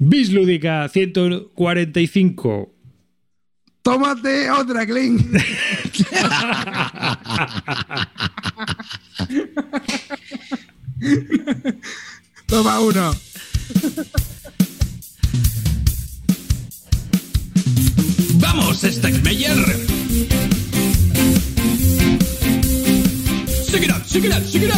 Bis Ludica 145. ¡Tómate otra, Clint! ¡Toma uno! ¡Vamos, Stex Major! ¡Shake it up, shake it up, shake it up!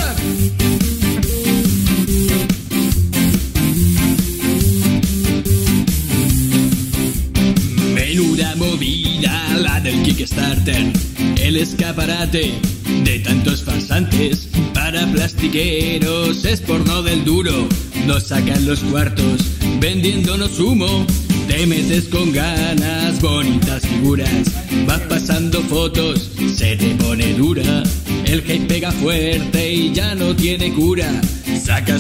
Menuda movida la del Kickstarter, el escaparate de tantos farsantes. Para plastiqueros es porno del duro, nos sacan los cuartos vendiéndonos humo. Te metes con ganas, bonitas figuras, vas pasando fotos, se te pone dura. El hate pega fuerte y ya no tiene cura.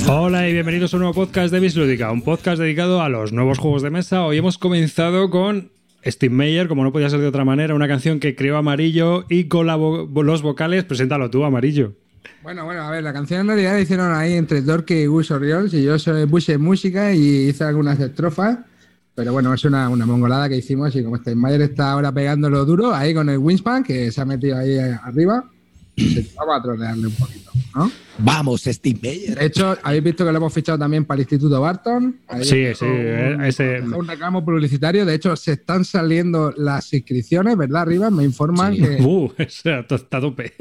Hola y bienvenidos a un nuevo podcast de Bis Ludica, un podcast dedicado a los nuevos juegos de mesa. Hoy hemos comenzado con Stex Major, como no podía ser de otra manera, una canción que creó Amarillo y con los vocales. Preséntalo tú, Amarillo. Bueno, a ver, la canción en realidad la hicieron ahí entre Dorky y Gus Oriols, y yo puse música y hice algunas estrofas, pero bueno, es una mongolada que hicimos. Y como Stex Major está ahora pegándolo duro ahí con el Winspan, que se ha metido ahí arriba, vamos a trolearle un poquito, ¿no? Vamos, Stex Major. De hecho, habéis visto que lo hemos fichado también para el Instituto Barton. Ahí sí. Un reclamo publicitario. De hecho, se están saliendo las inscripciones, ¿verdad, Arribas? Me informan sí. Que... está a tope.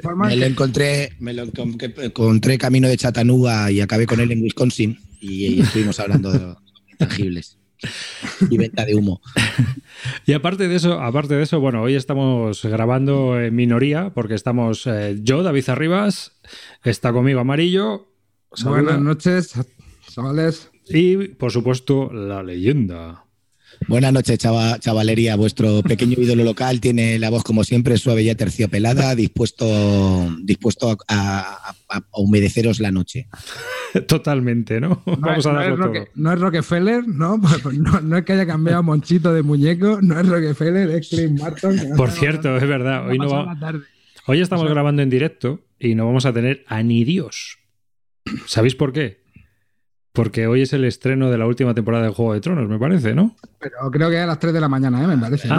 Me lo encontré camino de Chattanooga y acabé con él en Wisconsin. Y estuvimos hablando de intangibles y venta de humo. Y aparte de eso, bueno, hoy estamos grabando en minoría porque estamos yo, David Arribas, está conmigo Amarillo. Buenas noches, chavales. Y, por supuesto, la leyenda. Buenas noches, chavalería. Vuestro pequeño ídolo local tiene la voz, como siempre, suave y aterciopelada, dispuesto a humedeceros la noche. Totalmente, ¿no? Vamos a darlo todo. No es Rockefeller, ¿no? No es que haya cambiado Monchito de muñeco, no es Rockefeller, es Clint Martin. Por cierto, es verdad. Hoy estamos grabando en directo y no vamos a tener a ni Dios. ¿Sabéis por qué? Porque hoy es el estreno de la última temporada de Juego de Tronos, me parece, ¿no? Pero creo que es a las 3 de la mañana, me parece, ¿no?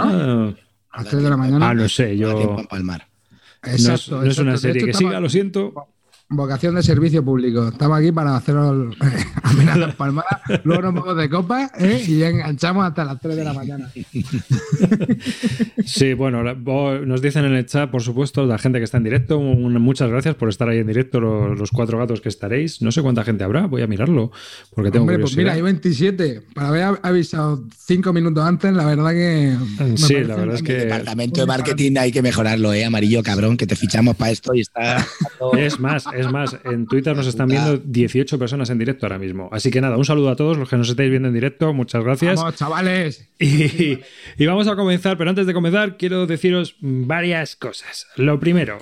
A las 3 de la mañana. Ah, no sé, yo... Exacto. No es una serie que siga, lo siento. Vocación de servicio público. Estamos aquí para haceros amenazas palmadas, luego nos vamos de copa y enganchamos hasta las 3 de la mañana. Sí, bueno, nos dicen en el chat, por supuesto, la gente que está en directo, muchas gracias por estar ahí en directo, los 4 gatos que estaréis. No sé cuánta gente habrá, voy a mirarlo porque tengo curiosidad. Pues mira, hay 27. Para haber avisado 5 minutos antes, la verdad que... Sí, la verdad es que... El departamento de marketing hay que mejorarlo, Amarillo, cabrón, que te fichamos para esto y está... Es más, en Twitter nos están viendo 18 personas en directo ahora mismo. Así que nada, un saludo a todos los que nos estáis viendo en directo. Muchas gracias. ¡Vamos, chavales! Y vamos a comenzar, pero antes de comenzar quiero deciros varias cosas. Lo primero,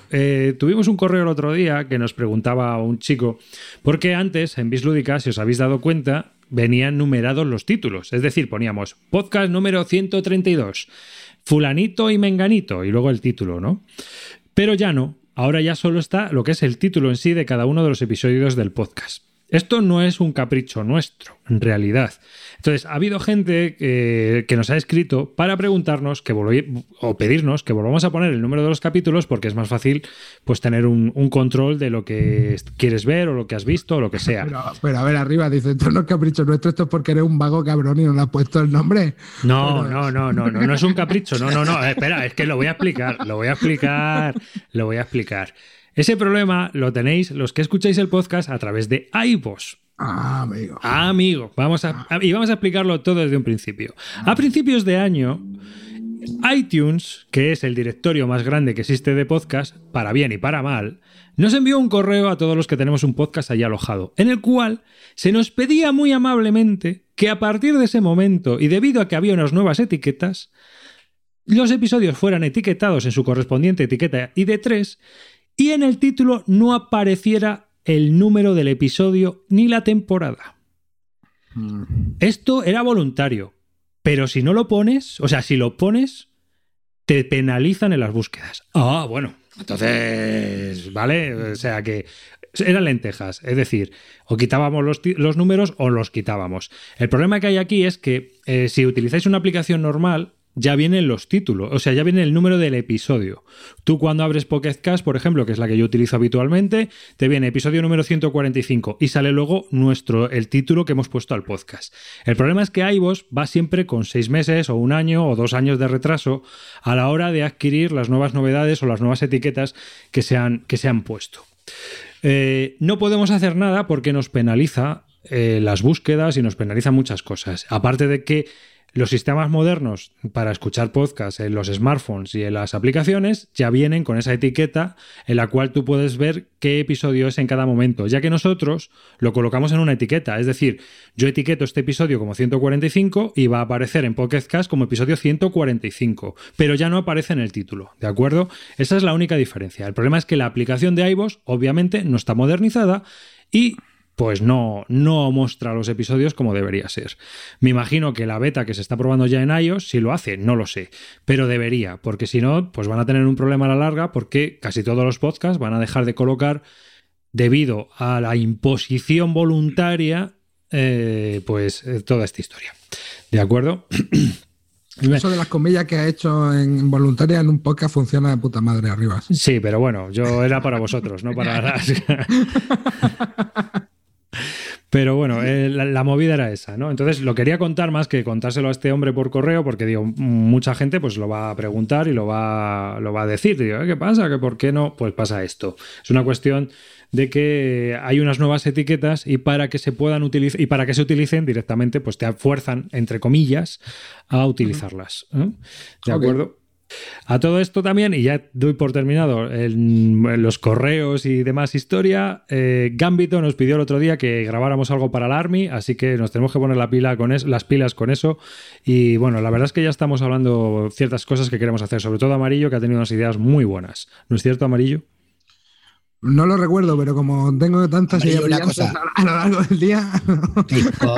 tuvimos un correo el otro día que nos preguntaba un chico, porque antes en Bis Ludica, si os habéis dado cuenta, venían numerados los títulos. Es decir, poníamos podcast número 132, fulanito y menganito, y luego el título, ¿no? Pero ya no. Ahora ya solo está lo que es el título en sí de cada uno de los episodios del podcast. Esto no es un capricho nuestro, en realidad. Entonces, ha habido gente que nos ha escrito para preguntarnos o pedirnos que volvamos a poner el número de los capítulos, porque es más fácil pues tener un control de lo que quieres ver o lo que has visto o lo que sea. Pero a ver, Arribas, dice, esto no es capricho nuestro, esto es porque eres un vago cabrón y no le has puesto el nombre. No es un capricho. No, espera, es que lo voy a explicar. Ese problema lo tenéis los que escucháis el podcast a través de iVoox. Amigo. Vamos a explicarlo todo desde un principio. A principios de año, iTunes, que es el directorio más grande que existe de podcast, para bien y para mal, nos envió un correo a todos los que tenemos un podcast allí alojado, en el cual se nos pedía muy amablemente que a partir de ese momento, y debido a que había unas nuevas etiquetas, los episodios fueran etiquetados en su correspondiente etiqueta ID3, y en el título no apareciera el número del episodio ni la temporada. Esto era voluntario, pero si no lo pones, o sea, si lo pones, te penalizan en las búsquedas. Bueno, entonces, ¿vale? O sea que eran lentejas, es decir, o quitábamos los números o los quitábamos. El problema que hay aquí es que si utilizáis una aplicación normal, ya vienen los títulos, o sea, ya viene el número del episodio. Tú cuando abres Pocket Cast, por ejemplo, que es la que yo utilizo habitualmente, te viene episodio número 145 y sale luego el título que hemos puesto al podcast. El problema es que iVoox va siempre con 6 meses o 1 año o 2 años de retraso a la hora de adquirir las nuevas novedades o las nuevas etiquetas que se han puesto. No podemos hacer nada porque nos penaliza las búsquedas y nos penaliza muchas cosas. Aparte de que los sistemas modernos para escuchar podcasts en los smartphones y en las aplicaciones ya vienen con esa etiqueta en la cual tú puedes ver qué episodio es en cada momento, ya que nosotros lo colocamos en una etiqueta. Es decir, yo etiqueto este episodio como 145 y va a aparecer en Pocket Cast como episodio 145, pero ya no aparece en el título, ¿de acuerdo? Esa es la única diferencia. El problema es que la aplicación de iVoox obviamente no está modernizada y pues no muestra los episodios como debería ser. Me imagino que la beta que se está probando ya en iOS, si lo hace, no lo sé, pero debería, porque si no, pues van a tener un problema a la larga porque casi todos los podcasts van a dejar de colocar debido a la imposición voluntaria pues toda esta historia. ¿De acuerdo? Eso de las comillas que ha hecho en voluntaria en un podcast funciona de puta madre, Arribas. Sí, pero bueno, yo era para vosotros, no para las... Pero bueno, la movida era esa, ¿no? Entonces lo quería contar más que contárselo a este hombre por correo, porque digo, mucha gente pues lo va a preguntar y lo va a decir. Digo, ¿qué pasa? ¿Que por qué no? Pues pasa esto. Es una cuestión de que hay unas nuevas etiquetas y para que se puedan utilizar y para que se utilicen directamente, pues te fuerzan, entre comillas, a utilizarlas. ¿Eh? ¿De acuerdo? Okay. A todo esto también, y ya doy por terminado los correos y demás historia, Gambito nos pidió el otro día que grabáramos algo para el Army, así que nos tenemos que poner las pilas con eso. Y bueno, la verdad es que ya estamos hablando ciertas cosas que queremos hacer, sobre todo Amarillo, que ha tenido unas ideas muy buenas. ¿No es cierto, Amarillo? No lo recuerdo, pero como tengo tantas ideas a lo largo del día... Tipo,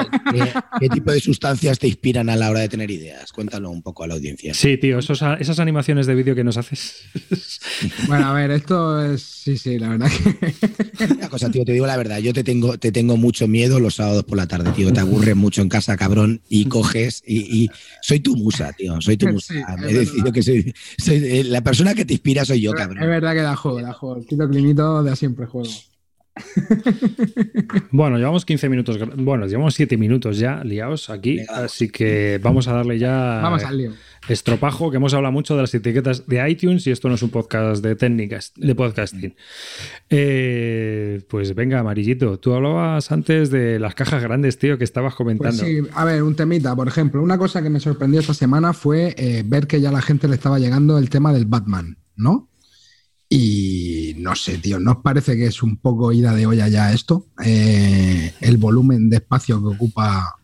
¿qué tipo de sustancias te inspiran a la hora de tener ideas? Cuéntalo un poco a la audiencia. Sí, tío, esas animaciones de vídeo que nos haces... Bueno, a ver, esto es... Sí, la verdad que... Una cosa, tío, te digo la verdad. Yo te tengo mucho miedo los sábados por la tarde, tío. Te aburres mucho en casa, cabrón, y coges... Y soy tu musa, tío, soy tu musa. Sí, he decidido que soy la persona que te inspira soy yo, cabrón. Es verdad que la juego. Quito Clinito de siempre juego. Bueno, llevamos 15 minutos. Bueno, llevamos 7 minutos ya liados aquí. Así que vamos a darle ya. Vamos al lío. Estropajo, que hemos hablado mucho de las etiquetas de iTunes y esto no es un podcast de técnicas de podcasting. Pues venga, Amarillito. Tú hablabas antes de las cajas grandes, tío, que estabas comentando. Pues sí, a ver, un temita, por ejemplo. Una cosa que me sorprendió esta semana fue ver que ya a la gente le estaba llegando el tema del Batman, ¿no? Y no sé, tío, ¿no os parece que es un poco ida de olla ya esto? El volumen de espacio que ocupa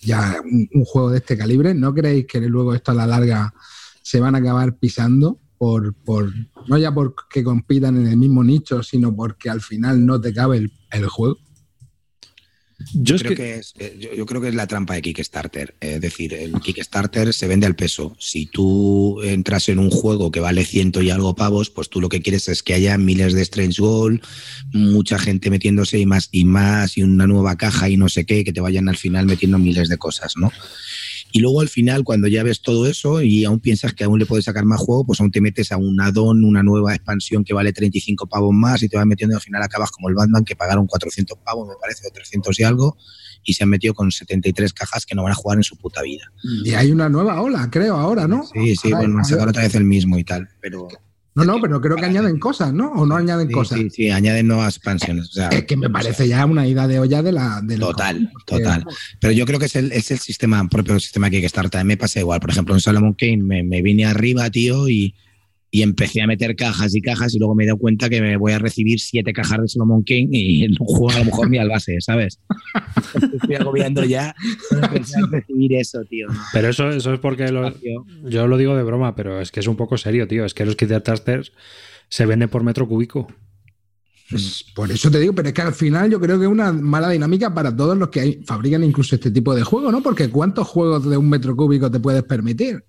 ya un juego de este calibre, ¿no creéis que luego esto a la larga se van a acabar pisando? No ya porque compitan en el mismo nicho, sino porque al final no te cabe el juego. Yo creo que es la trampa de Kickstarter. Es decir, el Kickstarter se vende al peso. Si tú entras en un juego que vale 100 y algo pavos, pues tú lo que quieres es que haya miles de strange goal, mucha gente metiéndose y más, y una nueva caja y no sé qué, que te vayan al final metiendo miles de cosas, ¿no? Y luego al final, cuando ya ves todo eso y aún piensas que aún le puedes sacar más juego, pues aún te metes a un add-on, una nueva expansión que vale 35 pavos más y te vas metiendo y al final acabas como el Batman, que pagaron 400 pavos, me parece, o 300 y algo, y se han metido con 73 cajas que no van a jugar en su puta vida. Y hay una nueva ola, creo, ahora, ¿no? Sí, bueno, han sacado otra vez el mismo y tal, pero... No, pero creo que añaden cosas, ¿no? ¿O no añaden cosas? Sí, añaden nuevas expansiones. O sea, es que me parece ya una ida de olla de la Total. Pero yo creo que es el sistema, propio sistema que hay que estar. También me pasa igual. Por ejemplo, en Solomon Kane me vine arriba, tío, y empecé a meter cajas y luego me he dado cuenta que me voy a recibir 7 cajas de Solomon Kane y no juego a lo mejor ni al base, ¿sabes? Estoy agobiando ya pensar en recibir eso, tío. Pero eso es porque yo lo digo de broma, pero es que es un poco serio, tío. Es que los Kickstarters se venden por metro cúbico. Pues por eso te digo, pero es que al final yo creo que es una mala dinámica para todos los que fabrican incluso este tipo de juego, ¿no? Porque ¿cuántos juegos de 1 metro cúbico te puedes permitir?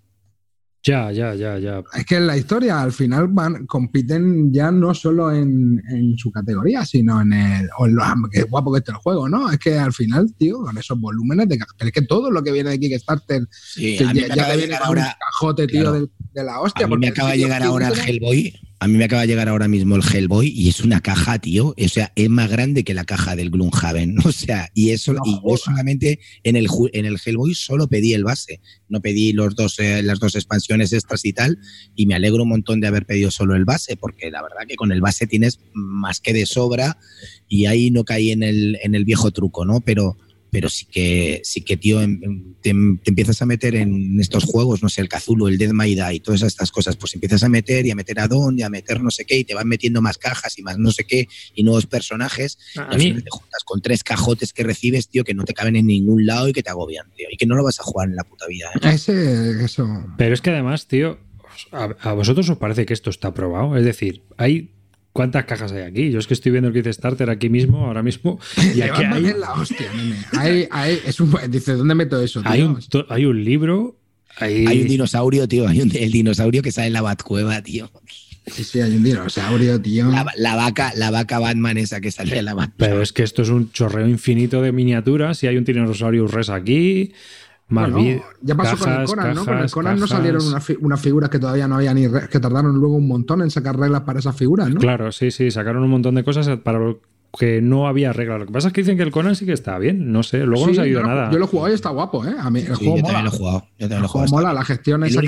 Ya. Es que en la historia al final compiten ya no solo en su categoría, sino en el... Qué guapo que está el juego, ¿no? Es que al final, tío, con esos volúmenes de... Pero es que todo lo que viene de Kickstarter sí, ya te viene con un cajote, tío, claro, de la hostia. A mí me acaba de llegar ahora el Hellboy. A mí me acaba de llegar ahora mismo el Hellboy y es una caja, tío. O sea, es más grande que la caja del Gloomhaven. O sea, y eso no, y yo solamente en el Hellboy solo pedí el base. No pedí las dos expansiones extras y tal. Y me alegro un montón de haber pedido solo el base, porque la verdad que con el base tienes más que de sobra. Y ahí no caí en el viejo truco, ¿no? Pero sí que tío, te empiezas a meter en estos juegos, no sé, el Cthulhu, el Dead Maida y todas estas cosas, pues empiezas a meter y a meter add-on y a meter no sé qué y te van metiendo más cajas y más no sé qué y nuevos personajes. Al final te juntas con 3 cajotes que recibes, tío, que no te caben en ningún lado y que te agobian, tío, y que no lo vas a jugar en la puta vida, ¿eh? Eso. Pero es que además, tío, ¿a vosotros os parece que esto está probado? Es decir, hay... ¿Cuántas cajas hay aquí? Yo es que estoy viendo el Kickstarter aquí mismo, ahora mismo. Y aquí hay en la hostia, nene. Dice, ¿dónde meto eso, tío? Hay un libro. Hay un dinosaurio, tío. El dinosaurio que sale en la Batcueva, tío. Sí, hay un dinosaurio, tío. La vaca Batman esa que salía en la Batcueva. Pero es que esto es un chorreo infinito de miniaturas. Y hay un dinosaurio res aquí. Bueno, ya pasó cajas, con el Conan, ¿no? Con el Conan no salieron unas figuras que todavía no había que tardaron luego un montón en sacar reglas para esas figuras, ¿no? Claro, sí, sacaron un montón de cosas para lo que no había reglas. Lo que pasa es que dicen que el Conan sí que está bien, no sé, luego sí, no se ha ido nada. Yo lo he jugado y está guapo, ¿eh? A mí el juego mola. Yo también lo he jugado. Mola la gestión esa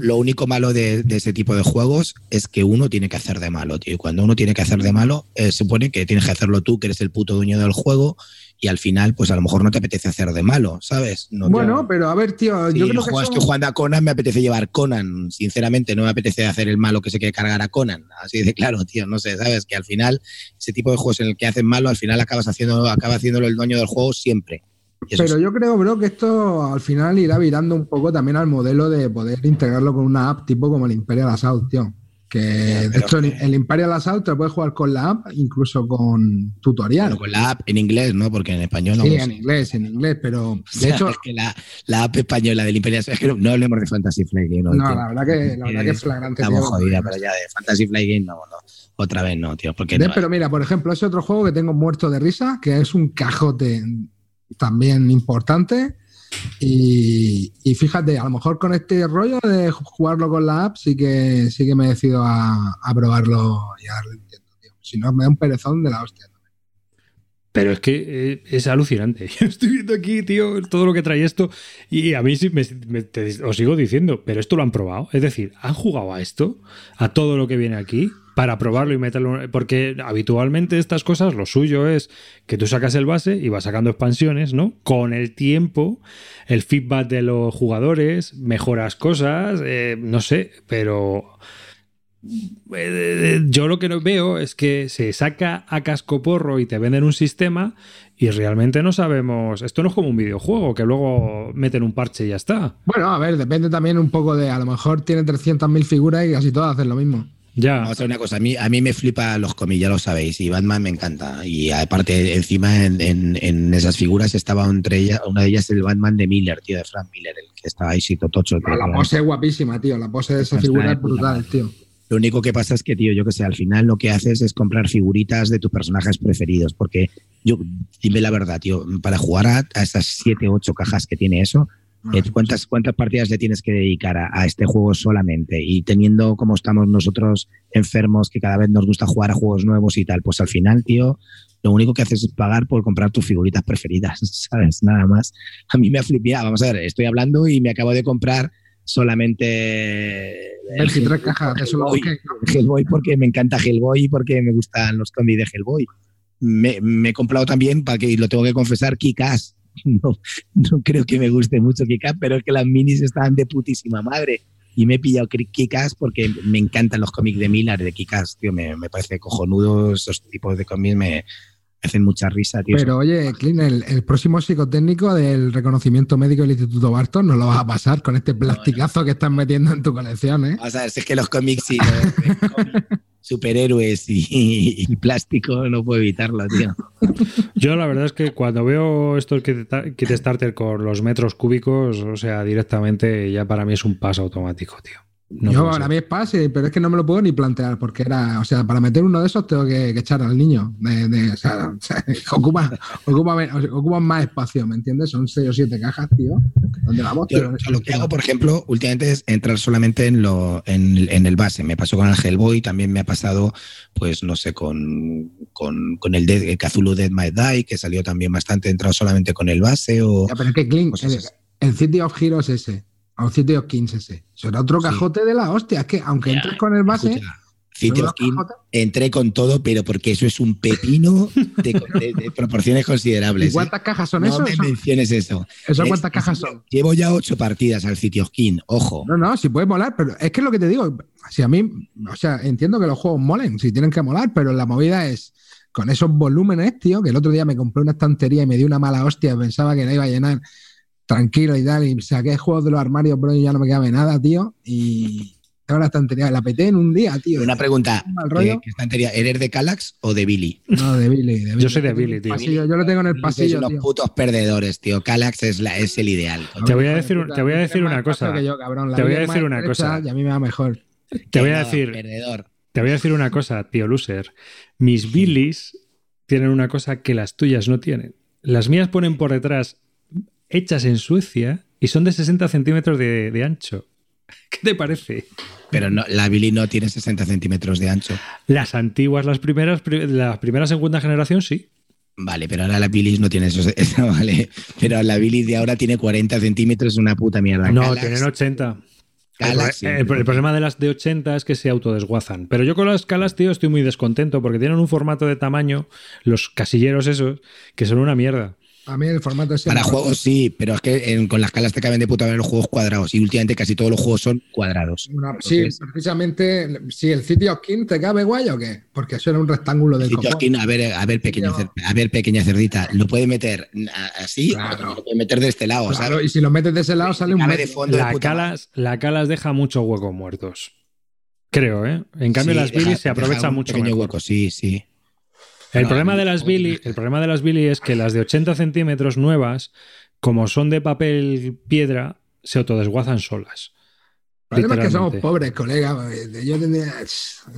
Lo único malo de ese tipo de juegos es que uno tiene que hacer de malo, tío. Y cuando uno tiene que hacer de malo, supone que tienes que hacerlo tú, que eres el puto dueño del juego. Y al final, pues a lo mejor no te apetece hacer de malo, ¿sabes? Pero a ver, tío... Si yo creo estoy jugando a Conan, me apetece llevar Conan. Sinceramente, no me apetece hacer el malo que se quiere cargar a Conan. Así de claro, tío, no sé, ¿sabes? Que al final, ese tipo de juegos en el que hacen malo, al final acaba haciéndolo el dueño del juego siempre. Pero yo creo, bro, que esto al final irá virando un poco también al modelo de poder integrarlo con una app tipo como el Imperial Assault, tío. El Imperial Assault te lo puedes jugar con la app, incluso con tutorial. Pero con la app en inglés, ¿no? Porque en español no. Sí, en inglés, pero de hecho es que la app española del Imperial Assault, es que no hablemos de Fantasy Flight Game. No, la verdad que es flagrante. Estamos jodidas, pero ya de Fantasy Flight Game no. Otra vez no, tío. Porque pero mira, por ejemplo, ese otro juego que tengo muerto de risa, que es un cajote también importante. Y fíjate, a lo mejor con este rollo de jugarlo con la app sí que me decido a probarlo y a darle un tiempo, tío. Si no, me da un perezón de la hostia. Pero es que es alucinante. Yo estoy viendo aquí, tío, todo lo que trae esto y a mí sí os sigo diciendo, pero esto lo han probado. Es decir, ¿han jugado a esto? ¿A todo lo que viene aquí? Para probarlo y meterlo... Porque habitualmente estas cosas, lo suyo es que tú sacas el base y vas sacando expansiones, ¿no? Con el tiempo, el feedback de los jugadores, mejoras cosas, no sé, pero... Yo lo que veo es que se saca a cascoporro y te venden un sistema y realmente no sabemos... Esto no es como un videojuego, que luego meten un parche y ya está. Bueno, a ver, depende también un poco de... A lo mejor tiene 300.000 figuras y casi todas hacen lo mismo. Ya. Vamos a hacer una cosa, a mí me flipa los cómics, ya lo sabéis, y Batman me encanta. Y aparte, encima en esas figuras estaba entre ellas, una de ellas el Batman de Miller, tío, de Frank Miller, el que estaba ahí sí totocho. Tío, la pose es guapísima, tío, la pose de esa figura es brutal, tío. Lo único que pasa es que, tío, yo que sé, al final lo que haces es comprar figuritas de tus personajes preferidos, porque yo, dime la verdad, tío, para jugar a esas 7 u 8 cajas que tiene eso, ¿Cuántas partidas le tienes que dedicar a este juego solamente? Y teniendo como estamos nosotros enfermos, que cada vez nos gusta jugar a juegos nuevos y tal, pues al final, tío, lo único que haces es pagar por comprar tus figuritas preferidas, ¿sabes? Nada más. A mí me ha flipado. Vamos a ver, estoy hablando y me acabo de comprar solamente... 23 cajas de Hellboy, Hellboy, porque me encanta Hellboy y porque me gustan los combis de Hellboy. Me he comprado también, para que lo tengo que confesar, Kick-Ass. No creo que me guste mucho Kick-Ass, pero es que las minis estaban de putísima madre y me he pillado Kick-Ass porque me encantan los cómics de Miller, de Kick-Ass, tío, me parece cojonudo, esos tipos de cómics me hacen mucha risa, tío. Pero oye, Clint, el próximo psicotécnico del reconocimiento médico del Instituto Barton no lo vas a pasar con este plasticazo que estás metiendo en tu colección, ¿eh? O sea, si es que los cómics sí, superhéroes y plástico, no puedo evitarlo, tío. Yo la verdad es que cuando veo estos Kickstarter con los metros cúbicos, o sea, directamente ya para mí es un paso automático, tío. No, yo ahora me es pase, pero es que no me lo puedo ni plantear, porque era, o sea, para meter uno de esos tengo que echar al niño. Ocupan más espacio, ¿me entiendes? Son 6 o 7 cajas, tío. ¿Dónde vamos? Yo, lo que hago, por ejemplo, últimamente es entrar solamente en el base. Me pasó con el Hellboy, también me ha pasado, pues no sé, con el Cthulhu Dead Maida, que salió también bastante, he entrado solamente con el base. O, ya, pero es que Clint, el City of Heroes ese. A un City of Kings ese. Será otro cajote de la hostia. Es que aunque entres con el base... Escucha, City of Kings entré con todo, pero porque eso es un pepino de proporciones considerables. ¿Y cuántas cajas son eso? No me menciones eso. ¿Eso cuántas cajas son? Llevo ya 8 partidas al City of Kings, ojo. No, si puedes molar, pero es que es lo que te digo. Si a mí, o sea, entiendo que los juegos molen, si tienen que molar, pero la movida es... Con esos volúmenes, tío, que el otro día me compré una estantería y me dio una mala hostia, pensaba que la iba a llenar... tranquilo y tal, y saqué juegos de los armarios, bro, y ya no me cabe nada, tío, y tengo la estantería, la peté en un día, tío. Una pregunta, ¿qué estantería? ¿Eres de Kallax o de Billy? No, de Billy. Yo soy de Billy, tío. Pasillo, yo lo tengo en el pasillo, tío. Son los putos perdedores, tío. Kallax es el ideal. Te voy a decir una cosa. Te voy a decir una cosa. Y a mí me va mejor. Te voy a decir una cosa, tío loser. Mis Billys tienen una cosa que las tuyas no tienen. Las mías ponen por detrás... hechas en Suecia y son de 60 centímetros de ancho. ¿Qué te parece? Pero no, la Billy no tiene 60 centímetros de ancho. Las antiguas, las primeras segunda generación, sí. Vale, pero ahora la Billy no tiene esos... Vale, pero la Billy de ahora tiene 40 centímetros, una puta mierda. No, Kallax, tienen 80. Kallax, el problema de las de 80 es que se autodesguazan. Pero yo con las Kallax, tío, estoy muy descontento porque tienen un formato de tamaño, los casilleros esos, que son una mierda. A mí el formato es... Para juegos sí, pero es que con las Kallax te caben de puta madre los juegos cuadrados y últimamente casi todos los juegos son cuadrados. Entonces, sí, precisamente, si el City of Kings te cabe guay o qué, porque eso era un rectángulo del City of Kings, a ver, pequeña cerdita, lo puedes meter así, claro. O lo puedes meter de este lado, claro, ¿sabes? Y si lo metes de ese lado sale un metro de fondo. La Kallax deja muchos huecos muertos, creo, ¿eh? En cambio sí, las Billy se aprovecha mucho pequeño mejor. Hueco, sí. El problema de las Billy es que las de 80 centímetros nuevas, como son de papel piedra, se autodesguazan solas. El problema es que somos pobres, colega. Yo tendría...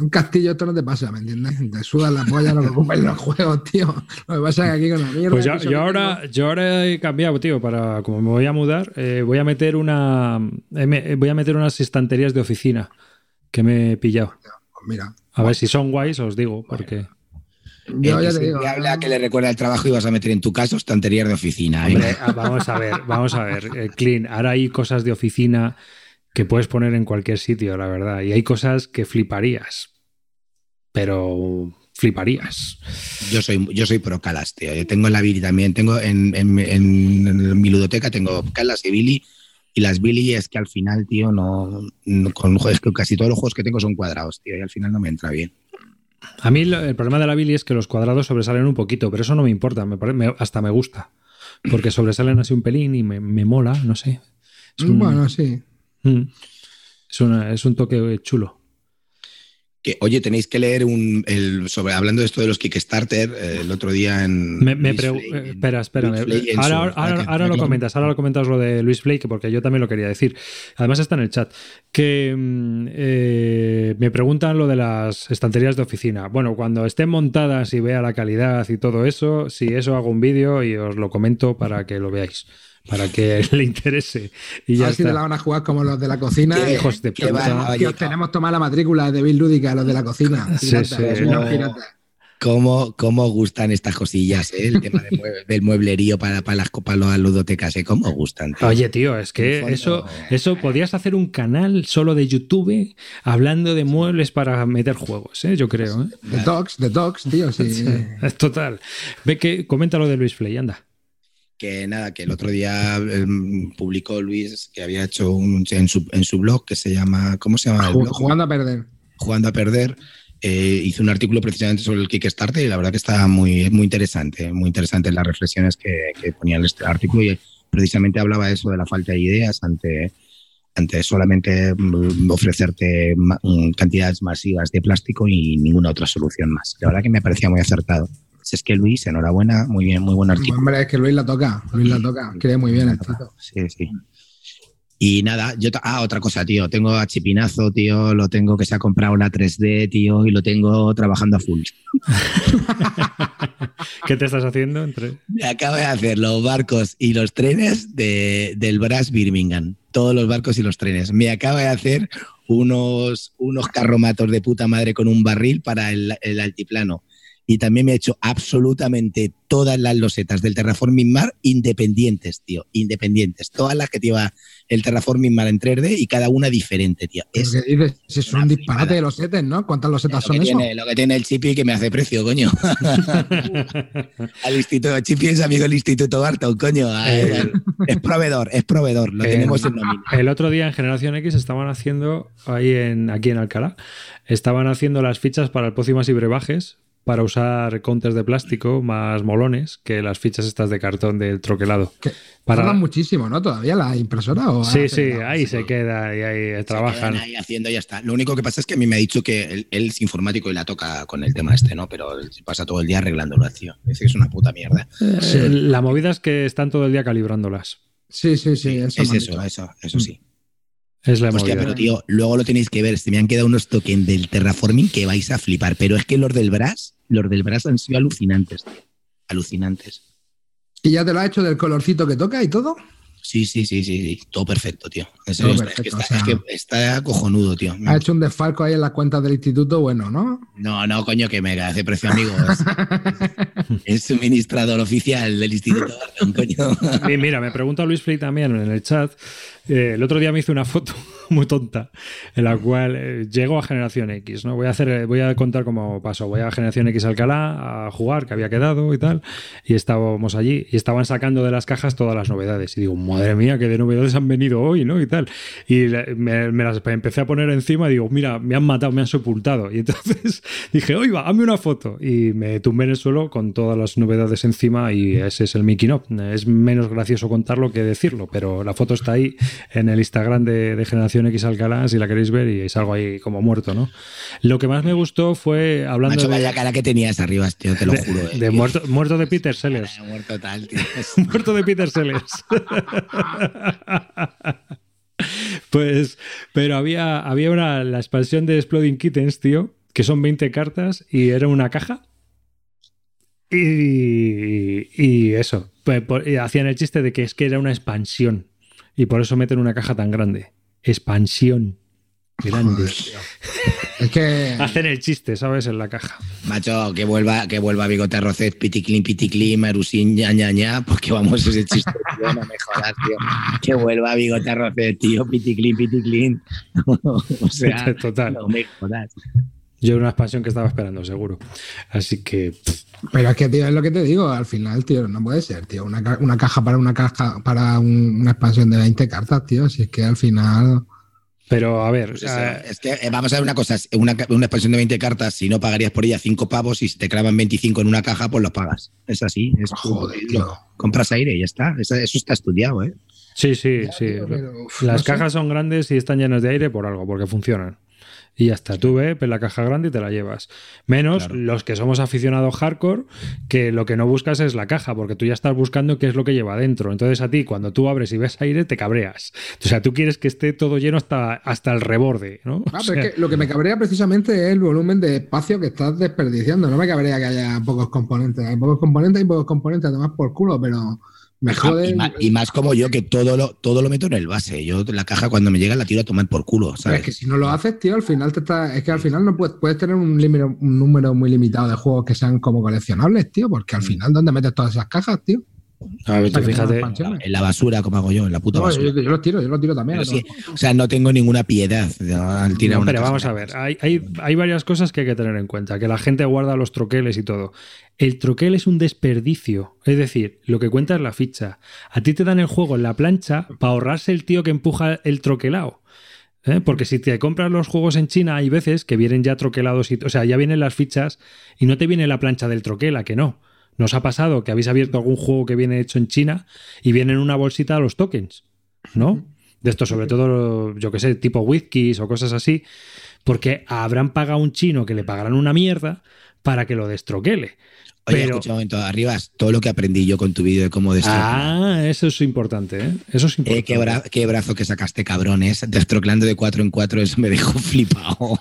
Un castillo esto no te pasa, ¿me entiendes? Te sudan la polla, no te ocupen los juegos, tío. Lo que pasa es que aquí con la mierda... Pues yo ahora he cambiado, tío, para... Como me voy a mudar, voy a meter unas estanterías de oficina que me he pillado. Pues mira. A ver si son guays, os digo, porque... Yo ya te digo, habla que le recuerda el trabajo y vas a meter en tu caso estanterías de oficina. Hombre, vamos a ver, Clint, ahora hay cosas de oficina que puedes poner en cualquier sitio, la verdad, y hay cosas que fliparías. Yo soy pro Kallax, tío. Yo tengo la Billy también, tengo en mi ludoteca tengo Kallax y Billy. Y las Billy es que al final, tío, no, casi todos los juegos que tengo son cuadrados, tío, y al final no me entra bien. A mí el problema de la Billy es que los cuadrados sobresalen un poquito, pero eso no me importa, hasta me gusta, porque sobresalen así un pelín y me mola, no sé. Bueno, sí. Es un toque chulo. Oye, tenéis que leer hablando de esto de los Kickstarter, el otro día en... Espera. Ahora lo comentas lo de Luis Fley, porque yo también lo quería decir. Además está en el chat. Que me preguntan lo de las estanterías de oficina. Bueno, cuando estén montadas y vea la calidad y todo eso, si eso hago un vídeo y os lo comento para que lo veáis. Para que le interese. Y ya si te la van a jugar como los de la cocina. Hijos de puta. Que os tenemos tomada la matrícula de Bis Ludica, los de la cocina. ¿Cómo gustan estas cosillas, ¿eh? El tema del mueblerío para las ludotecas, ¿eh? ¿Cómo gustan? Tío. Oye, tío, es que eso podías hacer un canal solo de YouTube hablando de muebles para meter juegos, ¿eh? Yo creo. ¿Eh? The Dogs, tío, sí. Total. Comenta lo de Luis Fley, anda. Que nada, que el otro día publicó Luis que había hecho en su blog que se llama... ¿Cómo se llama el blog? Jugando a Perder. Hizo un artículo precisamente sobre el Kickstarter y la verdad que está muy interesante las reflexiones que ponía en este artículo y precisamente hablaba eso de la falta de ideas ante... antes solamente ofrecerte cantidades masivas de plástico y ninguna otra solución más. La verdad que me parecía muy acertado. Si es que Luis, enhorabuena, muy bien, muy buen artículo. Hombre, es que Luis la toca, cree muy bien el tío. Sí, sí. Y nada, yo... otra cosa, tío. Tengo a Chipinazo, tío. Lo tengo que se ha comprado la 3D, tío. Y lo tengo trabajando a full. ¿Qué te estás haciendo? Me acabo de hacer los barcos y los trenes del Brass Birmingham. Todos los barcos y los trenes. Me acabo de hacer unos carromatos de puta madre con un barril para el altiplano. Y también me he hecho absolutamente todas las losetas del Terraforming Mar independientes, tío. Independientes. Todas las que lleva el Terraforming Mar en 3D y cada una diferente, tío. Es que dices, es un disparate de losetas, ¿no? ¿Cuántas losetas son eso? Lo que tiene el Chipi que me hace precio, coño. Al Instituto Chipi es amigo del Instituto Barton, coño. Es proveedor. Lo tenemos en nómina. El otro día en Generación X estaban haciendo, aquí en Alcalá, estaban haciendo las fichas para el Pócimas y Brebajes, para usar counters de plástico más molones que las fichas estas de cartón del troquelado. Tardan muchísimo, ¿no? ¿Todavía la impresora? Se queda y ahí trabajan. Ahí haciendo, ya está. Lo único que pasa es que a mí me ha dicho que él es informático y la toca con el tema este, ¿no? Pero se pasa todo el día arreglándolo, tío. Es que es una puta mierda. Sí. La movida es que están todo el día calibrándolas. Sí. Eso sí. Es la hostia, movida. Pero tío, luego lo tenéis que ver. Se me han quedado unos tokens del Terraforming que vais a flipar. Pero es que los del Brass han sido alucinantes, tío. Alucinantes. ¿Y ya te lo ha hecho del colorcito que toca y todo? Sí. Todo perfecto, tío. Está cojonudo, tío. Ha hecho un desfalco ahí en las cuentas del instituto, bueno, ¿no? No, coño, que me hace precio, amigo. Es suministrador oficial del instituto. Coño. Sí, mira, me pregunta Luis Fley también en el chat. El otro día me hizo una foto muy tonta en la cual llego a Generación X, ¿no? Voy a contar cómo pasó. Voy a Generación X Alcalá a jugar, que había quedado y tal, y estábamos allí y estaban sacando de las cajas todas las novedades y digo, madre mía, que de novedades han venido hoy, ¿no? Y tal. Y me las empecé a poner encima y digo, mira, me han matado, me han sepultado. Y entonces dije, oiga, hazme una foto. Y me tumbé en el suelo con todas las novedades encima y ese es el making up. Es menos gracioso contarlo que decirlo, pero la foto está ahí en el Instagram de Generación X Alcalá, si la queréis ver, y salgo ahí como muerto, ¿no? Lo que más me gustó fue hablando. Macho, vaya cara que tenías arriba, tío, te lo juro. De muerto de Peter Sellers. Muerto tal, tío. Muerto de Peter Sellers. Pues, pero había la expansión de Exploding Kittens, tío, que son 20 cartas y era una caja. Y eso. Y hacían el chiste de que es que era una expansión. Y por eso meten una caja tan grande. Expansión. Grande. Es que... Hacen el chiste, ¿sabes? En la caja. Macho, que vuelva Bigotarroces, Piticlin, Marusín, ña, porque vamos, ese chiste, tío, no me jodas, tío. Que vuelva Bigotarroces, tío, Piticlin. O sea, total. No me jodas. Yo era una expansión que estaba esperando, seguro. Así que... Pero es que, tío, es lo que te digo. Al final, tío, no puede ser, tío. Una caja para una expansión de 20 cartas, tío. Si es que al final... Pero, a ver... Es que, vamos a ver una cosa. Una expansión de 20 cartas, si no pagarías por ella 5 pavos y si te clavan 25 en una caja, pues los pagas. Es así. Es joder, tío. Compras aire y ya está. Eso está estudiado, ¿eh? Sí. Tío, pero, las cajas son grandes y están llenas de aire por algo, porque funcionan. Y ya está, tú ves la caja grande y te la llevas. Menos Los que somos aficionados hardcore, que lo que no buscas es la caja, porque tú ya estás buscando qué es lo que lleva dentro. Entonces a ti, cuando tú abres y ves aire, te cabreas. O sea, tú quieres que esté todo lleno hasta el reborde, ¿no? Pero es que lo que me cabrea precisamente es el volumen de espacio que estás desperdiciando. No me cabrea que haya pocos componentes. Hay pocos componentes, además por culo, pero... Me jode. Y más como yo, que todo lo meto en el base. Yo la caja cuando me llega la tiro a tomar por culo, ¿sabes? Pero es que si no lo haces, tío, al final no puedes tener un número muy limitado de juegos que sean como coleccionables, tío, porque al final, ¿dónde metes todas esas cajas, tío? A ver, fíjate, en la basura, como hago yo, en la puta basura. Yo los tiro también. Sí, o sea, no tengo ninguna piedad al tirar una. Pero vamos a ver, hay varias cosas que hay que tener en cuenta, que la gente guarda los troqueles y todo. El troquel es un desperdicio, es decir, lo que cuenta es la ficha. A ti te dan el juego en la plancha para ahorrarse el tío que empuja el troquelado. Porque si te compras los juegos en China, hay veces que vienen ya troquelados, o sea, ya vienen las fichas y no te viene la plancha del troquel, ¿a que no? ¿Nos ha pasado que habéis abierto algún juego que viene hecho en China y viene en una bolsita los tokens, no? de esto, sobre todo, yo que sé, tipo whiskies o cosas así, porque habrán pagado un chino que le pagarán una mierda para que lo destroquele. Oye, escucha un momento, Arribas, todo lo que aprendí yo con tu vídeo de cómo destroquelar. Ah, eso es importante, ¿eh? Eso es importante. Qué brazo que sacaste, cabrones. Destroclando de 4 en 4, eso me dejó flipado.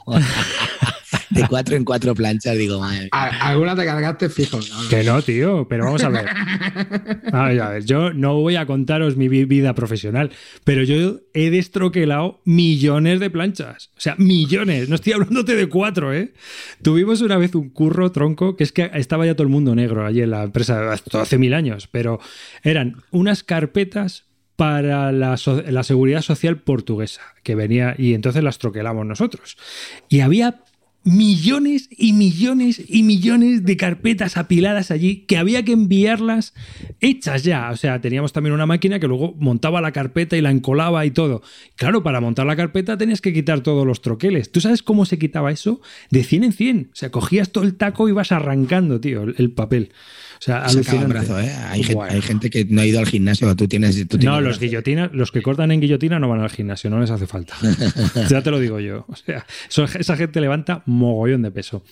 De 4 en 4 planchas, digo, madre. Alguna te cargaste fijo. No. Que no, tío, pero vamos a ver. Yo no voy a contaros mi vida profesional, pero yo he destroquelado millones de planchas. O sea, millones. No estoy hablándote de 4, ¿eh? Tuvimos una vez un curro, tronco, que es que estaba ya todo el mundo negro allí en la empresa hace 1000 años, pero eran unas carpetas para la seguridad social portuguesa que venía, y entonces las troquelamos nosotros. Y había millones y millones y millones de carpetas apiladas allí que había que enviarlas hechas ya. O sea, teníamos también una máquina que luego montaba la carpeta y la encolaba y todo. Claro, para montar la carpeta tenías que quitar todos los troqueles. ¿Tú sabes cómo se quitaba eso? De 100 en 100. O sea, cogías todo el taco y ibas arrancando, tío, el papel. O sea, alucinante. Brazo, ¿eh? Hay gente que no ha ido al gimnasio. Tú tienes no, los que cortan en guillotina no van al gimnasio, no les hace falta. Ya te lo digo yo. O sea, esa gente levanta mogollón de peso.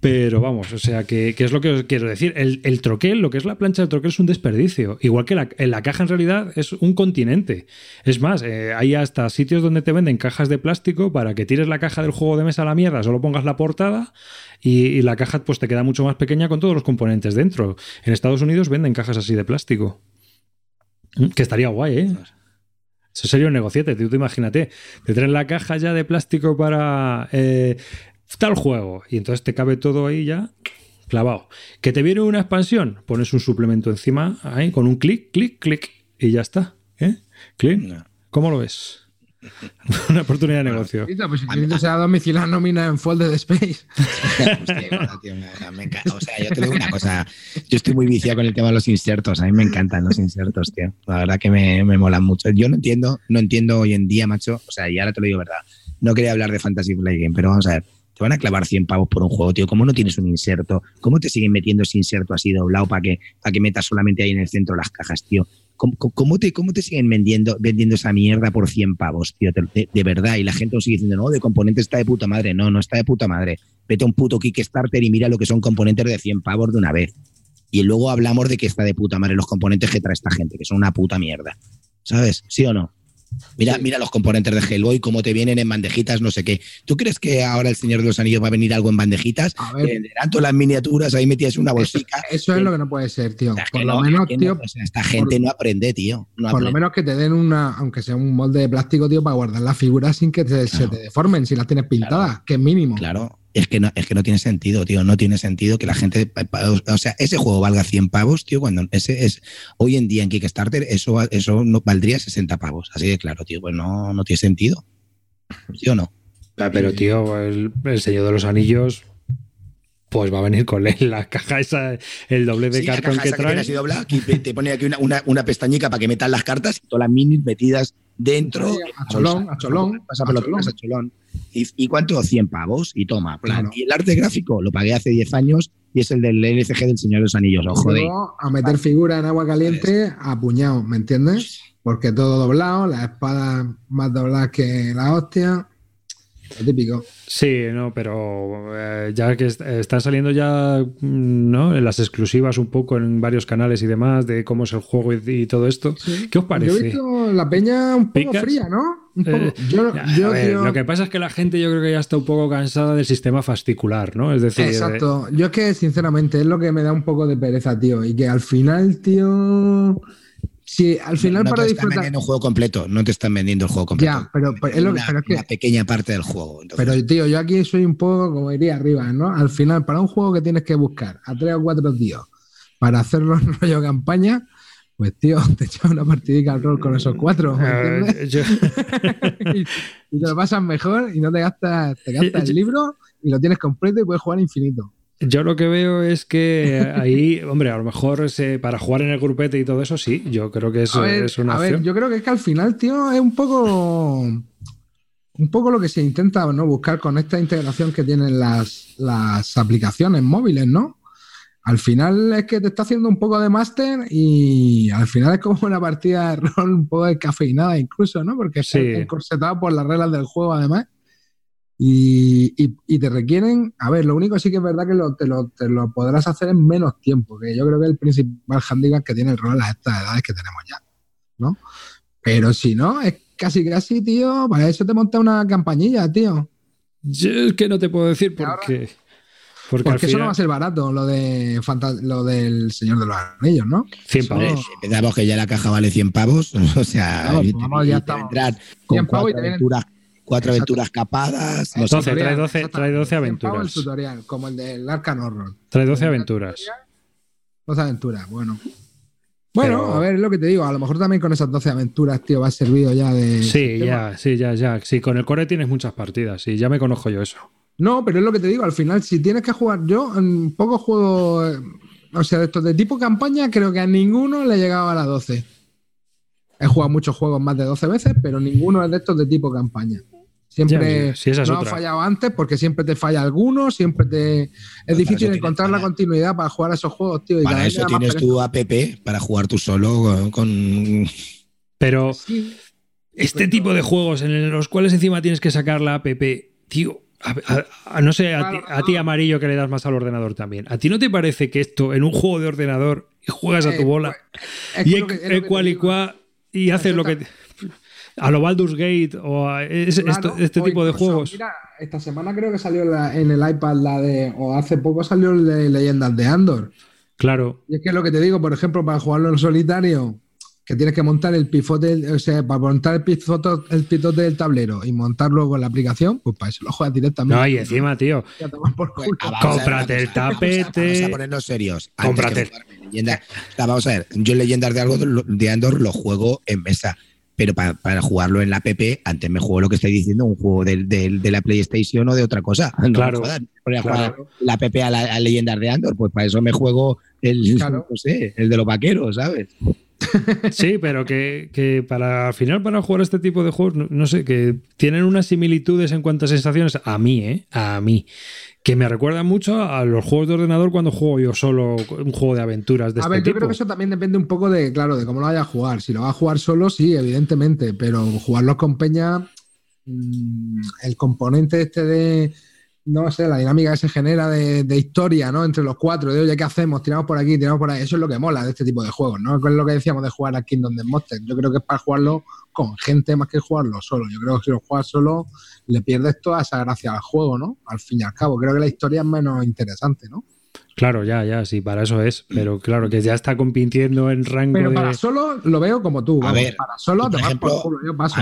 Pero vamos, o sea, que es lo que os quiero decir. El troquel, lo que es la plancha de troquel, es un desperdicio. Igual que la caja, en realidad, es un continente. Es más, hay hasta sitios donde te venden cajas de plástico para que tires la caja del juego de mesa a la mierda, solo pongas la portada y la caja pues te queda mucho más pequeña con todos los componentes dentro. En Estados Unidos venden cajas así de plástico. Que estaría guay, ¿eh? Eso sería un negociete, tú imagínate. Te traen la caja ya de plástico para... tal juego, y entonces te cabe todo ahí ya clavado. ¿Que te viene una expansión? Pones un suplemento encima ahí con un clic, clic, clic y ya está, ¿eh? Clic. No. ¿Cómo lo ves? Una oportunidad de negocio. Pues si cliente se ha domiciliado nómina en Folded Space. Hostia, tío, me encanta. O sea, yo te digo una cosa. Yo estoy muy viciado con el tema de los insertos. A mí me encantan los insertos, tío. La verdad que me molan mucho. Yo no entiendo hoy en día, macho. O sea, y ahora te lo digo verdad. No quería hablar de Fantasy Flight Game, pero vamos a ver. Te van a clavar 100 pavos por un juego, tío. ¿Cómo no tienes un inserto? ¿Cómo te siguen metiendo ese inserto así doblado para que metas solamente ahí en el centro las cajas, tío? ¿Cómo te siguen vendiendo esa mierda por 100 pavos, tío? De verdad. Y la gente nos sigue diciendo, no, de componentes está de puta madre. No, no está de puta madre. Vete a un puto Kickstarter y mira lo que son componentes de 100 pavos de una vez. Y luego hablamos de que está de puta madre los componentes que trae esta gente, que son una puta mierda. ¿Sabes? ¿Sí o no? Mira los componentes de Hellboy, cómo te vienen en bandejitas, no sé qué. ¿Tú crees que ahora el Señor de los Anillos va a venir algo en bandejitas? Venderán todas las miniaturas, ahí metías una bolsica. Eso es lo que no puede ser, tío. O sea, por lo menos, tío. O sea, esta gente no aprende, tío. No por aprende. Lo menos que te den una, aunque sea un molde de plástico, tío, para guardar las figuras sin que se te deformen, si las tienes pintadas, claro, que es mínimo. Claro. Es que no tiene sentido, tío. No tiene sentido que la gente... O sea, ese juego valga 100 pavos, tío, cuando hoy en día en Kickstarter eso no valdría 60 pavos. Así de claro, tío. Pues no tiene sentido. ¿Sí o no? Pero, tío, el Señor de los Anillos... pues va a venir con la caja esa, el doble de cartón que trae. Así doblado, aquí te pone aquí una pestañica para que metas las cartas y todas las minis metidas dentro. Sí, a cholón. ¿Y cuánto? 100 pavos y toma. Plan. Claro. Y el arte gráfico lo pagué hace 10 años y es el del LCG del Señor de los Anillos. Ojo, de a meter figura en agua caliente a puñado, ¿me entiendes? Porque todo doblado, las espadas más dobladas que la hostia... Lo típico. Sí, no, pero ya que están saliendo ya, ¿no?, las exclusivas un poco en varios canales y demás de cómo es el juego y todo esto. Sí. ¿Qué os parece? Yo he visto la peña un poco fría, ¿no? Un poco. Lo que pasa es que la gente, yo creo que ya está un poco cansada del sistema fascicular, ¿no? Es decir, exacto. Yo es que, sinceramente, es lo que me da un poco de pereza, tío. Y que al final, tío... Sí, al final no para disfrutar... No te están vendiendo un juego completo, no te están vendiendo el juego completo. Ya, pero es lo que... Una pequeña parte del juego. Entonces. Pero, tío, yo aquí soy un poco, como diría arriba, ¿no? Al final, para un juego que tienes que buscar a 3 o 4 días para hacerlo en rollo campaña, pues, tío, te echas una partidica al rol con esos 4, ¿entiendes? Y te lo pasas mejor y no te gastas el libro y lo tienes completo y puedes jugar infinito. Yo lo que veo es que ahí, hombre, a lo mejor para jugar en el grupete y todo eso, sí, yo creo que eso es una opción. A ver, yo creo que es que al final, tío, es un poco lo que se intenta, ¿no?, buscar con esta integración que tienen las aplicaciones móviles, ¿no? Al final es que te está haciendo un poco de máster y al final es como una partida de rol un poco descafeinada incluso, ¿no? Porque sí, es corsetado por las reglas del juego además. Y te requieren, a ver, lo único sí que es verdad que te lo podrás hacer en menos tiempo, que yo creo que es el principal hándicap que tiene el rol a estas edades que tenemos ya, ¿no? Pero si no, es casi, tío, para eso te monta una campañilla, tío. Yo es que no te puedo decir porque... Porque eso no va a ser barato, lo del Señor de los Anillos, ¿no? 100 pavos. Eso... Si pensamos que ya la caja vale 100 pavos, o sea, claro, vamos, ya estamos. Con 4 aventuras capadas. Trae 12 aventuras. El tutorial, como el del Arkham Horror. Trae 12 aventuras. 12 aventuras, bueno. Bueno, pero... a ver, es lo que te digo. A lo mejor también con esas 12 aventuras, tío, va servido ya de... Sí, ya. Sí, con el core tienes muchas partidas y ya me conozco yo eso. No, pero es lo que te digo, al final, si tienes que jugar yo, en pocos juegos, o sea, de estos de tipo campaña, creo que a ninguno le he llegado a las 12. He jugado muchos juegos más de 12 veces, pero ninguno es de estos de tipo campaña. Siempre ya, si esa es no otra. Ha fallado antes porque siempre te falla alguno, siempre te... Es difícil encontrar la continuidad para jugar a esos juegos, tío. Y para eso tienes tu app para jugar tú solo con... Pero sí, este tipo de juegos en los cuales encima tienes que sacar la app, tío... no sé, a ti Amarillo, que le das más al ordenador también. ¿A ti no te parece que esto, en un juego de ordenador, juegas a tu bola y haces lo que... A lo Baldur's Gate o a este tipo de juegos? Mira, esta semana creo que salió en el iPad la de... O hace poco salió Leyendas de Andor. Claro. Y es que lo que te digo, por ejemplo, para jugarlo en solitario... que tienes que montar el pivote, o sea, para montar el pivote del tablero y montarlo con la aplicación, pues para eso lo juegas directamente. No, y encima, tío, cómprate el tapete. Vamos a ponernos serios. Cómprate. Vamos a ver, yo en Leyendas de Andor lo juego en mesa, pero para jugarlo en la app, antes me juego lo que estoy diciendo, un juego de la PlayStation o de otra cosa. No, claro. Para jugar la app a Leyendas de Andor, pues para eso me juego el de los vaqueros, ¿sabes? Sí, pero que para al final para jugar este tipo de juegos, no sé, que tienen unas similitudes en cuanto a sensaciones, a mí, que me recuerdan mucho a los juegos de ordenador cuando juego yo solo un juego de aventuras de este tipo. A ver, yo creo que eso también depende un poco de cómo lo vayas a jugar. Si lo vas a jugar solo, sí, evidentemente, pero jugarlos con peña, el componente este de... No sé, la dinámica que se genera de historia, ¿no? Entre los cuatro, de oye, ¿qué hacemos? Tiramos por aquí, tiramos por ahí. Eso es lo que mola de este tipo de juegos, ¿no? Es lo que decíamos de jugar a Kingdom Death Monster. Yo creo que es para jugarlo con gente más que jugarlo solo. Yo creo que si lo juegas solo, le pierdes toda esa gracia al juego, ¿no? Al fin y al cabo. Creo que la historia es menos interesante, ¿no? Claro, ya, sí, para eso es. Pero claro, que ya está compitiendo en rango. Pero para solo lo veo como tú. A vamos, ver, para solo te vas por culo, yo paso.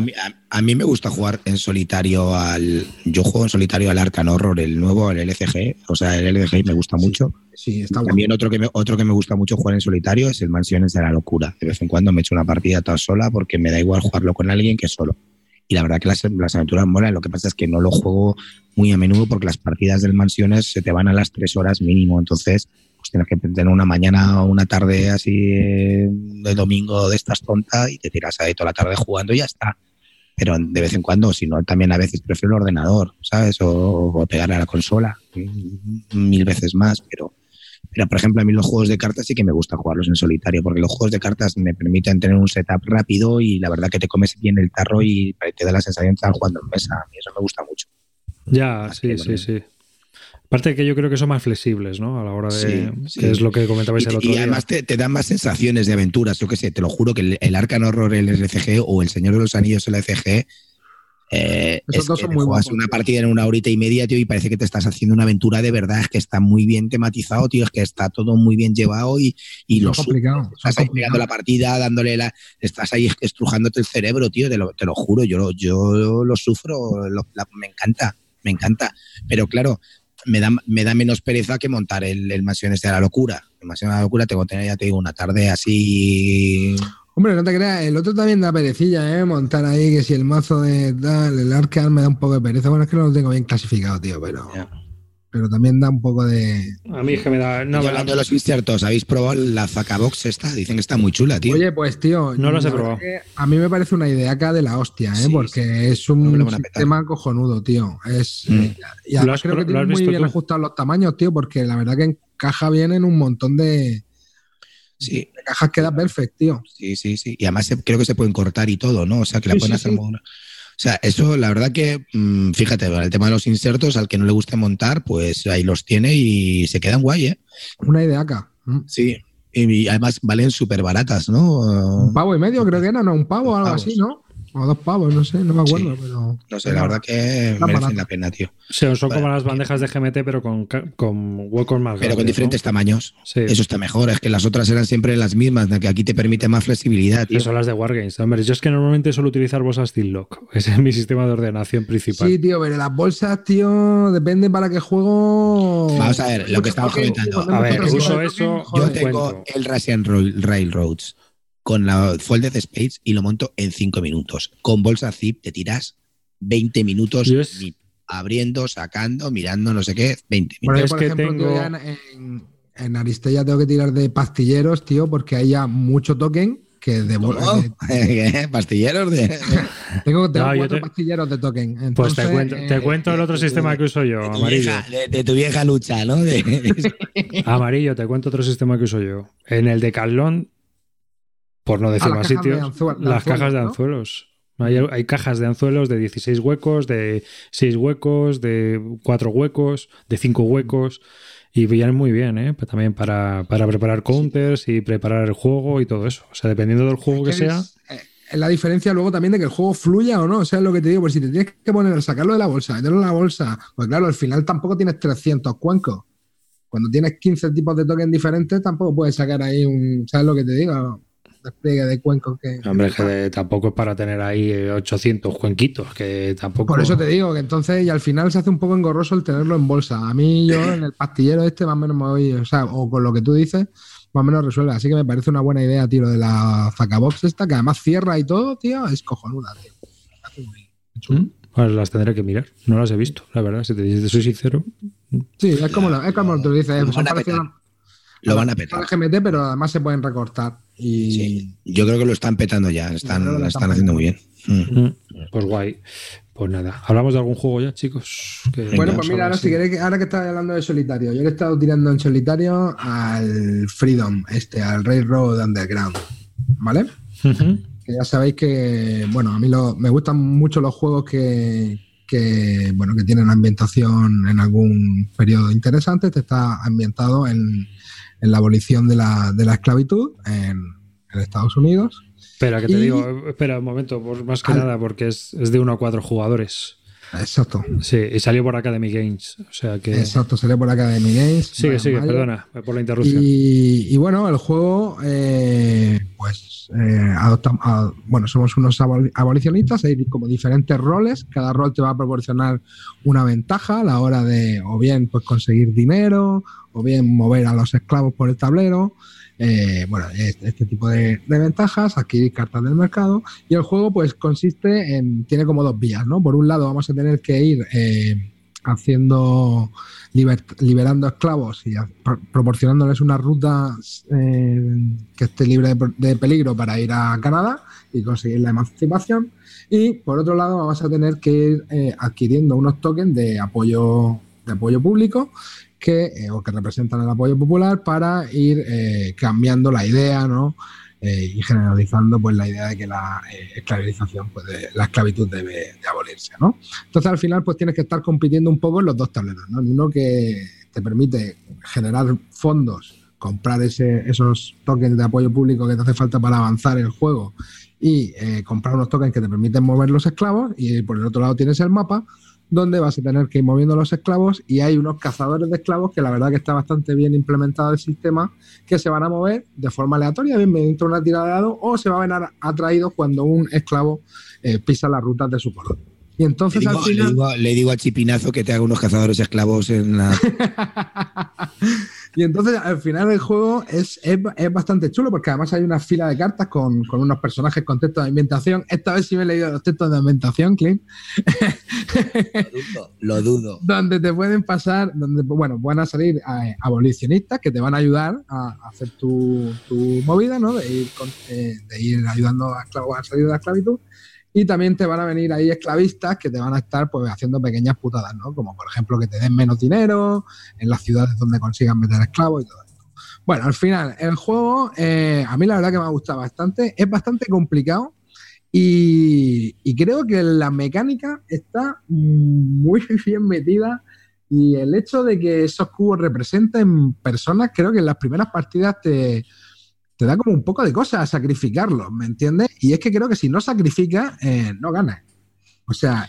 A mí me gusta jugar en solitario al... Yo juego en solitario al Arkham Horror, el nuevo, el LCG. O sea, el LCG me gusta mucho. Sí, está bueno. También otro que me gusta mucho jugar en solitario es el Mansiones de la Locura. De vez en cuando me echo una partida toda sola porque me da igual jugarlo con alguien que solo. Y la verdad que las aventuras molan, lo que pasa es que no lo juego muy a menudo porque las partidas del Mansiones se te van a las 3 horas mínimo, entonces pues tienes que tener una mañana o una tarde así de domingo de estas tontas y te tiras ahí toda la tarde jugando y ya está. Pero de vez en cuando, si no, también a veces prefiero el ordenador, ¿sabes? O pegar a la consola, 1000 veces más, pero por ejemplo a mí los juegos de cartas sí que me gusta jugarlos en solitario porque los juegos de cartas me permiten tener un setup rápido y la verdad que te comes bien el tarro y te da la sensación de estar jugando en mesa. A mí eso me gusta mucho. Ya, así sí, bueno. Sí. Aparte que yo creo que son más flexibles, ¿no? A la hora de... Sí. Que es lo que comentabais el otro día. Y además te dan más sensaciones de aventuras. Yo qué sé, te lo juro que el Arkham Horror, el LCG o el Señor de los Anillos, el LCG... es que juegas una partida en 1 horita y media, tío, y parece que te estás haciendo una aventura de verdad. Es que está muy bien tematizado, tío, es que está todo muy bien llevado y lo complicado. Estás ahí pegando la partida, dándole la... Estás ahí estrujándote el cerebro, tío, te lo juro, yo lo sufro, me encanta. Pero claro, me da menos pereza que montar el Mansiones de la Locura. El Mansiones de la Locura tengo que tener, ya te digo, una tarde así... Hombre, no te creas, el otro también da perecilla, montar ahí, que si el mazo de tal, el Arkham me da un poco de pereza. Bueno, es que no lo tengo bien clasificado, tío, pero... Yeah. Pero también da un poco de... A mí es que me da... No, hablando de los insertos, ¿habéis probado la Zacabox esta? Dicen que está muy chula, tío. Oye, pues, tío... No las he probado. A mí me parece una idea acá de la hostia, sí, porque es un sistema cojonudo, tío. Y además creo que tiene muy bien ajustados los tamaños, tío, porque la verdad que en caja vienen un montón de... Sí. La caja queda perfecta, tío. Sí, sí, sí. Y además creo que se pueden cortar y todo, ¿no? O sea, que la pueden hacer... Sí. Como... O sea, eso la verdad que, fíjate, el tema de los insertos, al que no le guste montar, pues ahí los tiene y se quedan guay, ¿eh? Una idea acá. Sí. Y además valen súper baratas, ¿no? $1,5 creo que eran, o $1 o algo así, ¿no? O $2, no sé, no me acuerdo. Sí. Pero no sé, la verdad que merecen la pena, tío. O sea, son como las bandejas de GMT, pero con huecos más grandes. Pero con diferentes, ¿no?, tamaños. Sí. Eso está mejor. Es que las otras eran siempre las mismas, que aquí te permite más flexibilidad, tío. Que son las de Wargames. Hombre, yo es que normalmente suelo utilizar bolsas Steellock. Ese es mi sistema de ordenación principal. Sí, tío, pero las bolsas, tío, dependen para qué juego... Vamos a ver, lo que estamos comentando. A ver, uso eso... Yo tengo el Russian Railroads con la Folded Space y lo monto en 5 minutos. Con bolsa zip te tiras 20 minutos abriendo, sacando, mirando, no sé qué, 20 minutos. Por ejemplo, tengo... en Aristella tengo que tirar de pastilleros, tío, porque hay ya mucho token que de bolsa. ¿Pastilleros? Tengo cuatro pastilleros de token. Entonces, pues te cuento el otro sistema que uso yo, Amarillo. De tu vieja lucha, ¿no? Amarillo, te cuento otro sistema que uso yo. En el de Calón, por no decir más sitios, las cajas de anzuelos. Hay cajas de anzuelos de 16 huecos, de 6 huecos, de 4 huecos, de 5 huecos. Y vienen muy bien, ¿eh? Pues también para preparar counters y preparar el juego y todo eso. O sea, dependiendo del juego que sea. La diferencia luego también de que el juego fluya o no. O sea, es lo que te digo. Pues si te tienes que poner a sacarlo de la bolsa, meterlo en la bolsa, pues claro, al final tampoco tienes 300 cuencos. Cuando tienes 15 tipos de tokens diferentes, tampoco puedes sacar ahí un... ¿Sabes lo que te digo? Despliegue de cuencos que... Hombre, que tampoco es para tener ahí 800 cuenquitos, que tampoco... Por eso te digo, que entonces, y al final se hace un poco engorroso el tenerlo en bolsa. A mí yo en el pastillero este más o menos me voy, o sea, o con lo que tú dices, más o menos resuelve. Así que me parece una buena idea, tío, lo de la Zacabox esta, que además cierra y todo, tío, es cojonuda, tío. Pues las tendré que mirar. No las he visto, la verdad, si te soy sincero. Sí, es como tú dices, son parecidas... Lo van a petar. GMT, pero además se pueden recortar. Y... Sí, yo creo que lo están petando ya. Lo están haciendo muy bien. Pues guay. Pues nada. ¿Hablamos de algún juego ya, chicos? Bueno, pues mira, ahora si queréis, ahora que estás hablando de solitario, yo le he estado tirando en solitario al Freedom, al Railroad Underground. ¿Vale? Que ya sabéis que, bueno, a mí me gustan mucho los juegos que tienen ambientación en algún periodo interesante. Este está ambientado en la abolición de la esclavitud en Estados Unidos. Espera un momento, más que nada, porque es de 1 a 4 jugadores. Exacto. Sí, y salió por Academy Games. O sea que... Exacto, salió por Academy Games. Sigue, perdona por la interrupción. Y bueno, el juego, somos unos abolicionistas, hay como diferentes roles, cada rol te va a proporcionar una ventaja a la hora de, o bien pues conseguir dinero, o bien mover a los esclavos por el tablero, este tipo de ventajas, adquirir cartas del mercado, y el juego pues consiste en, tiene como 2 vías, ¿no? Por un lado vamos a tener que ir liberando esclavos y proporcionándoles una ruta que esté libre de peligro para ir a Canadá y conseguir la emancipación, y por otro lado vamos a tener que ir adquiriendo unos tokens de apoyo público que representan el apoyo popular para ir cambiando la idea, ¿no? Y generalizando pues la idea de que la esclavización, pues la esclavitud debe abolirse, ¿no? Entonces al final pues tienes que estar compitiendo un poco en los 2 tableros, ¿no? Uno que te permite generar fondos, comprar esos tokens de apoyo público que te hace falta para avanzar el juego y comprar unos tokens que te permiten mover los esclavos, y por el otro lado tienes el mapa donde vas a tener que ir moviendo los esclavos, y hay unos cazadores de esclavos que la verdad que está bastante bien implementado el sistema, que se van a mover de forma aleatoria, bien mediante una tirada de dado, o se van a ver atraídos cuando un esclavo pisa las rutas de su color. Y entonces al final... Le digo a Chipinazo que te haga unos cazadores esclavos en la... Y entonces al final el juego es bastante chulo, porque además hay una fila de cartas con unos personajes con textos de ambientación. Esta vez sí me he leído los textos de ambientación, Clint. Lo dudo. Donde van a salir abolicionistas que te van a ayudar a hacer tu movida, ¿no? De ir ayudando a esclavos a salir de la esclavitud. Y también te van a venir ahí esclavistas que te van a estar pues haciendo pequeñas putadas, ¿no? Como por ejemplo que te den menos dinero en las ciudades donde consigan meter esclavos y todo esto. Bueno, al final, el juego a mí la verdad que me ha gustado bastante. Es bastante complicado y creo que la mecánica está muy bien metida. Y el hecho de que esos cubos representen personas, creo que en las primeras partidas te da como un poco de cosa a sacrificarlos, ¿me entiendes? Y es que creo que si no sacrificas, no ganas. O sea,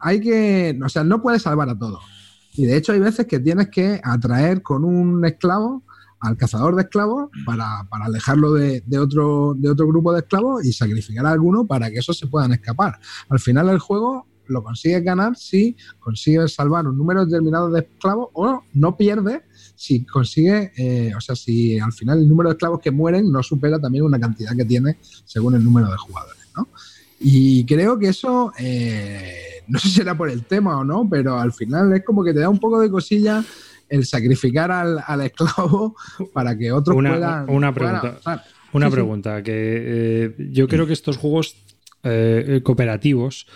hay que... O sea, no puedes salvar a todos. Y de hecho hay veces que tienes que atraer con un esclavo al cazador de esclavos para alejarlo de otro grupo de esclavos y sacrificar a alguno para que esos se puedan escapar. Al final el juego... lo consigues ganar si consigues salvar un número determinado de esclavos o no pierdes si consigues, o sea, si al final el número de esclavos que mueren no supera también una cantidad que tiene según el número de jugadores, ¿no? Y creo que eso, no sé si será por el tema o no, pero al final es como que te da un poco de cosilla el sacrificar al esclavo para que otros puedan avanzar. Una pregunta, que yo creo que estos juegos cooperativos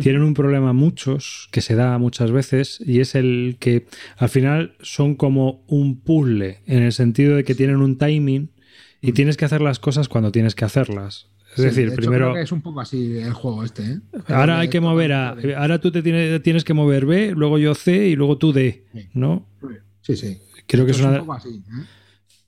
tienen un problema muchos que se da muchas veces y es el que al final son como un puzzle en el sentido de que tienen un timing y tienes que hacer las cosas cuando tienes que hacerlas. Es decir, de hecho, primero creo que es un poco así el juego este, ¿eh? Ahora hay que mover a... Ahora tú tienes que mover B, luego yo C y luego tú D, ¿no? Sí, sí. Creo que es un poco así, ¿eh?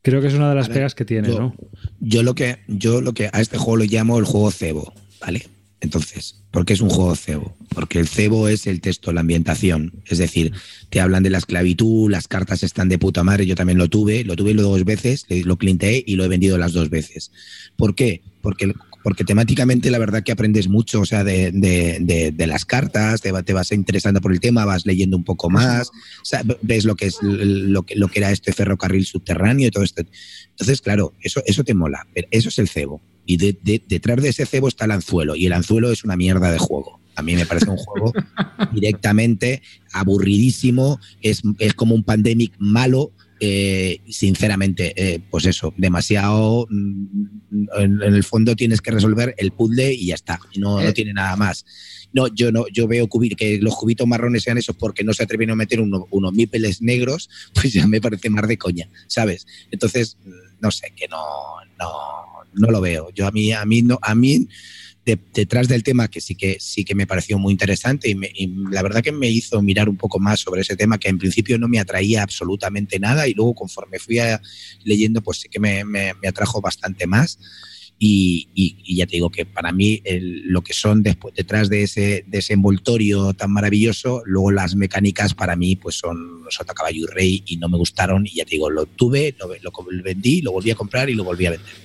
Creo que es una de las pegas que tiene, ¿no? Yo lo que a este juego lo llamo el juego cebo. Vale, entonces, ¿por qué es un juego cebo? Porque el cebo es el texto, la ambientación. Es decir, te hablan de la esclavitud, las cartas están de puta madre. Yo también lo tuve 2 veces, lo clinteé y lo he vendido las 2 veces. ¿Por qué? Porque temáticamente la verdad que aprendes mucho, o sea, de las cartas, te vas interesando por el tema, vas leyendo un poco más, o sea, ves lo que es lo que era este ferrocarril subterráneo y todo esto. Entonces, claro, eso te mola, pero eso es el cebo. Y detrás de ese cebo está el anzuelo, y el anzuelo es una mierda de juego. A mí me parece un juego directamente aburridísimo, es como un Pandemic malo. Sinceramente, pues eso, demasiado. En el fondo tienes que resolver el puzzle y ya está. No tiene nada más. Yo veo que los cubitos marrones sean esos porque no se atreven a meter unos mípeles negros, pues ya me parece más de coña, ¿sabes? Entonces, no sé, que no lo veo. Yo a mí detrás del tema que sí que me pareció muy interesante y la verdad que me hizo mirar un poco más sobre ese tema que en principio no me atraía absolutamente nada y luego conforme fui leyendo pues sí que me atrajo bastante más y ya te digo que para mí lo que son detrás de ese desenvoltorio tan maravilloso, luego las mecánicas para mí pues son sota, caballo y rey y no me gustaron y ya te digo, lo tuve, lo vendí, lo volví a comprar y lo volví a vender.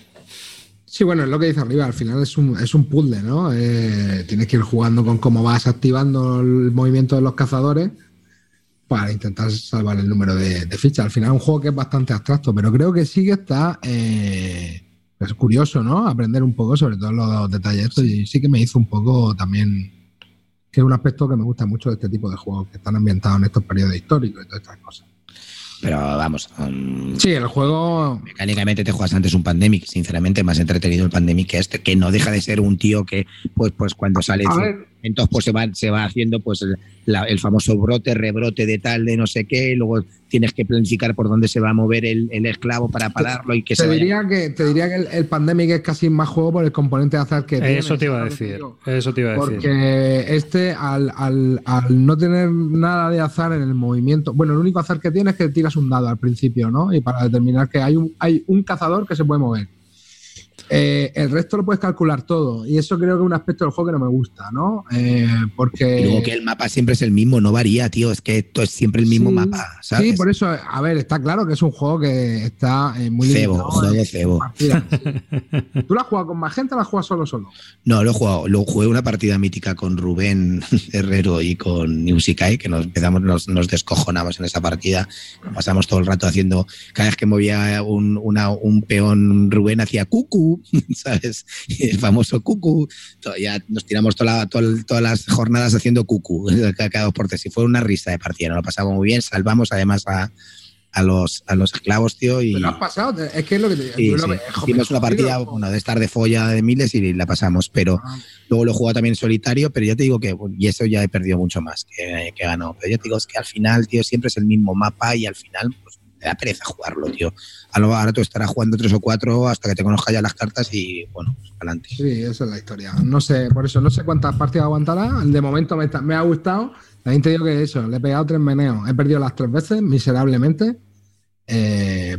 Sí, bueno, es lo que dice arriba, al final es un puzzle, ¿no? Tienes que ir jugando con cómo vas activando el movimiento de los cazadores para intentar salvar el número de fichas. Al final es un juego que es bastante abstracto, pero creo que sí que está... es curioso, ¿no? Aprender un poco sobre todos los detalles. Esto y sí que me hizo un poco también... que es un aspecto que me gusta mucho de este tipo de juegos que están ambientados en estos periodos históricos y todas estas cosas. Pero vamos... sí, el juego... Mecánicamente te juegas antes un Pandemic, sinceramente, más entretenido el Pandemic que este, que no deja de ser un tío que, pues cuando sale... Entonces, pues se va haciendo pues el famoso brote, rebrote de tal, de no sé qué, luego tienes que planificar por dónde se va a mover el esclavo para pararlo y que se vaya. Te diría que el Pandemic es casi más juego por el componente de azar que tiene. Eso te iba a decir. Porque este, al no tener nada de azar en el movimiento, bueno, el único azar que tiene es que tiras un dado al principio, ¿no? Y para determinar que hay un cazador que se puede mover. El resto lo puedes calcular todo y eso creo que es un aspecto del juego que no me gusta, ¿no? Porque... Y luego que el mapa siempre es el mismo, no varía, tío, es que esto es siempre el mismo mapa, ¿sabes? Sí, por eso, a ver, está claro que es un juego que está muy limitado. Cebo. Partida, sí. ¿Tú lo has jugado con más gente o lo has jugado solo? No, lo jugué una partida mítica con Rubén Herrero y con Newsikai, que nos descojonamos en esa partida, pasamos todo el rato haciendo, cada vez que movía un peón Rubén hacía cucu, ¿sabes? El famoso cucu. Ya nos tiramos todas las jornadas haciendo cucu, cada 2 por 3. Si fue una risa de partida, nos lo pasamos muy bien, salvamos además a los esclavos, tío. Y lo has pasado, es que es lo que te digo. Sí, hicimos una partida, bueno, de estar de folla de miles y la pasamos, pero luego lo he jugado también en solitario, pero ya te digo que, y eso ya he perdido mucho más que ganado, pero ya te digo, es que al final, tío, siempre es el mismo mapa y al final, pues, te da pereza jugarlo, tío. Ahora tú estarás jugando 3 o 4 hasta que te conozcas ya las cartas y, bueno, pues, adelante. Sí, esa es la historia. No sé, por eso, no sé cuántas partidas aguantará. De momento me ha gustado. También te digo que eso, le he pegado 3 meneos. He perdido las 3 veces, miserablemente.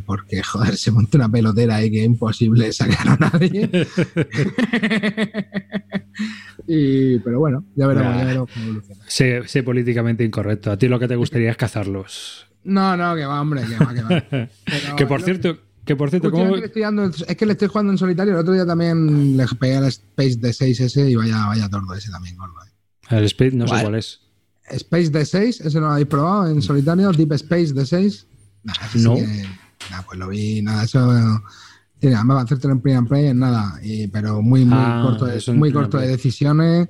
Porque, joder, se monta una pelotera ahí que es imposible sacar a nadie. Pero bueno, ya veremos cómo evoluciona. Sé políticamente incorrecto. A ti lo que te gustaría es cazarlos. No, que va, hombre, que va. Pero, que por cierto, ¿cómo? Es que le estoy jugando en solitario. El otro día también le pegué al Space D6 ese y vaya tordo ese también, gordo. El Space no sé cuál es. Space D6, ese no lo habéis probado en solitario, Deep Space D6. No. Pues lo vi, nada, eso. Tiene, además va a hacértelo en Print and Play, en nada. Pero muy corto de decisiones.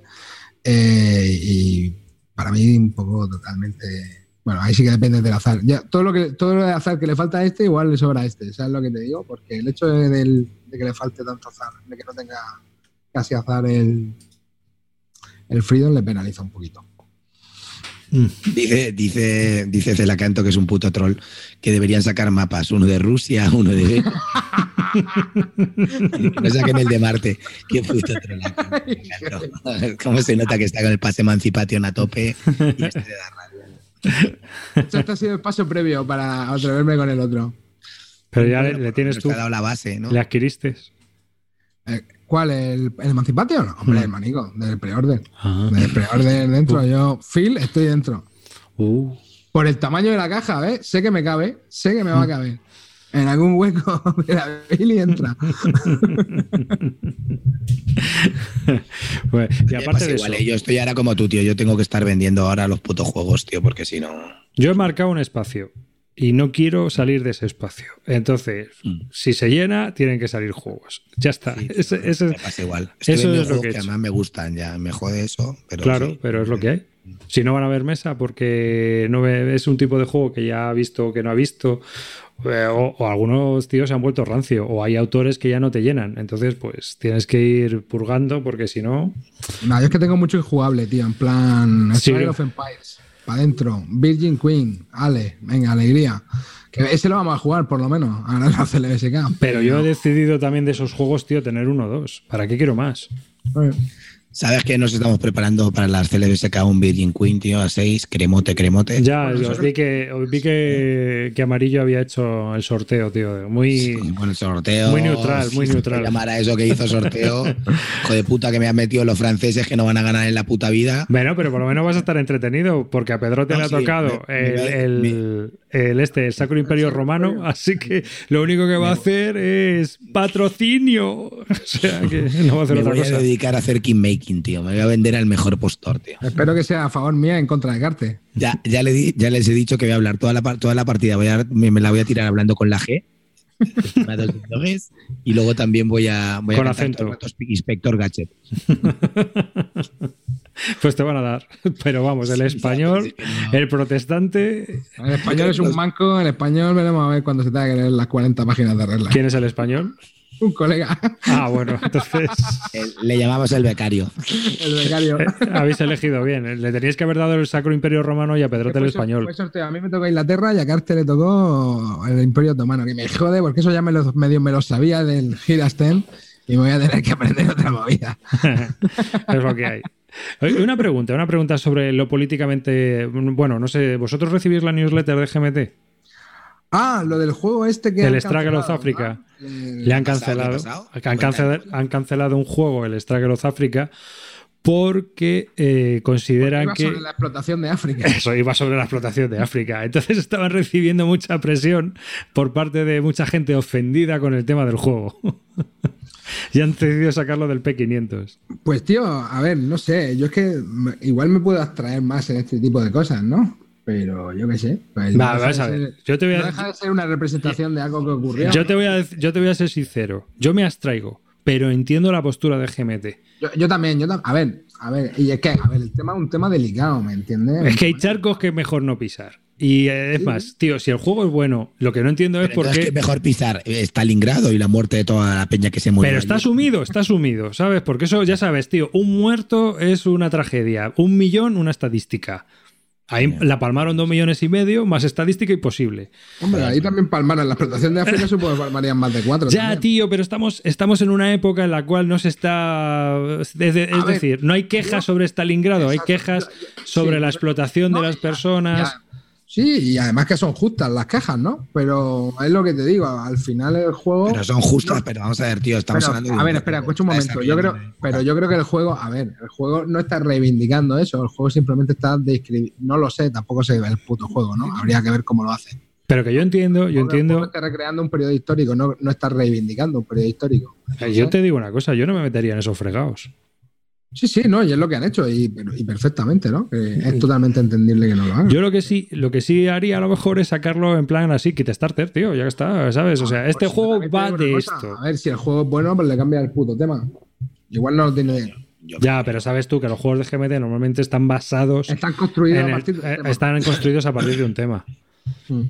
Y para mí un poco totalmente. Bueno, ahí sí que depende del azar. Ya, todo lo de azar que le falta a este, igual le sobra a este. ¿Sabes lo que te digo? Porque el hecho de que le falte tanto azar, de que no tenga casi azar el Freedom, le penaliza un poquito. Dice Celacanto, que es un puto troll, que deberían sacar mapas, uno de Rusia, uno de... no saquen el de Marte. Qué puto trollaco. Cómo se nota que está con el pase Emancipation a tope y este de da rabia. Este ha sido el paso previo para atreverme con el otro. Pero ya le tienes tú. Te ha dado la base, ¿no? Le adquiriste. ¿Cuál? ¿El Emancipation? No, hombre, el manico, del pre-order. Del pre-order dentro. Yo, Phil, estoy dentro. Por el tamaño de la caja, ¿ves? Sé que me cabe, sé que me va a caber. En algún hueco de la Billy entra. Bueno, y aparte de igual, eso... Yo estoy ahora como tú, tío. Yo tengo que estar vendiendo ahora los putos juegos, tío, porque si no... Yo he marcado un espacio y no quiero salir de ese espacio. Entonces, si se llena, tienen que salir juegos. Ya está. Sí, me pasa igual. Eso es lo que además me gustan ya. Me jode eso. Pero claro, sí, pero es lo que hay. Si no van a haber mesa porque no es un tipo de juego que ya ha visto o que no ha visto. O algunos tíos se han vuelto rancio. O hay autores que ya no te llenan. Entonces, pues, tienes que ir purgando porque si no... No, yo es que tengo mucho injugable, tío. En plan... Sí. Star of Empires. Adentro, Virgin Queen, Ale, venga, alegría. Que ese lo vamos a jugar, por lo menos, ahora en la CLSK. Pero yo he decidido también de esos juegos, tío, tener 1 o 2. ¿Para qué quiero más? ¿Sabes que nos estamos preparando para la CLSK un Virgin Queen, tío, a 6? Cremote. Ya, os vi que Amarillo había hecho el sorteo, tío. Muy neutral. Llamar a eso que hizo sorteo. Hijo de puta que me han metido los franceses que no van a ganar en la puta vida. Bueno, pero por lo menos vas a estar entretenido porque a Pedro te le ha tocado el Sacro Imperio Romano, así que lo único que va a hacer es patrocinio. O sea, que no va a hacer otra cosa. Me voy a dedicar a hacer Kingmaking, tío. Me voy a vender al mejor postor, tío. Espero que sea a favor mía en contra de Carte. Ya les he dicho que voy a hablar toda la partida. Me la voy a tirar hablando con la G. Y luego también voy a con acento. Inspector Gadget. Pues te van a dar. Pero vamos, el español, el protestante. El español es un manco. El español, veremos a ver cuando se tenga que leer las 40 páginas de reglas. ¿Quién es el español? Un colega. Ah, bueno, entonces... Le llamamos el becario. El becario. Habéis elegido bien. Le teníais que haber dado el Sacro Imperio Romano y a Pedrote el español. A mí me tocó Inglaterra y a Carte le tocó el Imperio Otomano, que me jode, porque eso ya medio me lo sabía del Hidastem y me voy a tener que aprender otra movida. Es lo que hay. Una pregunta sobre lo políticamente... Bueno, no sé, ¿vosotros recibís la newsletter de GMT? Ah, lo del juego este que... El Struggle of Africa. Le han cancelado. Han cancelado un juego, el Struggle of Africa, porque consideran que... Iba sobre la explotación de África. Eso, iba sobre la explotación de África. Entonces estaban recibiendo mucha presión por parte de mucha gente ofendida con el tema del juego. Y han decidido sacarlo del P500. Pues tío, a ver, no sé. Yo es que igual me puedo abstraer más en este tipo de cosas, ¿no? Pero yo qué sé. Pues no deja de ser una representación de algo que ocurrió. Yo te voy a ser sincero. Yo me abstraigo, pero entiendo la postura de GMT. Yo también. A ver, y es que, el tema es un tema delicado, ¿me entiendes? Es que hay charcos que es mejor no pisar. Y es más, tío, si el juego es bueno, lo que no entiendo es por qué... Es que mejor pisar Stalingrado y la muerte de toda la peña que se muere. Pero allí está sumido, ¿sabes? Porque eso, ya sabes, tío, un muerto es una tragedia, 1.000.000 una estadística. Ahí la palmaron 2,5 millones, más estadística imposible. Hombre, ahí también palmaron. En la explotación de África supongo que palmarían más de 4. Ya, también. Tío, pero estamos en una época en la cual no se está... Es decir, no hay quejas sobre Stalingrado, exacto, hay quejas sobre la explotación de las personas... Ya. Sí, y además que son justas las quejas, ¿no? Pero es lo que te digo, al final el juego... Pero son justas, no, pero vamos a ver, tío, estamos hablando... A ver, espera, escucha un momento. Yo creo que el juego, a ver, el juego no está reivindicando eso, el juego simplemente está describiendo... No lo sé, tampoco se ve el puto juego, ¿no? Habría que ver cómo lo hacen. Pero que yo entiendo... El juego está recreando un periodo histórico, no está reivindicando un periodo histórico. Entonces, yo te digo una cosa, yo no me metería en esos fregados. Sí, sí, no, y es lo que han hecho, y perfectamente, ¿no? Es totalmente entendible que no lo hagan. Yo lo que sí haría a lo mejor es sacarlo en plan así, Kickstarter, tío, ya que está, ¿sabes? O sea, este juego va de esto. A ver, si el juego es bueno, pues le cambia el puto tema. Igual no lo tiene... Ya, pero sabes tú que los juegos de GMT normalmente están basados... Están construidos a partir de un tema.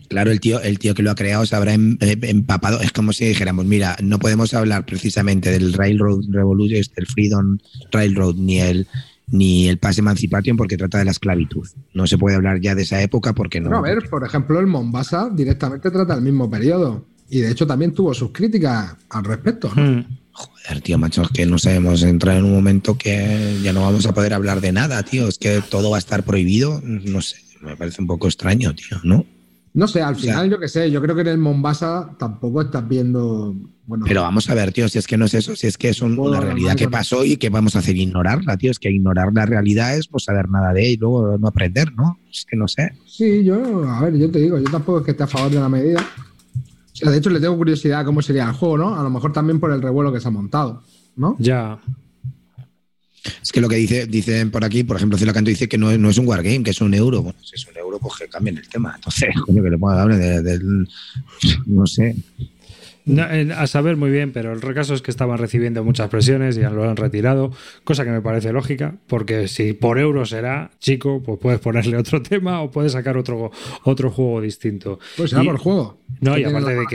Claro, el tío que lo ha creado se habrá empapado. Es como si dijéramos, mira, no podemos hablar precisamente del Railroad Revolution, del Freedom Railroad, ni el Pass Emancipation, porque trata de la esclavitud. No se puede hablar ya de esa época porque no. Pero a ver, por ejemplo, el Mombasa directamente trata el mismo periodo. Y de hecho también tuvo sus críticas al respecto, ¿no? Joder, tío, macho, es que no sabemos entrar en un momento que ya no vamos a poder hablar de nada, tío. Es que todo va a estar prohibido. No sé, me parece un poco extraño, tío, ¿no? No sé, al final, o sea, yo qué sé, yo creo que en el Mombasa tampoco estás viendo... Bueno, pero vamos a ver, tío, si es que no es eso, si es que es una realidad que pasó y que vamos a hacer ignorarla, tío. Es que ignorar la realidad es pues saber nada de ella y luego no aprender, ¿no? Es que no sé. Sí, yo te digo, yo tampoco es que esté a favor de la medida. O sea, de hecho, le tengo curiosidad a cómo sería el juego, ¿no? A lo mejor también por el revuelo que se ha montado, ¿no? Ya... Es que lo que dicen por aquí, por ejemplo, Cilacanto dice que no es un wargame, que es un euro. Bueno, si es un euro, pues que cambien el tema. Entonces, coño, que le puedan hablar del... No sé. No, a saber muy bien, pero el caso es que estaban recibiendo muchas presiones y ya lo han retirado, cosa que me parece lógica, porque si por euro será, chico, pues puedes ponerle otro tema o puedes sacar otro juego distinto. Pues será por juego. No, y aparte de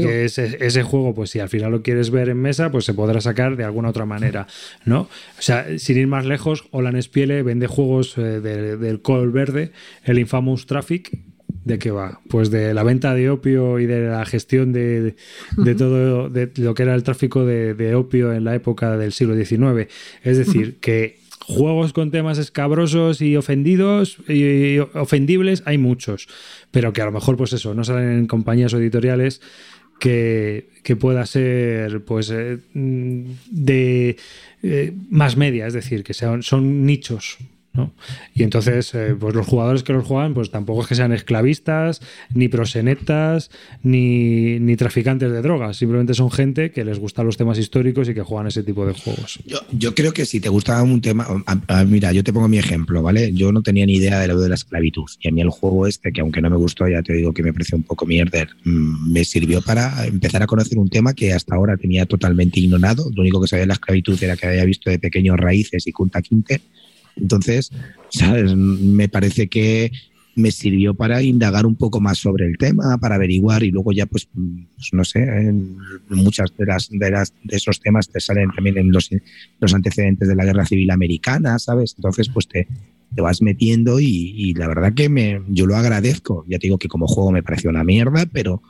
que ese juego, pues si al final lo quieres ver en mesa, pues se podrá sacar de alguna otra manera, ¿no? O sea, sin ir más lejos, Olan Spiele vende juegos del color verde, el Infamous Traffic. ¿De qué va? Pues de la venta de opio y de la gestión de todo de lo que era el tráfico de opio en la época del siglo XIX. Es decir, que juegos con temas escabrosos y ofendidos y ofendibles hay muchos, pero que a lo mejor pues eso, no salen en compañías editoriales que pueda ser pues de más media, es decir, que son nichos, ¿no? Y entonces, pues los jugadores que los juegan, pues tampoco es que sean esclavistas, ni prosenetas, ni traficantes de drogas. Simplemente son gente que les gustan los temas históricos y que juegan ese tipo de juegos. Yo creo que si te gusta un tema... mira, yo te pongo mi ejemplo, ¿vale? Yo no tenía ni idea de lo de la esclavitud. Y a mí el juego este, que aunque no me gustó, ya te digo que me pareció un poco mierder, me sirvió para empezar a conocer un tema que hasta ahora tenía totalmente ignorado. Lo único que sabía de la esclavitud era que había visto de pequeños Raíces y Kunta Kinte. Entonces, ¿sabes? Me parece que me sirvió para indagar un poco más sobre el tema, para averiguar y luego ya, pues no sé, en muchas de esos temas te salen también en los antecedentes de la Guerra Civil Americana, ¿sabes? Entonces, pues te vas metiendo y la verdad que yo lo agradezco. Ya te digo que como juego me pareció una mierda, pero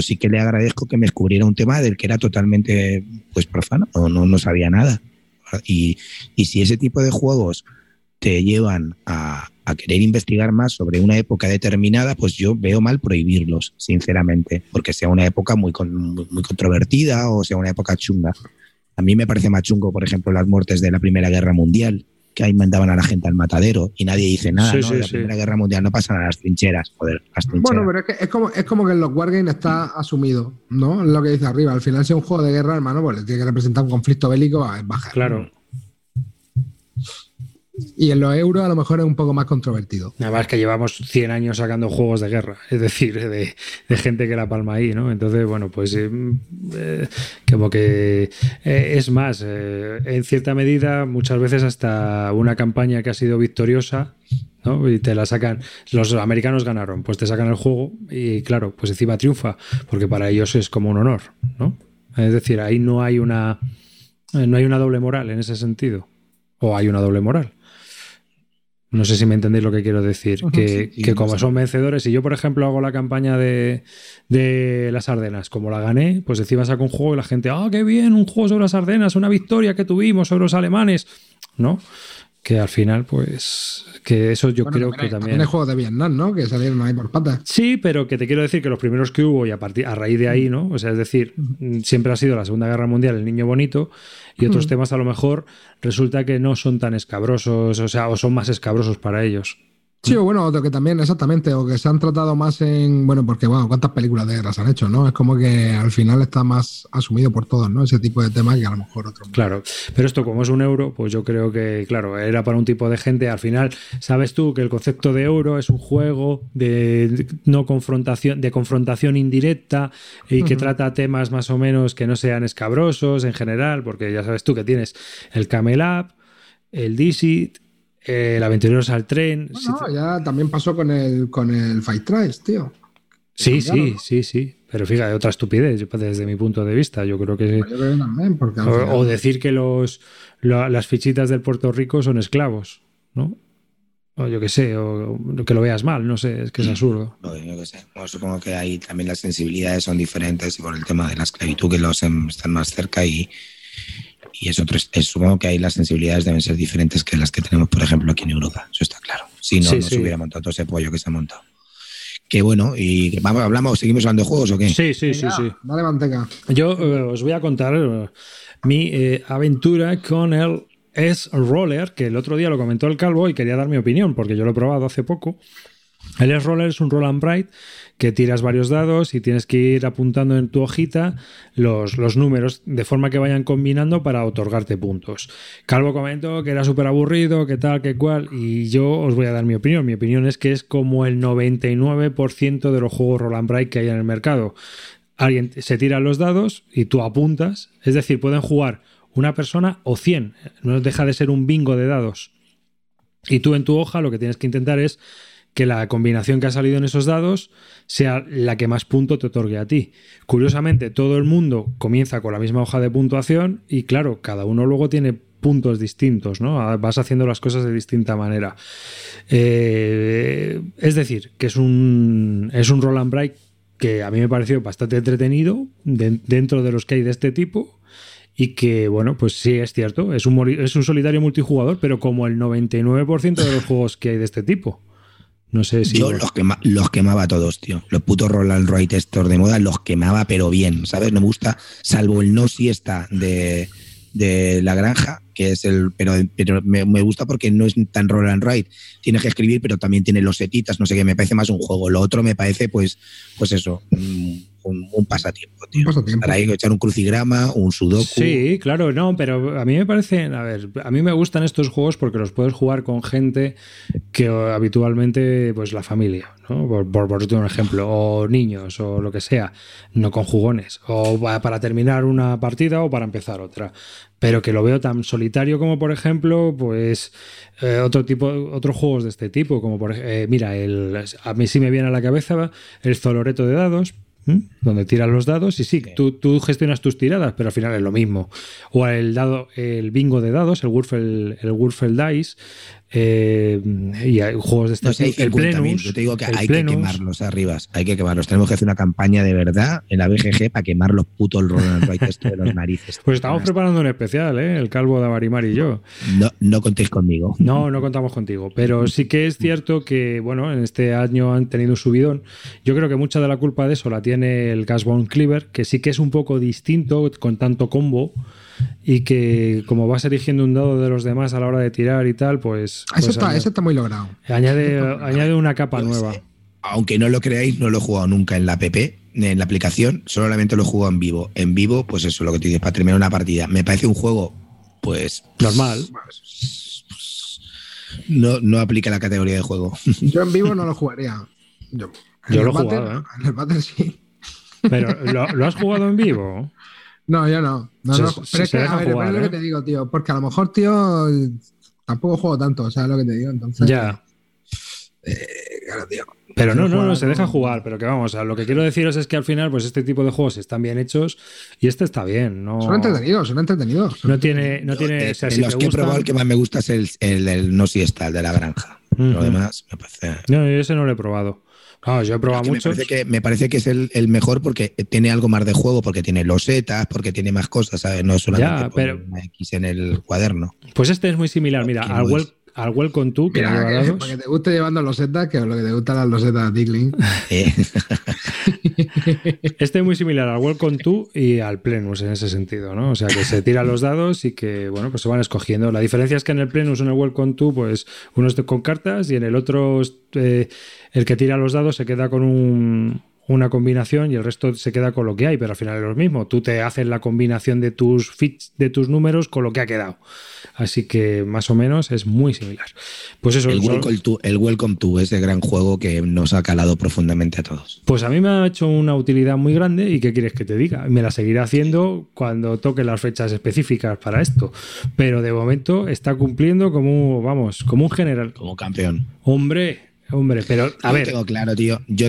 sí que le agradezco que me descubriera un tema del que era totalmente pues profano, no sabía nada. Y si ese tipo de juegos te llevan a querer investigar más sobre una época determinada, pues yo veo mal prohibirlos, sinceramente, porque sea una época muy controvertida o sea una época chunga. A mí me parece más chungo, por ejemplo, las muertes de la Primera Guerra Mundial, que ahí mandaban a la gente al matadero y nadie dice nada, sí, ¿no? Sí, la Primera Guerra Mundial no pasan a las trincheras, joder, las trincheras. Bueno, pero es como que en los wargames está asumido, ¿no? Lo que dice arriba, al final si es un juego de guerra, hermano, pues le tiene que representar un conflicto bélico a bajar. Claro. Y en los euros a lo mejor es un poco más controvertido. Nada más que llevamos 100 años sacando juegos de guerra, es decir, de gente que la palma ahí, ¿no? Entonces, bueno, pues como que es más, en cierta medida, muchas veces hasta una campaña que ha sido victoriosa ¿no? Y te la sacan, los americanos ganaron, pues te sacan el juego y claro, pues encima triunfa, porque para ellos es como un honor, ¿no? Es decir, ahí no hay una doble moral en ese sentido, o hay una doble moral. No sé si me entendéis lo que quiero decir. Uh-huh, que como son vencedores, si yo, por ejemplo, hago la campaña de las Ardenas, como la gané, pues encima saco un juego y la gente, ¡ah, qué bien! Un juego sobre las Ardenas, una victoria que tuvimos sobre los alemanes, ¿no? Que al final, pues, que eso yo creo que también el juego de Vietnam, ¿no? Que salieron ahí por patas. Sí, pero que te quiero decir que los primeros que hubo y a raíz de ahí, ¿no? O sea, es decir, siempre ha sido la Segunda Guerra Mundial el niño bonito y otros temas a lo mejor resulta que no son tan escabrosos, o sea, o son más escabrosos para ellos. Sí, o bueno, otro que también, exactamente, o que se han tratado más en... Bueno, porque, wow, cuántas películas de guerras han hecho, ¿no? Es como que al final está más asumido por todos, ¿no? Ese tipo de temas que a lo mejor otro... Claro, pero esto como es un euro, pues yo creo que, claro, era para un tipo de gente. Al final, sabes tú que el concepto de euro es un juego de no confrontación, de confrontación indirecta y que trata temas más o menos que no sean escabrosos en general, porque ya sabes tú que tienes el Camel Up, el Dizzy... el Aventureros al Tren. Bueno, si te... ya también pasó con el Fight Trials, tío. Sí, cambiaron, sí. Pero fíjate, otra estupidez desde mi punto de vista. Yo creo que... también, porque o decir que las fichitas del Puerto Rico son esclavos, ¿no? O yo qué sé, o que lo veas mal, no sé, es que es absurdo. No, yo qué sé. Bueno, supongo que ahí también las sensibilidades son diferentes y por el tema de la esclavitud que los están más cerca y es otro, supongo que ahí las sensibilidades deben ser diferentes que las que tenemos, por ejemplo, aquí en Europa. Eso está claro. Si no, se hubiera montado todo ese pollo que se ha montado. Que bueno, y vamos, ¿seguimos hablando de juegos o qué? Sí. Dale manteca. Yo os voy a contar mi aventura con el S-Roller, que el otro día lo comentó el Calvo y quería dar mi opinión, porque yo lo he probado hace poco. El S-Roller es un roll and write que tiras varios dados y tienes que ir apuntando en tu hojita los números de forma que vayan combinando para otorgarte puntos. Calvo comentó que era súper aburrido, que tal, que cual, y yo os voy a dar mi opinión. Mi opinión es que es como el 99% de los juegos roll and write que hay en el mercado. Alguien se tira los dados y tú apuntas, es decir, pueden jugar una persona o 100, no deja de ser un bingo de dados. Y tú en tu hoja lo que tienes que intentar es que la combinación que ha salido en esos dados sea la que más punto te otorgue a ti. Curiosamente, todo el mundo comienza con la misma hoja de puntuación y claro, cada uno luego tiene puntos distintos, ¿no? Vas haciendo las cosas de distinta manera. Es decir, que es un roll and write que a mí me pareció bastante entretenido dentro de los que hay de este tipo. Y que, bueno, pues sí, es cierto, es un solitario multijugador, pero como el 99% de los juegos que hay de este tipo. No sé si yo los quemaba todos, tío. Los putos roll and write estos de moda los quemaba, pero bien, ¿sabes? No me gusta, salvo el no siesta de la granja, que es el... Pero me gusta porque no es tan roll and write. Tienes que escribir, pero también tiene losetitas, no sé qué. Me parece más un juego. Lo otro me parece, pues eso... Un pasatiempo, tío. Para ahí echar un crucigrama, un sudoku. Sí, claro, no, pero a mí me parecen... A ver, a mí me gustan estos juegos porque los puedes jugar con gente que habitualmente, pues la familia, ¿no? Por un ejemplo, o niños, o lo que sea, no con jugones. O para terminar una partida o para empezar otra. Pero que lo veo tan solitario como, por ejemplo, pues otros juegos de este tipo, como por mira, a mí sí me viene a la cabeza el Zoloreto de dados, donde tiras los dados y sí, tú gestionas tus tiradas, pero al final es lo mismo. O el bingo de dados, el Wurfel Dice, y hay juegos de este tipo. No sé, el Plenus, yo te digo que hay Plenus, que quemarlos, Arribas, hay que quemarlos. Tenemos que hacer una campaña de verdad en la BGG para quemar los putos roll and write de los narices. Pues estamos preparando un especial, ¿eh? El Calvo de Avarimar y yo. No contéis conmigo. No contamos contigo, pero sí que es cierto que, bueno, en este año han tenido un subidón. Yo creo que mucha de la culpa de eso la tiene el Gasbone Cleaver, que sí que es un poco distinto con tanto combo y que como vas eligiendo un dado de los demás a la hora de tirar y tal, pues eso está muy logrado. Añade una capa nueva. Sé. Aunque no lo creáis, no lo he jugado nunca en la app, en la aplicación, solamente lo he jugado en vivo. En vivo, pues eso, lo que te dices, para terminar una partida. Me parece un juego, pues... normal. No aplica la categoría de juego. Yo en vivo no lo jugaría. Yo lo he jugado, ¿eh? En el Battle sí. Pero, ¿lo has jugado en vivo? No, yo no. Pero es que, a ver, es lo que te digo, tío. Porque a lo mejor, tío, tampoco juego tanto, ¿sabes lo que te digo? Entonces, ya. Pero no, se deja jugar, pero que vamos, lo que quiero deciros es que al final pues este tipo de juegos están bien hechos y este está bien, no... Son entretenidos. No tiene, o sea, si los que he probado el que más me gusta es el del no siesta, el de la granja. Uh-huh. Lo demás me parece... No, ese no lo he probado. Claro, yo he probado muchos. Me parece que es el mejor porque tiene algo más de juego, porque tiene losetas, porque tiene más cosas, ¿sabes? No es solamente una X en el cuaderno. Pues este es muy similar, mira, al Welcome To, que mira, para que te guste llevando losetas, que es lo que te gustan las losetas de Tickling. Este es muy similar al Welcome To y al Plenus en ese sentido, ¿no? O sea, que se tiran los dados y que, bueno, pues se van escogiendo. La diferencia es que en el Plenus o en el Welcome To, pues uno es con cartas y en el otro el que tira los dados se queda con una combinación y el resto se queda con lo que hay, pero al final es lo mismo. Tú te haces la combinación de tus fits, de tus números con lo que ha quedado. Así que más o menos es muy similar. Pues eso, el Welcome To es el gran juego que nos ha calado profundamente a todos. Pues a mí me ha hecho una utilidad muy grande y ¿qué quieres que te diga? Me la seguiré haciendo cuando toque las fechas específicas para esto. Pero de momento está cumpliendo como un general. Como campeón. Hombre, pero a ver. Yo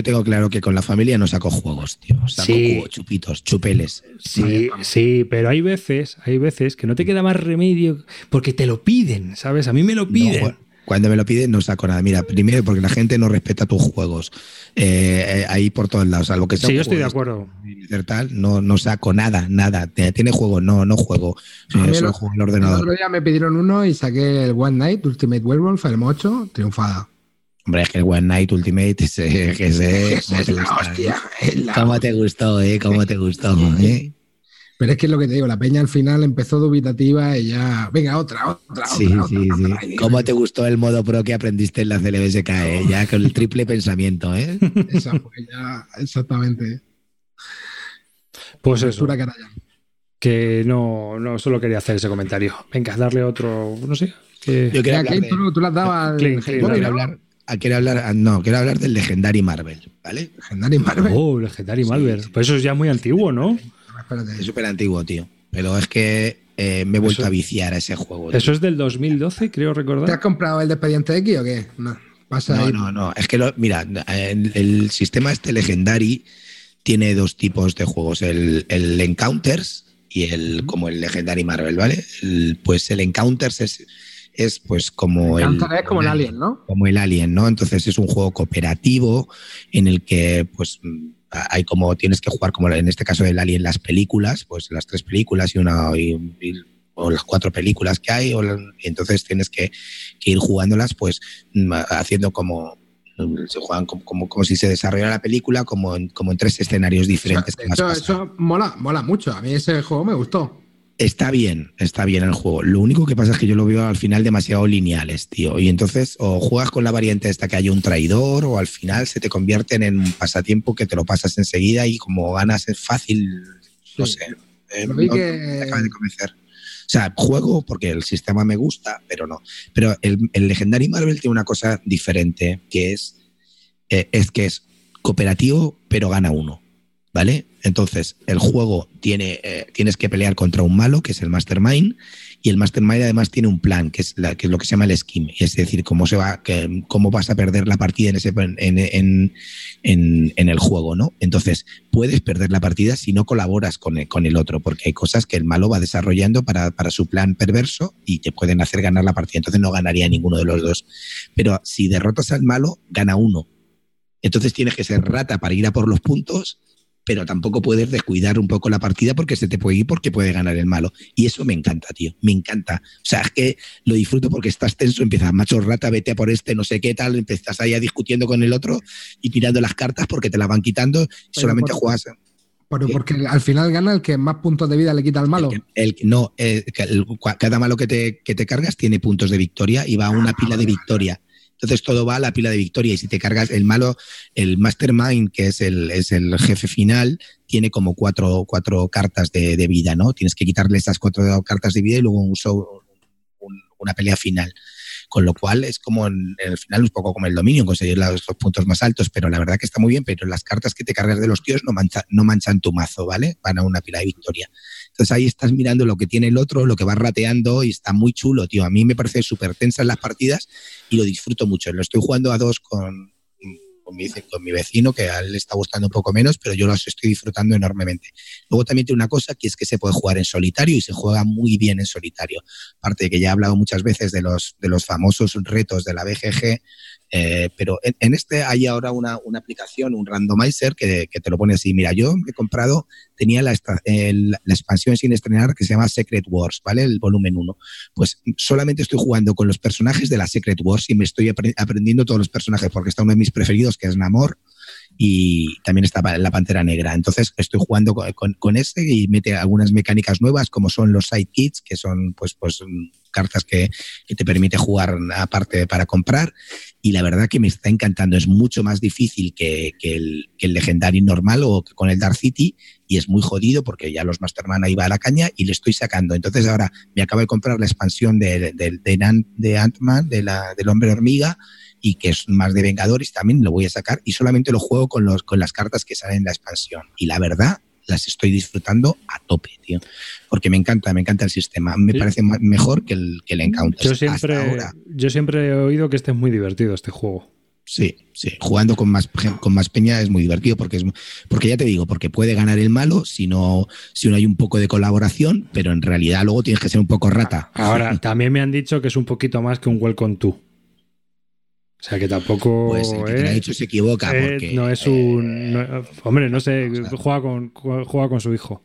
tengo claro que con la familia no saco juegos, tío. Saco chupitos, chupeles. Sí, pero hay veces que no te queda más remedio porque te lo piden, ¿sabes? A mí me lo piden. No, cuando me lo piden no saco nada. Mira, primero porque la gente no respeta tus juegos. Ahí por todos lados, salvo que sea. Sí, yo estoy de acuerdo. No saco nada. Tiene juego, no juego. Solo juego en el ordenador. El otro día me pidieron uno y saqué el One Night Ultimate Werewolf, el 8, triunfada. Hombre, es que el One Night Ultimate es la hostia. ¿Cómo te gustó, eh? Pero es que es lo que te digo, la peña al final empezó dubitativa y ya... Venga, otra. Sí. ¿Cómo te gustó el modo pro que aprendiste en la CLBSK, eh? Ya con el triple pensamiento, ¿eh? Esa fue ya, exactamente. Pues eso. Que no solo quería hacer ese comentario. Venga, darle otro... No sé. Yo quería hablar... Tú las dabas... Quiero hablar del Legendary Marvel, ¿vale? Legendary Marvel. Sí. Pues eso es ya muy antiguo, ¿no? Es súper antiguo, tío. Pero es que me he vuelto a viciar a ese juego. Tío. Eso es del 2012, creo recordar. ¿Te has comprado el de Expediente X o qué? No. Es que, el sistema este Legendary tiene dos tipos de juegos. El Encounters y como el Legendary Marvel, ¿vale? El Encounters es pues como el Alien, ¿no? Como el Alien, ¿no? Entonces es un juego cooperativo en el que pues hay como tienes que jugar como en este caso del Alien las películas, pues las 3 películas y o las 4 películas que hay y entonces tienes que ir jugándolas pues haciendo como se juegan como si se desarrollara la película como en 3 escenarios diferentes. O sea, eso mola mucho. A mí ese juego me gustó. Está bien el juego. Lo único que pasa es que yo lo veo al final demasiado lineales, tío. Y entonces o juegas con la variante esta que hay un traidor o al final se te convierten en un pasatiempo que te lo pasas enseguida y como ganas es fácil, no sé. Me acabas de convencer. O sea, juego porque el sistema me gusta, pero no. Pero el Legendary Marvel tiene una cosa diferente que es cooperativo pero gana uno. ¿Vale? Entonces, el juego tienes que pelear contra un malo, que es el Mastermind, y el Mastermind además tiene un plan, que es lo que se llama el scheme, es decir, cómo vas a perder la partida en el juego, ¿no? Entonces, puedes perder la partida si no colaboras con el otro, porque hay cosas que el malo va desarrollando para su plan perverso y te pueden hacer ganar la partida, entonces no ganaría ninguno de los dos. Pero si derrotas al malo, gana uno. Entonces tienes que ser rata para ir a por los puntos, pero tampoco puedes descuidar un poco la partida porque se te puede ir porque puede ganar el malo. Y eso me encanta, tío, me encanta. O sea, es que lo disfruto porque estás tenso, empiezas, macho rata, vete a por este, no sé qué tal, estás allá discutiendo con el otro y tirando las cartas porque te las van quitando y solamente juegas... Pero porque al final gana el que más puntos de vida le quita al malo. Cada malo que te cargas tiene puntos de victoria y va a una pila de victoria. Entonces todo va a la pila de victoria y si te cargas el malo, el Mastermind, que es el jefe final, tiene como cuatro cartas de vida, ¿no? Tienes que quitarle esas 4 cartas de vida y luego una pelea final. Con lo cual es como en el final un poco como el dominio, conseguir los puntos más altos, pero la verdad que está muy bien, pero las cartas que te cargas de los tíos no manchan tu mazo, ¿vale? Van a una pila de victoria. Entonces ahí estás mirando lo que tiene el otro, lo que vas rateando, y está muy chulo, tío. A mí me parece súper tensas las partidas y lo disfruto mucho. Lo estoy jugando a dos con mi vecino, que a él le está gustando un poco menos, pero yo los estoy disfrutando enormemente. Luego también tiene una cosa que es que se puede jugar en solitario, y se juega muy bien en solitario. Aparte de que ya he hablado muchas veces de los famosos retos de la BGG, pero en este hay ahora una aplicación, un randomizer que te lo pone así. Mira, yo he comprado, tenía la expansión sin estrenar que se llama Secret Wars, ¿vale? El volumen 1. Pues solamente estoy jugando con los personajes de la Secret Wars y me estoy aprendiendo todos los personajes, porque está uno de mis preferidos, que es Namor, y también está la Pantera Negra. Entonces estoy jugando con ese, y mete algunas mecánicas nuevas, como son los sidekicks, que son pues cartas que te permite jugar aparte para comprar, y la verdad que me está encantando. Es mucho más difícil que el legendario normal o que con el Dark City, y es muy jodido porque ya los Masterman ahí va a la caña y le estoy sacando. Entonces ahora me acabo de comprar la expansión de Ant-Man, del Hombre Hormiga, y que es más de Vengadores, también lo voy a sacar, y solamente lo juego con las cartas que salen en la expansión. Y la verdad, las estoy disfrutando a tope, tío. Porque me encanta el sistema. Me parece mejor que el Encounter. Yo siempre he oído que este es muy divertido, este juego. Sí. Jugando con más peña es muy divertido, porque ya te digo, porque puede ganar el malo si no hay un poco de colaboración, pero en realidad luego tienes que ser un poco rata. Ahora, también me han dicho que es un poquito más que un Welcome To. O sea, que tampoco... Pues el que te lo ha dicho se equivoca, porque... No es un... No, hombre, no sé, juega con su hijo.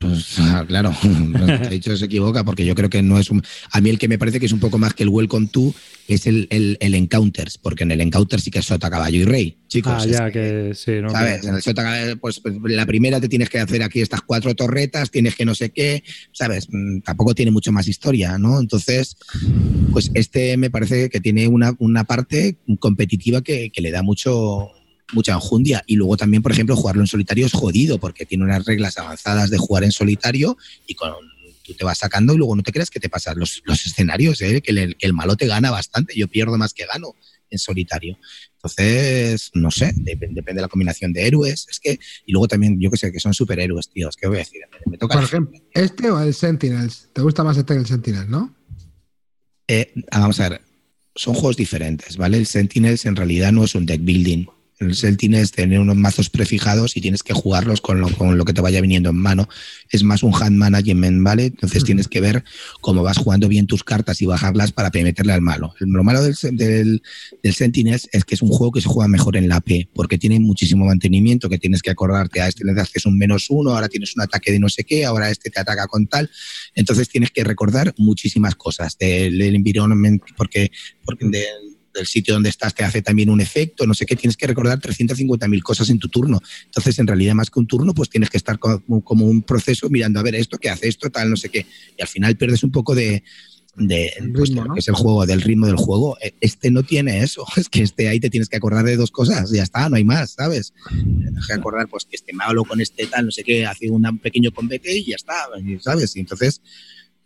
Pues claro, el que ha dicho se equivoca, porque yo creo que no es un... A mí el que me parece que es un poco más que el Welcome To es el Encounters, porque en el Encounters sí que es sota, caballo y rey, chicos. Sí, ¿no? ¿Sabes? En el sota, caballo, pues la primera te tienes que hacer aquí estas 4 torretas, tienes que no sé qué, ¿sabes? Tampoco tiene mucho más historia, ¿no? Entonces, pues este me parece que tiene una parte competitiva que le da mucha enjundia. Y luego también, por ejemplo, jugarlo en solitario es jodido, porque tiene unas reglas avanzadas de jugar en solitario y tú te vas sacando, y luego no te creas que te pasan los escenarios, que el malo te gana bastante. Yo pierdo más que gano en solitario. Entonces, no sé, depende de la combinación de héroes. Es que, y luego también, yo que sé, que son superhéroes, tíos. ¿Qué voy a decir? Me toca. Por ejemplo, ¿este o el Sentinels? ¿Te gusta más este que el Sentinels, no? Vamos a ver, son juegos diferentes, ¿vale? El Sentinels en realidad no es un deck building. El Sentinels tiene unos mazos prefijados y tienes que jugarlos con lo que te vaya viniendo en mano. Es más un hand management, ¿vale? Entonces tienes que ver cómo vas jugando bien tus cartas y bajarlas para meterle al malo. Lo malo del Sentinels es que es un juego que se juega mejor en la P, porque tiene muchísimo mantenimiento, que tienes que acordarte, a este le das que es un -1, ahora tienes un ataque de no sé qué, ahora este te ataca con tal. Entonces tienes que recordar muchísimas cosas del environment, porque el sitio donde estás te hace también un efecto, no sé qué, tienes que recordar 350.000 cosas en tu turno. Entonces, en realidad, más que un turno, pues tienes que estar como un proceso mirando, a ver, esto qué hace, esto tal, no sé qué. Y al final pierdes un poco de ritmo, ¿no? Que es el juego, del ritmo del juego. Este no tiene eso, es que este ahí te tienes que acordar de 2 cosas, ya está, no hay más, ¿sabes? Tienes que acordar pues que este malo con este tal, no sé qué, hace un pequeño combate y ya está, ¿sabes? Y entonces...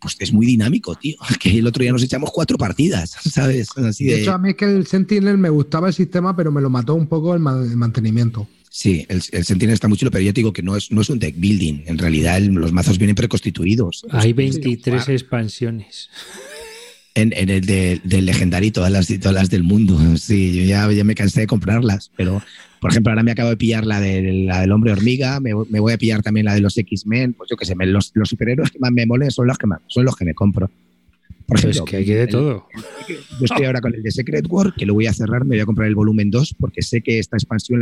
Pues es muy dinámico, tío. Que el otro día nos echamos 4 partidas, ¿sabes? Así de hecho, a mí es que el Sentinel me gustaba el sistema, pero me lo mató un poco el mantenimiento. Sí, el Sentinel está muy chulo, pero ya te digo que no es un deck building. En realidad, los mazos vienen preconstituidos. Hay 23 expansiones. En el del Legendary, todas las del mundo. Sí, yo ya me cansé de comprarlas, pero por ejemplo ahora me acabo de pillar la del Hombre Hormiga, me voy a pillar también la de los X-Men, pues yo qué sé, los superhéroes que más me molen son los que me compro. Por ejemplo, es que hay de todo. Yo estoy ahora con el de Secret War, que lo voy a cerrar, me voy a comprar el volumen 2, porque sé que esta expansión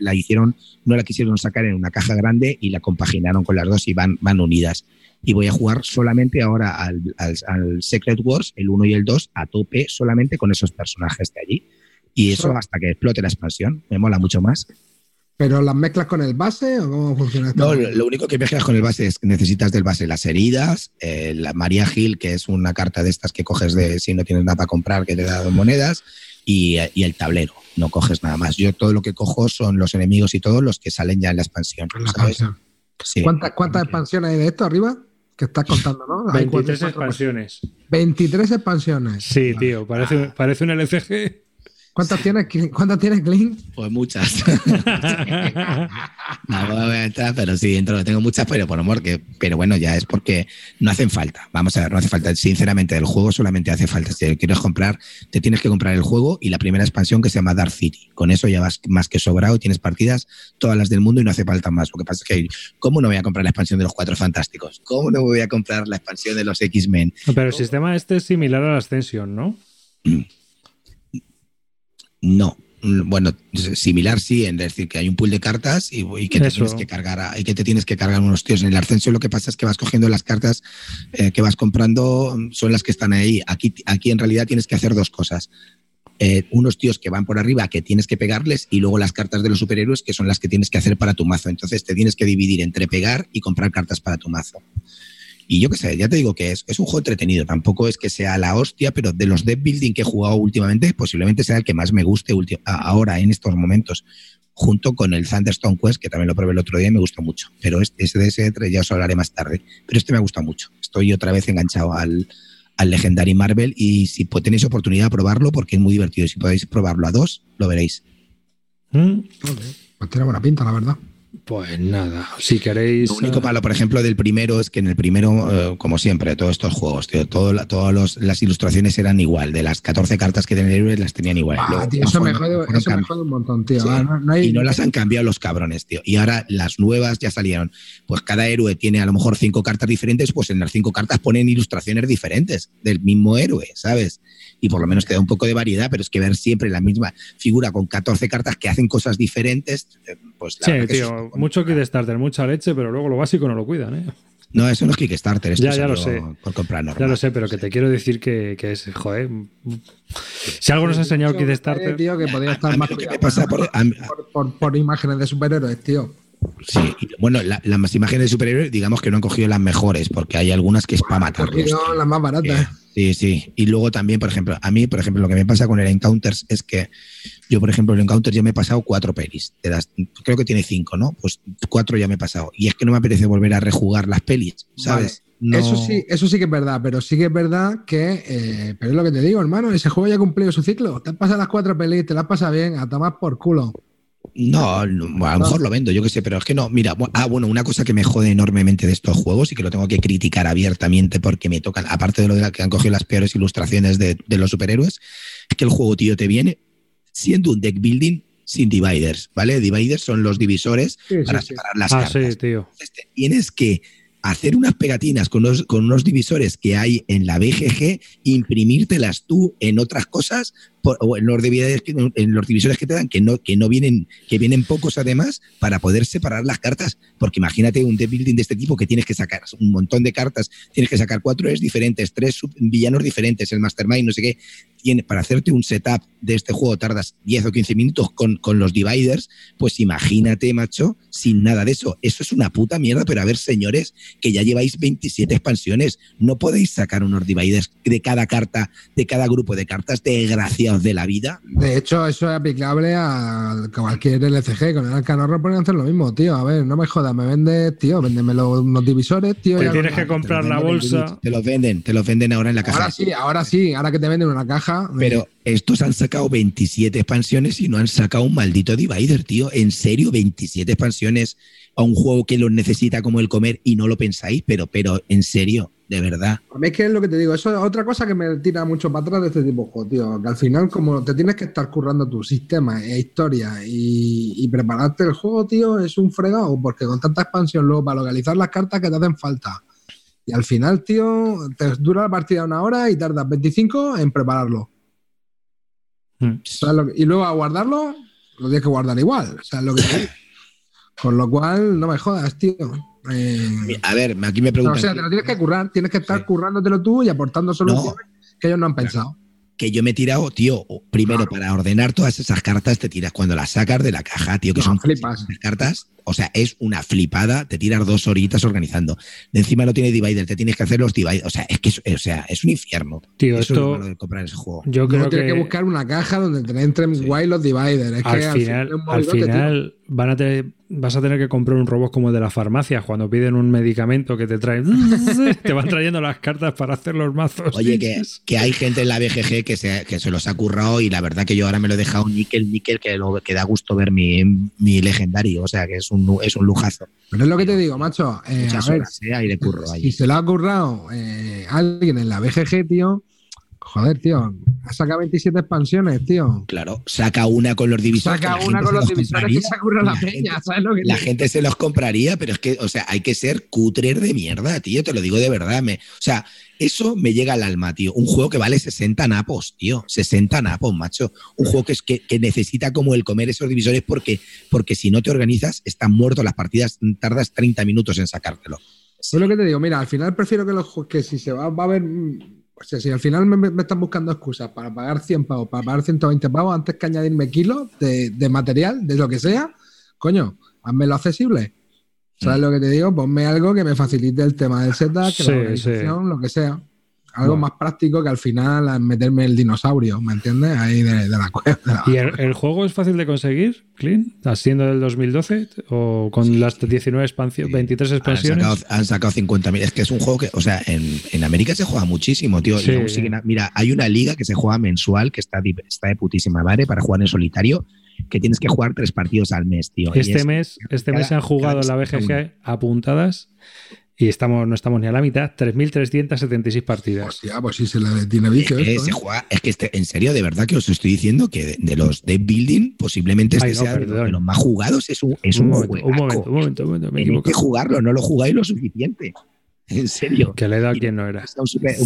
la hicieron, no la quisieron sacar en una caja grande y la compaginaron con las dos y van unidas. Y voy a jugar solamente ahora al Secret Wars, el 1 y el 2, a tope, solamente con esos personajes de allí. Y eso hasta que explote la expansión. Me mola mucho más. ¿Pero las mezclas con el base o cómo funciona esto? No, lo único que mezclas con el base es que necesitas del base las heridas, la María Gil, que es una carta de estas que coges si no tienes nada para comprar, que te da 2 monedas, y el tablero. No coges nada más. Yo todo lo que cojo son los enemigos y todos los que salen ya en la expansión, ¿sabes? Sí. ¿Cuántas expansiones hay de esto arriba? Que estás contando, ¿no? 23 expansiones. 23 expansiones. Sí, tío, parece un LCG. ¿Cuántas tiene Clint? Pues muchas. No voy a entrar, pero sí, tengo muchas, pero por amor, pero bueno, ya es porque no hacen falta. Vamos a ver, no hace falta. Sinceramente, el juego solamente hace falta. Si quieres comprar, te tienes que comprar el juego y la primera expansión que se llama Dark City. Con eso ya vas más que sobrado, tienes partidas todas las del mundo y no hace falta más. Lo que pasa es que, ¿cómo no voy a comprar la expansión de los Cuatro Fantásticos? ¿Cómo no voy a comprar la expansión de los X-Men? Pero el sistema este es similar a la Ascension, ¿no? No, bueno, similar sí, es decir, que hay un pool de cartas y que te tienes que cargar unos tíos. En el Ascenso lo que pasa es que vas cogiendo las cartas que vas comprando, son las que están ahí. Aquí en realidad tienes que hacer dos cosas. Unos tíos que van por arriba que tienes que pegarles y luego las cartas de los superhéroes que son las que tienes que hacer para tu mazo. Entonces te tienes que dividir entre pegar y comprar cartas para tu mazo. Y yo qué sé, ya te digo que es un juego entretenido. Tampoco es que sea la hostia, pero de los deck building que he jugado últimamente, posiblemente sea el que más me guste ahora, en estos momentos. Junto con el Thunderstone Quest, que también lo probé el otro día y me gustó mucho. Pero ese ya os hablaré más tarde. Pero este me gusta mucho. Estoy otra vez enganchado al Legendary Marvel y si tenéis oportunidad, probarlo porque es muy divertido. Y si podéis probarlo a dos, lo veréis. Pues tiene buena pinta, la verdad. Pues nada, si queréis... Lo único malo, por ejemplo, del primero es que en el primero, como siempre, todos estos juegos, tío, todas las ilustraciones eran igual. De las 14 cartas que tenían el héroe, las tenían igual. Eso me jode un montón, tío. Sí. Y no las han cambiado los cabrones, tío. Y ahora las nuevas ya salieron. Pues cada héroe tiene a lo mejor 5 cartas diferentes, pues en las 5 cartas ponen ilustraciones diferentes del mismo héroe, ¿sabes? Y por lo menos te da un poco de variedad, pero es que ver siempre la misma figura con 14 cartas que hacen cosas diferentes, pues la verdad que tío. Mucho Kickstarter, mucha leche, pero luego lo básico no lo cuidan, ¿eh? No, eso no es Kickstarter, esto ya lo sé. Por comprar normal. Ya lo sé, pero que te quiero decir que es, joder. Si algo nos ha enseñado Kickstarter. Tío, que podría estar más por imágenes de superhéroes, tío. Sí, bueno, las imágenes de superhéroes, digamos que no han cogido las mejores, porque hay algunas que es para matarlos. No, las más baratas. Sí, sí. Y luego también, por ejemplo, a mí, por ejemplo, lo que me pasa con el Encounters es que yo, por ejemplo, el Encounters ya me he pasado 4 pelis. Creo que tiene 5, ¿no? Pues 4 ya me he pasado. Y es que no me apetece volver a rejugar las pelis, ¿sabes? Vale. No. Eso sí que es verdad, pero sí que es verdad que, pero es lo que te digo, hermano, ese juego ya ha cumplido su ciclo. Te has pasado las 4 pelis, te las has pasado bien, a tomar por culo. No, a lo mejor lo vendo, yo qué sé, pero es que no, mira, bueno, una cosa que me jode enormemente de estos juegos y que lo tengo que criticar abiertamente porque me tocan, aparte de lo de la que han cogido las peores ilustraciones de los superhéroes, es que el juego, tío, te viene siendo un deck building sin dividers, ¿vale? Dividers son los divisores para separar las cartas. Sí, tío. Entonces, tienes que hacer unas pegatinas con unos divisores que hay en la BGG, imprimírtelas tú en otras cosas o en los divisores que te dan que vienen pocos además para poder separar las cartas, porque imagínate un deck building de este tipo que tienes que sacar un montón de cartas, tienes que sacar 4 es diferentes, 3 villanos diferentes, el mastermind, no sé qué. Para hacerte un setup de este juego tardas 10 o 15 minutos con los dividers, pues imagínate, macho, sin nada de eso. Eso es una puta mierda, pero a ver, señores, que ya lleváis 27 expansiones, no podéis sacar unos dividers de cada carta, de cada grupo de cartas, desgraciados de la vida. De hecho, eso es aplicable a cualquier LCG, con el Arkham Horror pueden hacer lo mismo, tío. A ver, no me jodas, me vendes, tío, véndemelo unos divisores, tío. Te tienes que comprar la bolsa. Te los venden ahora en la caja. Ahora sí, ahora que te venden una caja. Pero estos han sacado 27 expansiones y no han sacado un maldito divider, tío. En serio, 27 expansiones a un juego que los necesita como el comer y no lo pensáis, pero en serio, de verdad. A mí es que es lo que te digo, eso es otra cosa que me tira mucho para atrás de este tipo de juego, tío. Que al final, como te tienes que estar currando tu sistema e historia y prepararte el juego, tío, es un fregado, porque con tanta expansión luego para localizar las cartas que te hacen falta. Y al final, tío, te dura la partida 1 hora y tardas 25 en prepararlo. O sea, y luego a guardarlo, lo tienes que guardar igual. O sea, lo que hay. Con lo cual, no me jodas, tío. A ver, aquí me preguntan. O sea, te lo tienes que currar, tienes que estar currándotelo tú y aportando soluciones que ellos no han pensado. Que yo me he tirado, tío, primero para ordenar todas esas cartas, te tiras cuando las sacas de la caja, tío, que son flipas. Cartas, o sea, es una flipada, te tiras 2 horitas organizando. De encima no tiene divider, te tienes que hacer los dividers, o sea, es que es un infierno. Tío, eso esto es lo malo de comprar ese juego. Yo creo que tienes que buscar una caja donde te entren guay los dividers. Es al final van a tener vas a tener que comprar un robot como el de las farmacias, cuando piden un medicamento que te traen, te van trayendo las cartas para hacer los mazos. Oye, que hay gente en la BGG que se los ha currado, y la verdad que yo ahora me lo he dejado níquel, que da gusto ver mi legendario, o sea que es un lujazo. Pero es lo que te digo, macho, muchas horas, ahí le curro. Si se lo ha currado alguien en la BGG, tío. Joder, tío, ha sacado 27 expansiones, tío. Claro, saca una con los divisores. Saca una con los divisores que se ocurre la peña, ¿sabes lo que La gente se los compraría, pero es que, o sea, hay que ser cutrer de mierda, tío, te lo digo de verdad. O sea, eso me llega al alma, tío. Un juego que vale 60 napos, tío. 60 napos, macho. Un juego que necesita como el comer esos divisores porque si no te organizas, están muertos las partidas, tardas 30 minutos en sacártelo. Sí. Es lo que te digo, mira, al final prefiero que si se va a ver... O sea, si al final me están buscando excusas para pagar 100 pavos, para pagar 120 pavos, antes que añadirme kilos de material, de lo que sea, coño, házmelo accesible. ¿Sabes lo que te digo? Ponme algo que me facilite el tema del setup, que la organización, lo que sea. Algo más práctico que al final meterme el dinosaurio, ¿me entiendes? Ahí de la cueva. ¿Y el juego es fácil de conseguir, Clint? ¿Siendo del 2012 o con las 19 expansiones, 23 expansiones? Han sacado 50.000. Es que es un juego que, o sea, en América se juega muchísimo, tío. Sí. Mira, hay una liga que se juega mensual, que está de putísima madre para jugar en solitario, que tienes que jugar 3 partidos al mes, tío. Este mes se han jugado la BGG apuntadas. Y no estamos ni a la mitad, 3.376 partidas. Hostia, pues sí se le tiene bicho. Es que en serio, de verdad que os estoy diciendo que de los de building, posiblemente sea de los más jugados. Es un momento, me equivoco. Tenéis que jugarlo, no lo jugáis lo suficiente. En serio. Que le he dado a quien no era. Es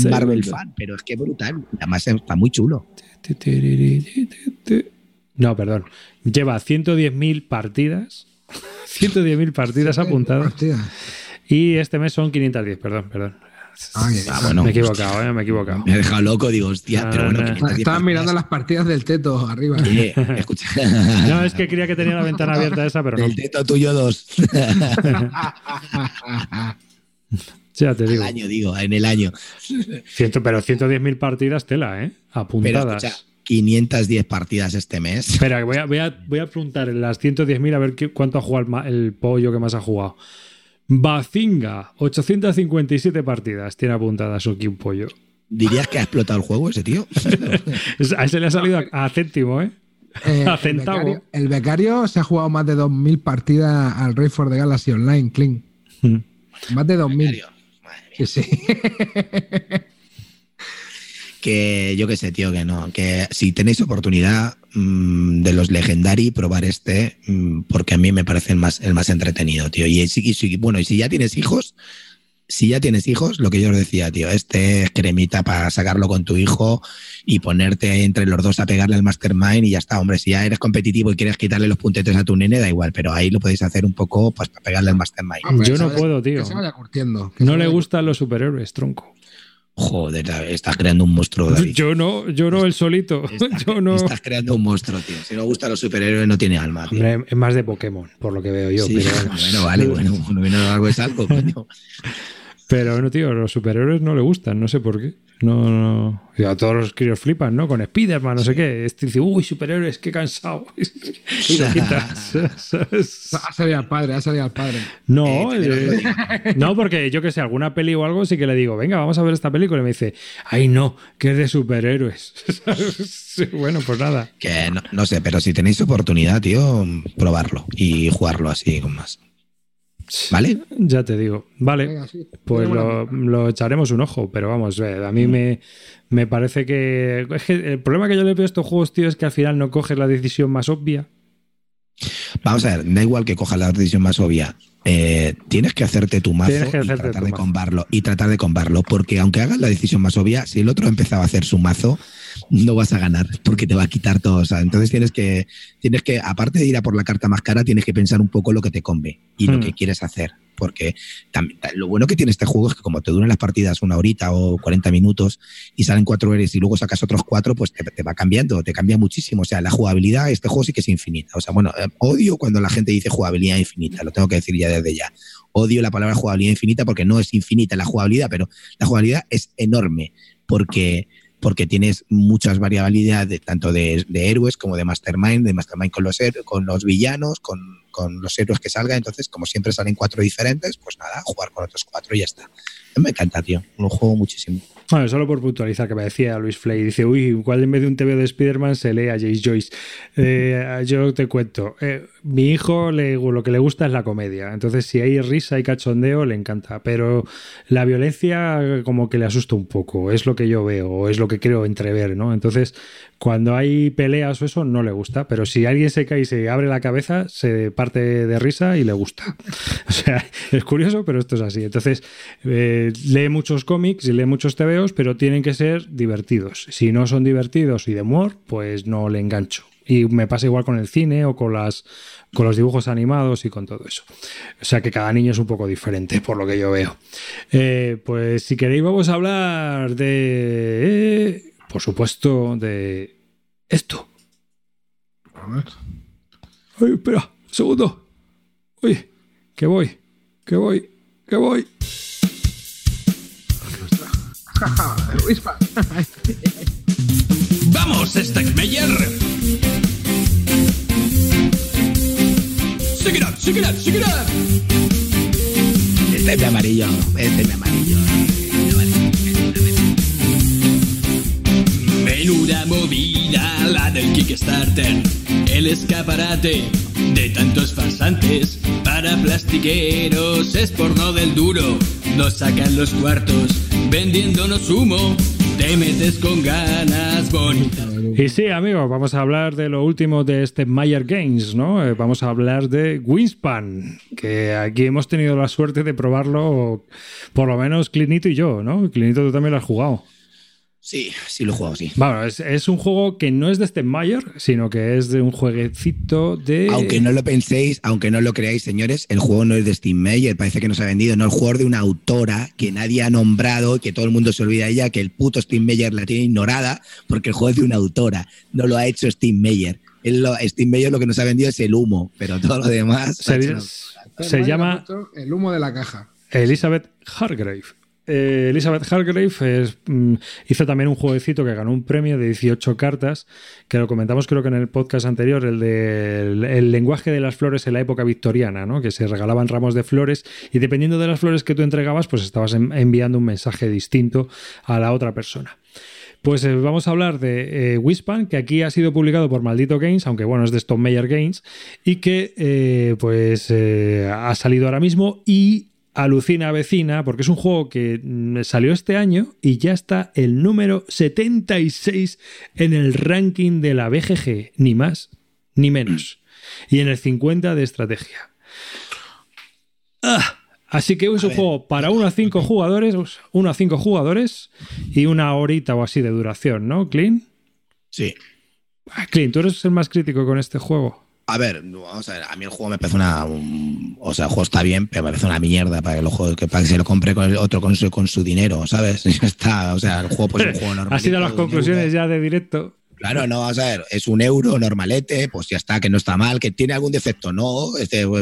un Marvel fan, pero es que es brutal. Además está muy chulo. No, perdón. Lleva 110.000 partidas. 110.000 partidas apuntadas. Y este mes son 510, perdón. Bueno. Me he equivocado. Me he dejado loco, digo, hostia, pero bueno. Estaban mirando las partidas del teto arriba. Sí, escucha. No, es que creía que tenía la ventana abierta esa, pero no. El teto tuyo 2. Ya te digo. En el año. Pero 110.000 partidas, tela, ¿eh? Apuntadas. Pero, escucha, 510 partidas este mes. Espera, voy a apuntar en las 110.000 a ver cuánto ha jugado el pollo que más ha jugado. Bazinga, 857 partidas tiene apuntadas aquí un pollo. ¿Dirías que ha explotado el juego ese tío? A ese le ha salido a céntimo, ¿eh? A centavo. El becario se ha jugado más de 2.000 partidas al Raid for the Galaxy Online, Clint. Más de 2.000. Sí. Que yo qué sé, tío, que no. Que si tenéis oportunidad de los Legendary, probar este, porque a mí me parece el más entretenido, tío. Y si ya tienes hijos, lo que yo os decía, tío, este es cremita para sacarlo con tu hijo y ponerte entre los dos a pegarle al Mastermind y ya está. Hombre, si ya eres competitivo y quieres quitarle los puntetes a tu nene, da igual, pero ahí lo podéis hacer un poco pues, para pegarle al Mastermind. Hombre, yo no puedo, tío. Que se vaya curtiendo. No le gustan los superhéroes, tronco. Joder, estás creando un monstruo, David. Yo no, él solito. Estás creando un monstruo, tío. Si no gusta los superhéroes, no tiene alma, tío. Hombre, es más de Pokémon, por lo que veo yo. Sí, pero bueno, vale, bueno, algo es algo, coño. Pero no, tío, los superhéroes no le gustan, no sé por qué. No. O sea, a todos los críos flipan, ¿no? Con Spiderman, no sé qué. Este dice, uy, superhéroes, qué cansado. Y lo quitas. Ha salido al padre. No, no, porque yo que sé, alguna peli o algo sí que le digo, venga, vamos a ver esta película. Y me dice, ay, no, que es de superhéroes. Sí, bueno, pues nada. Que no sé, pero si tenéis oportunidad, tío, probarlo y jugarlo así con más. ¿Vale? Ya te digo. Vale, venga, sí. Pues lo echaremos un ojo, pero vamos, a mí me parece que... Es que el problema que yo le veo a estos juegos, tío, es que al final no coges la decisión más obvia. Vamos a ver, da igual que cojas la decisión más obvia. Tienes que hacerte tu mazo y tratar de combarlo, porque aunque hagas la decisión más obvia, si el otro ha empezado a hacer su mazo, no vas a ganar porque te va a quitar todo. O sea, entonces tienes que aparte de ir a por la carta más cara, tienes que pensar un poco lo que te conviene y lo que quieres hacer, porque lo bueno que tiene este juego es que como te duran las partidas una horita o 40 minutos y salen 4 horas y luego sacas otros 4, pues te va cambiando, te cambia muchísimo. O sea, la jugabilidad de este juego sí que es infinita. O sea, bueno, odio cuando la gente dice jugabilidad infinita, lo tengo que decir ya desde ya. Odio la palabra jugabilidad infinita porque no es infinita la jugabilidad, pero la jugabilidad es enorme porque tienes muchas variabilidades, tanto de héroes como de mastermind con los villanos, con con los héroes que salgan. Entonces, como siempre salen 4 diferentes, pues nada, jugar con otros 4 y ya está. Me encanta, tío. Lo juego muchísimo. Bueno, solo por puntualizar, que me decía Luis Fley, dice, uy, igual en vez de un TVO de Spider-Man se lee a James Joyce. Yo te cuento, mi hijo lo que le gusta es la comedia. Entonces, si hay risa y cachondeo, le encanta. Pero la violencia como que le asusta un poco. Es lo que yo veo, o es lo que creo entrever, ¿no? Entonces, cuando hay peleas o eso, no le gusta. Pero si alguien se cae y se abre la cabeza, se parte de risa y le gusta. O sea, es curioso, pero esto es así. Entonces, lee muchos cómics y lee muchos TVOs, pero tienen que ser divertidos. Si no son divertidos y de humor, pues no le engancho. Y me pasa igual con el cine o con los dibujos animados y con todo eso. O sea que cada niño es un poco diferente, por lo que yo veo. Pues si queréis vamos a hablar de... por supuesto, de esto. A ver. Ay, espera, un segundo. Oye, que voy. ¡Vamos, Stex Major! ¡Sigue! Este es de amarillo. Menuda movida la del Kickstarter. El escaparate de tantos farsantes. Para plastiqueros es porno del duro. Nos sacan los cuartos vendiéndonos humo. Te metes con ganas bonitas. Y sí, amigos, vamos a hablar de lo último de Stex Major Games, ¿no? Vamos a hablar de Winspan, que aquí hemos tenido la suerte de probarlo, por lo menos Clinito y yo, ¿no? Clinito, tú también lo has jugado. Sí lo he jugado, sí. Bueno, es un juego que no es de Stex Major, sino que es de un jueguecito de... Aunque no lo penséis, aunque no lo creáis, señores, el juego no es de Stex Major, parece que no se ha vendido, no, el juego es de una autora que nadie ha nombrado, que todo el mundo se olvida de ella, que el puto Stex Major la tiene ignorada, porque el juego es de una autora, no lo ha hecho Stex Major. Stex Major lo que nos ha vendido es el humo, pero todo lo demás... Se llama... El humo de la caja. Elizabeth Hargrave. Elizabeth Hargrave hizo también un jueguecito que ganó un premio de 18 cartas, que lo comentamos creo que en el podcast anterior, el de el lenguaje de las flores en la época victoriana, ¿no? Que se regalaban ramos de flores y dependiendo de las flores que tú entregabas, pues estabas enviando un mensaje distinto a la otra persona. Pues vamos a hablar de Winspan, que aquí ha sido publicado por Maldito Games, aunque bueno, es de Stex Major Games, y que ha salido ahora mismo y alucina vecina, porque es un juego que salió este año y ya está el número 76 en el ranking de la BGG, ni más ni menos, y en el 50 de estrategia. Así que es un juego para 1 a 5 jugadores y una horita o así de duración, ¿no, Clint? Sí. Clint, tú eres el más crítico con este juego. A ver, vamos a ver, a mí el juego me parece el juego está bien, pero me parece una mierda para que se lo compre con el otro con su dinero, ¿sabes? Está, el juego pues es un juego normal. Has ido a las conclusiones ya de directo. Claro, no, vamos a ver, es €1 normalete, pues ya está, que no está mal, que tiene algún defecto, no,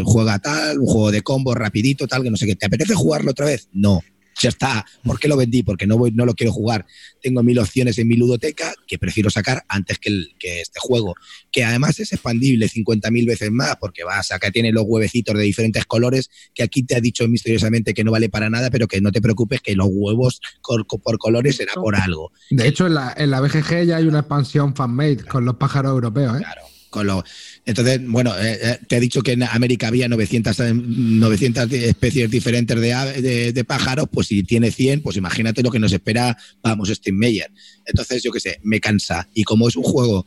juega tal, un juego de combo rapidito, tal, que no sé qué, ¿te apetece jugarlo otra vez? No. Ya está. ¿Por qué lo vendí? Porque no lo quiero jugar. Tengo 1000 opciones en mi ludoteca que prefiero sacar antes que este juego. Que además es expandible 50.000 veces más porque acá tiene los huevecitos de diferentes colores que aquí te ha dicho misteriosamente que no vale para nada, pero que no te preocupes que los huevos por colores será por algo. De hecho, en la BGG ya hay una expansión fan-made con los pájaros europeos, ¿eh? Claro. Entonces, bueno, te he dicho que en América había 900 especies diferentes de pájaros, pues si tiene 100, pues imagínate lo que nos espera, vamos, Stex Major. Entonces, yo qué sé, me cansa. Y como es un juego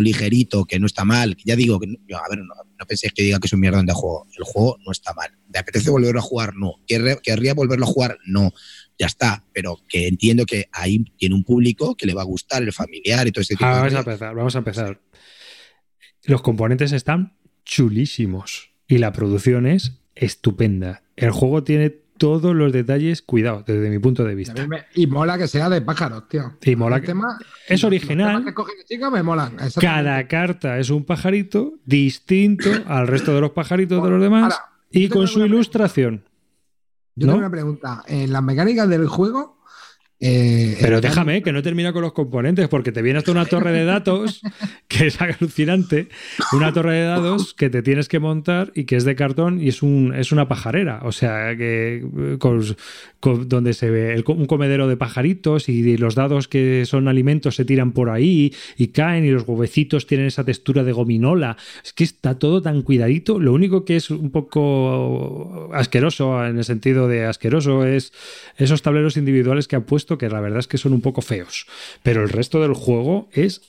ligerito, que no está mal, ya digo, no penséis que diga que es un mierdón de juego, el juego no está mal. ¿Te apetece volverlo a jugar? No. ¿Querría volverlo a jugar? No. Ya está, pero que entiendo que ahí tiene un público que le va a gustar, el familiar y todo ese tipo de cosas. Vamos a empezar. Los componentes están chulísimos y la producción es estupenda. El juego tiene todos los detalles cuidados desde mi punto de vista. Y mola que sea de pájaros, tío. Y mola que es original. Los temas que cogen de chica me molan. Cada carta es un pajarito distinto al resto de los pajaritos de los demás y con su ilustración. Yo tengo una pregunta. ¿En las mecánicas del juego Pero déjame, que no he terminado con los componentes, porque te viene hasta una torre de datos que es alucinante, una torre de datos que te tienes que montar y que es de cartón y es una pajarera, o sea, que donde se ve un comedero de pajaritos y los dados que son alimentos se tiran por ahí y caen y los huevecitos tienen esa textura de gominola. Es que está todo tan cuidadito. Lo único que es un poco asqueroso, en el sentido de asqueroso, es esos tableros individuales que han puesto, que la verdad es que son un poco feos, pero el resto del juego es,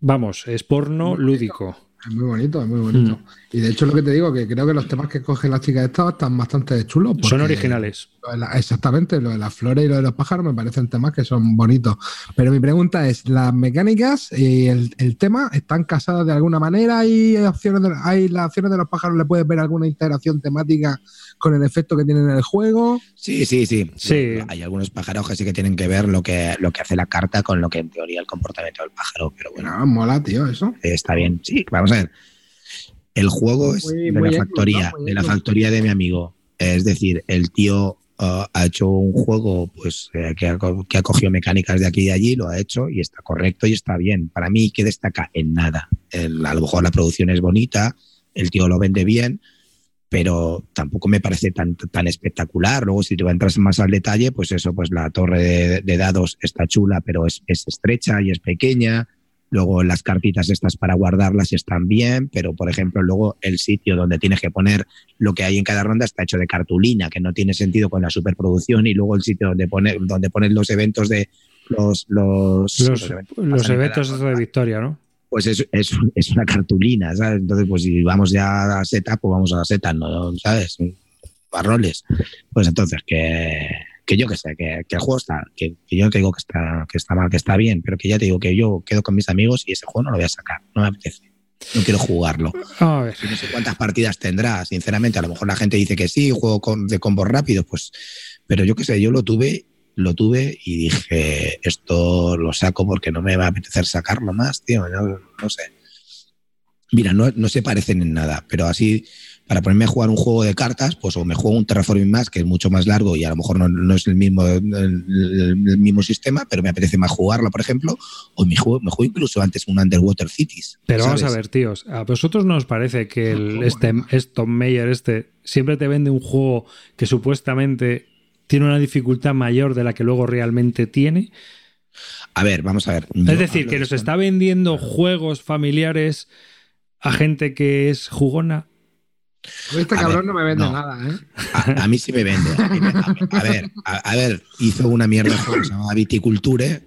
vamos, es porno lúdico. Es muy bonito, es muy bonito. Y de hecho, lo que te digo, que creo que los temas que cogen las chicas estas están bastante chulos. Son originales. Exactamente, lo de las flores y lo de los pájaros me parecen temas que son bonitos. Pero mi pregunta es, ¿las mecánicas y el tema están casadas de alguna manera? ¿Hay opciones las acciones de los pájaros? ¿Le puedes ver alguna integración temática con el efecto que tienen en el juego? Sí. Hay algunos pájaros que sí que tienen que ver lo que hace la carta con lo que en teoría el comportamiento del pájaro, pero bueno. Ah, mola, tío, eso. Está bien. Sí, vamos a ver. El juego es de la factoría de mi amigo. Es decir, el tío ha hecho un juego pues que ha cogido mecánicas de aquí y de allí, lo ha hecho y está correcto y está bien. Para mí, ¿qué destaca? En nada. A lo mejor la producción es bonita, el tío lo vende bien, pero tampoco me parece tan espectacular. Luego, si tú entras más al detalle, pues la torre de dados está chula, pero es estrecha y es pequeña. Luego las cartitas estas para guardarlas están bien, pero por ejemplo luego el sitio donde tienes que poner lo que hay en cada ronda está hecho de cartulina, que no tiene sentido con la superproducción, y luego el sitio donde pones los eventos de los eventos de victoria, ¿no? Pues es una cartulina, ¿sabes? Entonces, pues si vamos ya a setup, pues vamos a setup, ¿no? ¿Sabes? Barroles. Pues entonces, que yo que sé, que el juego está, que yo te digo que está mal, que está bien, pero que ya te digo que yo quedo con mis amigos y ese juego no lo voy a sacar, no me apetece. No quiero jugarlo. A ver. No sé cuántas partidas tendrá, sinceramente. A lo mejor la gente dice que sí, juego de combos rápidos, pues, pero yo que sé, yo lo tuve y dije, esto lo saco porque no me va a apetecer sacarlo más, tío, no sé. Mira, no se parecen en nada, pero así, para ponerme a jugar un juego de cartas, pues o me juego un Terraform Mar, que es mucho más largo y a lo mejor no es el mismo sistema, pero me apetece más jugarlo, por ejemplo, o me juego incluso antes un Underwater Cities. Pero ¿sabes? Vamos a ver, tíos, ¿a vosotros no os parece que Stonemeyer siempre te vende un juego que supuestamente tiene una dificultad mayor de la que luego realmente tiene? A ver, vamos a ver. Es decir, que nos está vendiendo juegos familiares a gente que es jugona. Este cabrón no me vende nada, ¿eh? A mí sí me vende. A ver, hizo una mierda de juego que se llamaba Viticulture.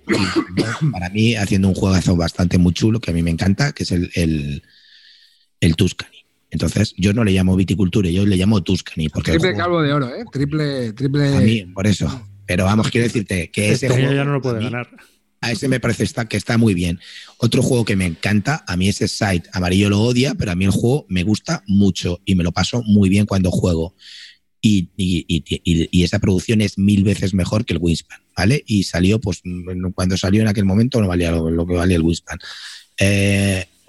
Para mí, haciendo un juegazo bastante muy chulo, que a mí me encanta, que es el Tuscany. Entonces, yo no le llamo viticultura, yo le llamo Tuscany. Porque triple calvo de oro, ¿eh? Triple... A mí, por eso. Pero vamos, quiero decirte que ese juego ya no lo puede ganar. A ese me parece que está muy bien. Otro juego que me encanta, a mí ese Side. Amarillo lo odia, pero a mí el juego me gusta mucho y me lo paso muy bien cuando juego. Y esa producción es 1000 veces mejor que el Winspan, ¿vale? Y salió, pues, cuando salió en aquel momento no valía lo que valía el Winspan.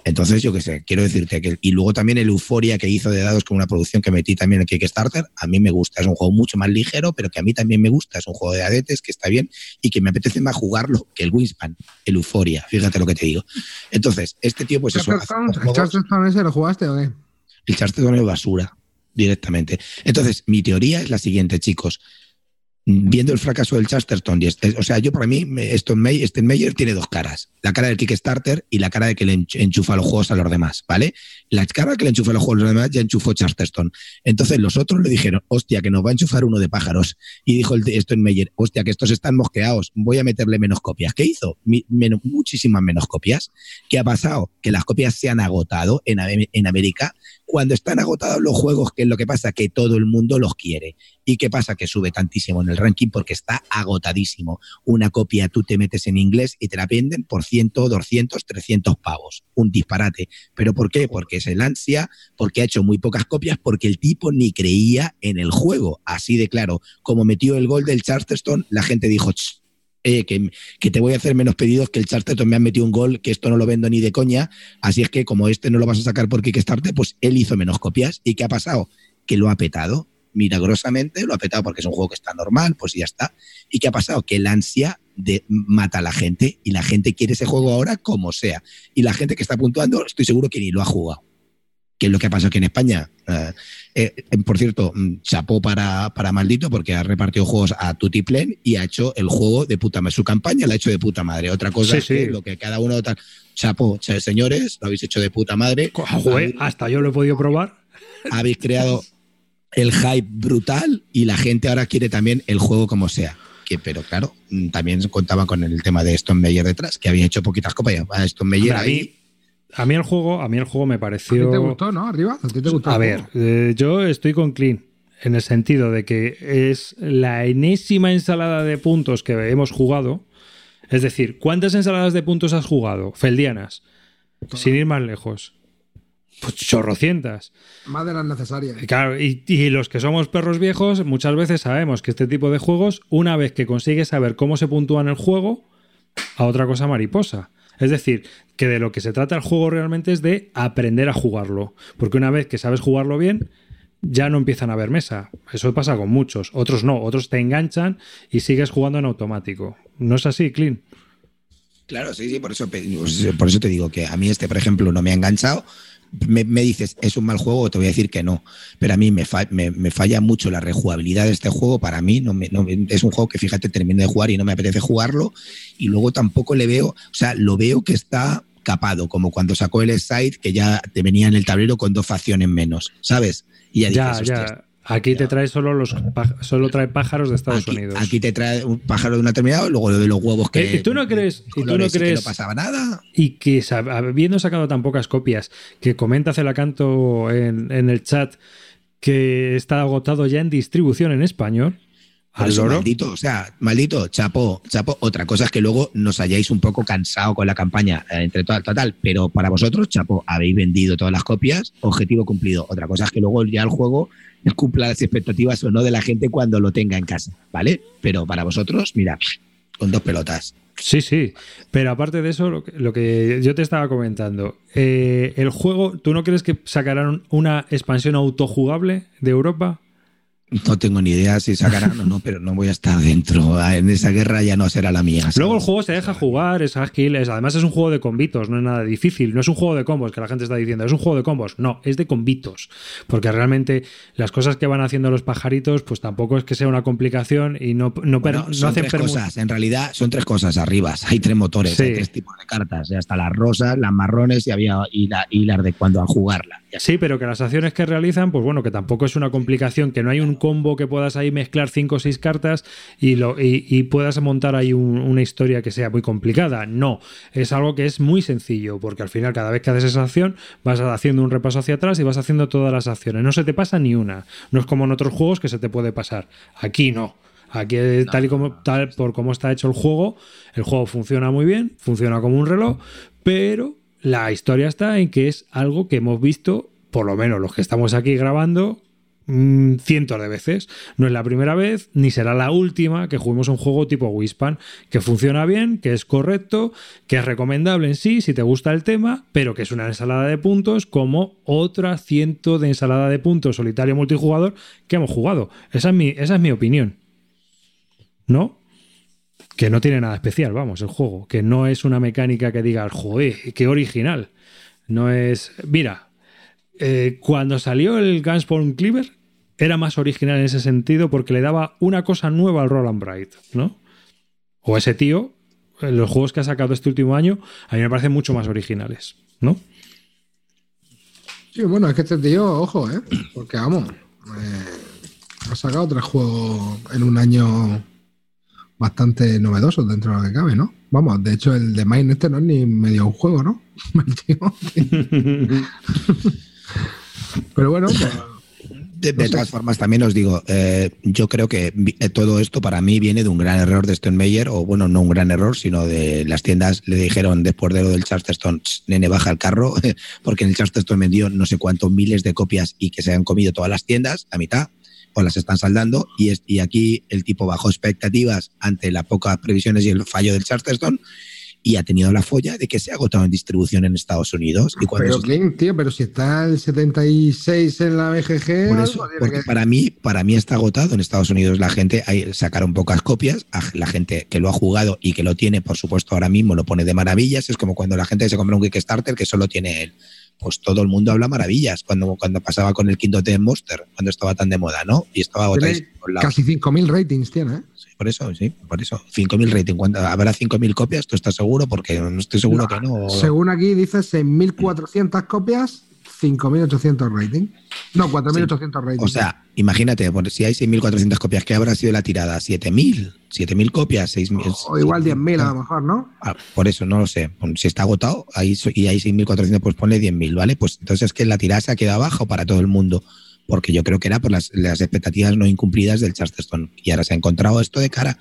Entonces, yo qué sé, quiero decirte que... Y luego también el Euforia que hizo de dados, con una producción que metí también en Kickstarter, a mí me gusta. Es un juego mucho más ligero, pero que a mí también me gusta. Es un juego de adetes que está bien y que me apetece más jugarlo que el Wingspan, el Euforia. Fíjate lo que te digo. Entonces, este tío, pues eso... ¿El Charterstone ese lo jugaste o qué? El Charterstone es basura, directamente. Entonces, mi teoría es la siguiente, chicos. Viendo el fracaso del Chesterton, o sea, yo para mí, Stonemeyer tiene dos caras: la cara del Kickstarter y la cara de que le enchufa los juegos a los demás, ¿vale? La cara que le enchufa los juegos a los demás ya enchufó Chesterton. Entonces los otros le dijeron, hostia, que nos va a enchufar uno de pájaros. Y dijo el Stonemeyer, hostia, que estos están mosqueados, voy a meterle menos copias. ¿Qué hizo? Muchísimas menos copias. ¿Qué ha pasado? Que las copias se han agotado en América. Cuando están agotados los juegos, ¿qué es lo que pasa? Que todo el mundo los quiere. ¿Y qué pasa? Que sube tantísimo en el ranking porque está agotadísimo. Una copia tú te metes en inglés y te la venden por 100, 200, 300 pavos. Un disparate. ¿Pero por qué? Porque es el ansia, porque ha hecho muy pocas copias, porque el tipo ni creía en el juego. Así de claro. Como metió el gol del Charterstone, la gente dijo... que te voy a hacer menos pedidos que el Charterton, me han metido un gol, que esto no lo vendo ni de coña, así es que como no lo vas a sacar por Kickstarter, pues él hizo menos copias. ¿Y qué ha pasado? Que lo ha petado. milagrosamente lo ha petado porque es un juego que está normal, pues ya está. ¿Y qué ha pasado? Que el ansia de mata a la gente y la gente quiere ese juego ahora como sea. Y la gente que está puntuando, estoy seguro que ni lo ha jugado. Que es lo que ha pasado aquí en España. Por cierto, chapó para Maldito porque ha repartido juegos a tutiplén y ha hecho el juego de puta madre. Su campaña la ha hecho de puta madre. Otra cosa es que lo que cada uno... Chapó, señores, lo habéis hecho de puta madre. Joder, hasta yo lo he podido probar. Habéis creado el hype brutal y la gente ahora quiere también el juego como sea. Pero claro, también contaban con el tema de Stone Meyer detrás, que habían hecho poquitas copas. Stone Meyer ahí... A mí el juego me pareció... ¿A ti te gustó, no, Arriba? ¿A ti te gustó? A ver, yo estoy con Clint en el sentido de que es la enésima ensalada de puntos que hemos jugado. Es decir, ¿cuántas ensaladas de puntos has jugado? Feldianas. Claro. Sin ir más lejos. Pues chorrocientas. Más de las necesarias. Claro, y los que somos perros viejos muchas veces sabemos que este tipo de juegos, una vez que consigues saber cómo se puntúa en el juego, a otra cosa mariposa. Es decir, que de lo que se trata el juego realmente es de aprender a jugarlo. Porque una vez que sabes jugarlo bien, ya no empiezan a haber mesa. Eso pasa con muchos. Otros no. Otros te enganchan y sigues jugando en automático. ¿No es así, Clint? Claro, sí, por eso te digo que a mí este, por ejemplo, no me ha enganchado. Me dices, ¿es un mal juego? Te voy a decir que no. Pero a mí me falla mucho la rejugabilidad de este juego. Para mí es un juego que, fíjate, termino de jugar y no me apetece jugarlo. Y luego tampoco le veo... O sea, lo veo que está capado, como cuando sacó el Side, que ya te venía en el tablero con 2 facciones menos, ¿sabes? Y ya dices, ya. Aquí te trae solo trae pájaros de Estados Unidos. Aquí te trae un pájaro de una terminada, luego lo de los huevos que... ¿Y tú no crees que no pasaba nada? Y que habiendo sacado tan pocas copias, que comenta Celacanto en el chat que está agotado ya en distribución en español. Eso, maldito, chapó. Otra cosa es que luego nos hayáis un poco cansado con la campaña, entre total, pero para vosotros, chapó, habéis vendido todas las copias, objetivo cumplido. Otra cosa es que luego ya el juego cumpla las expectativas o no de la gente cuando lo tenga en casa, ¿vale? Pero para vosotros, mira, con 2 pelotas. Sí, pero aparte de eso, lo que yo te estaba comentando, el juego, ¿tú no crees que sacarán una expansión autojugable de Europa? No tengo ni idea si sacarán o no, pero no voy a estar dentro. En esa guerra ya no será la mía. ¿Sabes? Luego el juego se deja jugar, es ágil. Además es un juego de combitos, no es nada difícil. No es un juego de combos, que la gente está diciendo. Es un juego de combos. No, es de combitos. Porque realmente las cosas que van haciendo los pajaritos, pues tampoco es que sea una complicación y no hacen cosas. En realidad son 3 cosas, Arriba. Hay 3 motores, sí. Hay 3 tipos de cartas. Hasta las rosas, las marrones y las de cuando a jugarla. Sí, pero que las acciones que realizan, pues bueno, que tampoco es una complicación, que no hay un combo que puedas ahí mezclar 5 o 6 cartas y puedas montar ahí una historia que sea muy complicada. No, es algo que es muy sencillo, porque al final cada vez que haces esa acción vas haciendo un repaso hacia atrás y vas haciendo todas las acciones. No se te pasa ni una. No es como en otros juegos que se te puede pasar. Aquí no. Aquí, tal por como está hecho el juego funciona muy bien, funciona como un reloj, pero... La historia está en que es algo que hemos visto, por lo menos los que estamos aquí grabando, cientos de veces. No es la primera vez, ni será la última que juguemos un juego tipo Winspan, que funciona bien, que es correcto, que es recomendable en sí, si te gusta el tema, pero que es una ensalada de puntos como otra 100 de ensalada de puntos solitario multijugador que hemos jugado. Esa es mi opinión. ¿No? Que no tiene nada especial, vamos, el juego. Que no es una mecánica que diga, joder, qué original. No es... Mira, cuando salió el Gunspawn Cleaver era más original en ese sentido porque le daba una cosa nueva al Roll & Write, ¿no? O ese tío, los juegos que ha sacado este último año, a mí me parecen mucho más originales, ¿no? Sí, bueno, es que este tío, ojo, ¿eh? Porque, vamos, ha sacado 3 juegos en un año... bastante novedosos dentro de lo que cabe, ¿no? Vamos, de hecho el de Mine este no es ni medio un juego, ¿no? Pero bueno, pues, de todas formas también os digo, yo creo que todo esto para mí viene de un gran error de Stone Meyer, o bueno, no un gran error, sino de las tiendas le dijeron después de lo del Charterstone, nene, baja el carro, porque en el Charterstone vendió no sé cuántos miles de copias y que se han comido todas las tiendas, la mitad, o las están saldando, y aquí el tipo bajó expectativas ante las pocas previsiones y el fallo del Charterstone y ha tenido la folla de que se ha agotado en distribución en Estados Unidos. Y cuando pero Clint, tío, pero si está el 76 en la BGG... Por eso, porque que... para mí está agotado en Estados Unidos. La gente, sacaron pocas copias, la gente que lo ha jugado y que lo tiene, por supuesto, ahora mismo lo pone de maravillas. Es como cuando la gente se compra un Kickstarter que solo tiene él. Pues todo el mundo habla maravillas cuando pasaba con el quinto Dead Monster, cuando estaba tan de moda, ¿no? Y estaba agotado. Casi 5.000 ratings tiene, ¿eh? Sí, por eso. 5.000 ratings. ¿Habrá 5.000 copias? ¿Tú estás seguro? Porque no estoy seguro que no. Según aquí dice 6.400 copias, 5.800 rating. No, 4.800 ratings. O sea, imagínate, si hay 6.400 copias, ¿qué habrá sido la tirada? ¿7.000? ¿7.000 copias? ¿6.000? O igual 10.000 a lo mejor, ¿no? Ah, por eso, no lo sé. Si está agotado y hay 6.400, pues ponle 10.000, ¿vale? Pues entonces que la tirada se ha quedado abajo para todo el mundo, porque yo creo que era por las expectativas no incumplidas del Charterstone. Y ahora se ha encontrado esto de cara.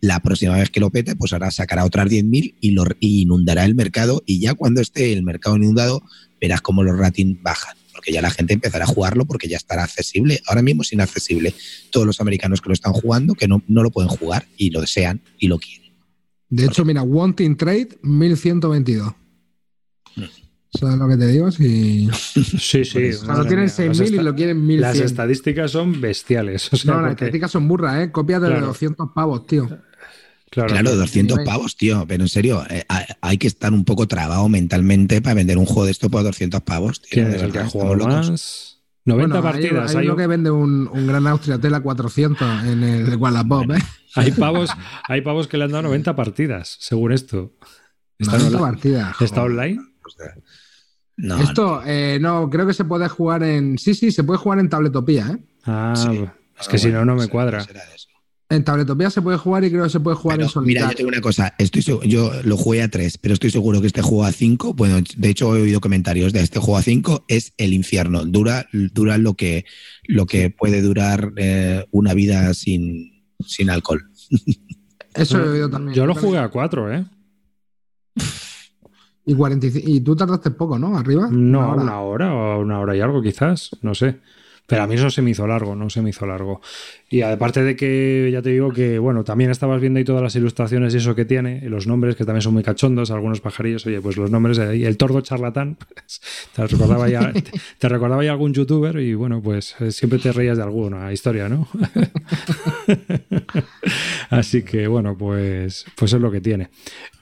La próxima vez que lo pete, pues ahora sacará otras 10.000 y inundará el mercado. Y ya cuando esté el mercado inundado, verás cómo los ratings bajan, porque ya la gente empezará a jugarlo porque ya estará accesible. Ahora mismo es inaccesible. Todos los americanos que lo están jugando, que no lo pueden jugar y lo desean y lo quieren. De hecho, mira, Wanting Trade, 1.122. ¿Sabes lo que te digo? Sí. Cuando tienen 6.000 y lo quieren 1.100. Las estadísticas son bestiales. O sea, las estadísticas son burras, ¿eh? Copias de 200 pavos, tío. Claro, 200 pavos, tío. Pero en serio, hay que estar un poco trabado mentalmente para vender un juego de esto por 200 pavos, tío. ¿Quién es el que ha jugado más? 90 partidas. Hay uno que vende un gran Austria Tela 400 en el de Wallapop, ¿eh? Hay pavos que le han dado 90 partidas, según esto. ¿Está online? No, esto no creo que se puede jugar en... Sí, se puede jugar en Tabletopía, ¿eh? Ah, sí, es que si no me cuadra. En Tabletopía se puede jugar y creo que se puede jugar en solitario. Mira, yo tengo una cosa. Yo lo jugué a 3, pero estoy seguro que este juego a 5... Bueno, de hecho he oído comentarios de este juego a 5 es el infierno. Dura lo que puede durar una vida sin alcohol. Eso lo he oído también. Yo lo jugué a 4, ¿eh? Y 45, y tú tardaste poco, ¿no? ¿Arriba? No, una hora y algo quizás, no sé. Pero a mí eso se me hizo largo. Y aparte de que, ya te digo que, bueno, también estabas viendo ahí todas las ilustraciones y eso que tiene, los nombres que también son muy cachondos, algunos pajarillos, oye, pues los nombres, el tordo charlatán, te recordaba ya algún youtuber y bueno, pues siempre te reías de alguna historia, ¿no? Así que bueno, pues es lo que tiene.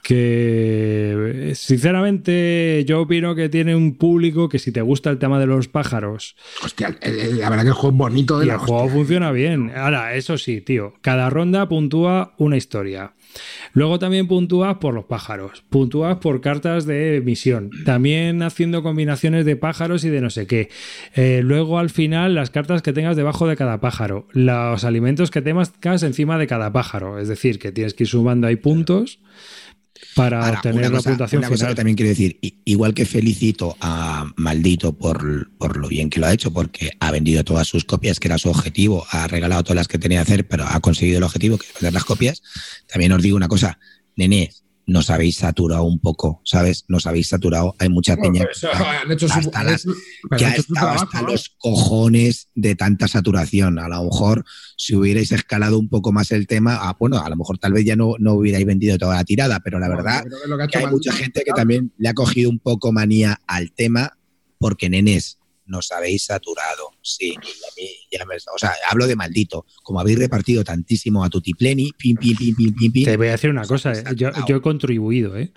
Que sinceramente yo opino que tiene un público que si te gusta el tema de los pájaros... Hostia, la verdad que el juego es bonito. Y el juego funciona bien. Ahora, eso sí, tío, cada ronda puntúa una historia. Luego también puntúas por los pájaros, puntúas por cartas de misión, también haciendo combinaciones de pájaros y de no sé qué. Luego al final las cartas que tengas debajo de cada pájaro, los alimentos que tengas encima de cada pájaro, es decir, que tienes que ir sumando ahí puntos para obtener la puntuación final. Cosa que también quiero decir, igual que felicito a Maldito por lo bien que lo ha hecho, porque ha vendido todas sus copias, que era su objetivo, ha regalado todas las que tenía que hacer, pero ha conseguido el objetivo, que es vender las copias. También os digo una cosa, nene, nos habéis saturado un poco, ¿sabes? Nos habéis saturado. Hay mucha peña que ha estado hasta los cojones de tanta saturación. A lo mejor, si hubierais escalado un poco más el tema, a lo mejor tal vez ya no hubierais vendido toda la tirada, pero la verdad que hay mucha gente que también le ha cogido un poco manía al tema, porque, nenes, nos habéis saturado. Sí, o sea, hablo de Maldito. Como habéis repartido tantísimo a tutipleni, pim. Te voy a decir una cosa, yo he contribuido, ¿eh?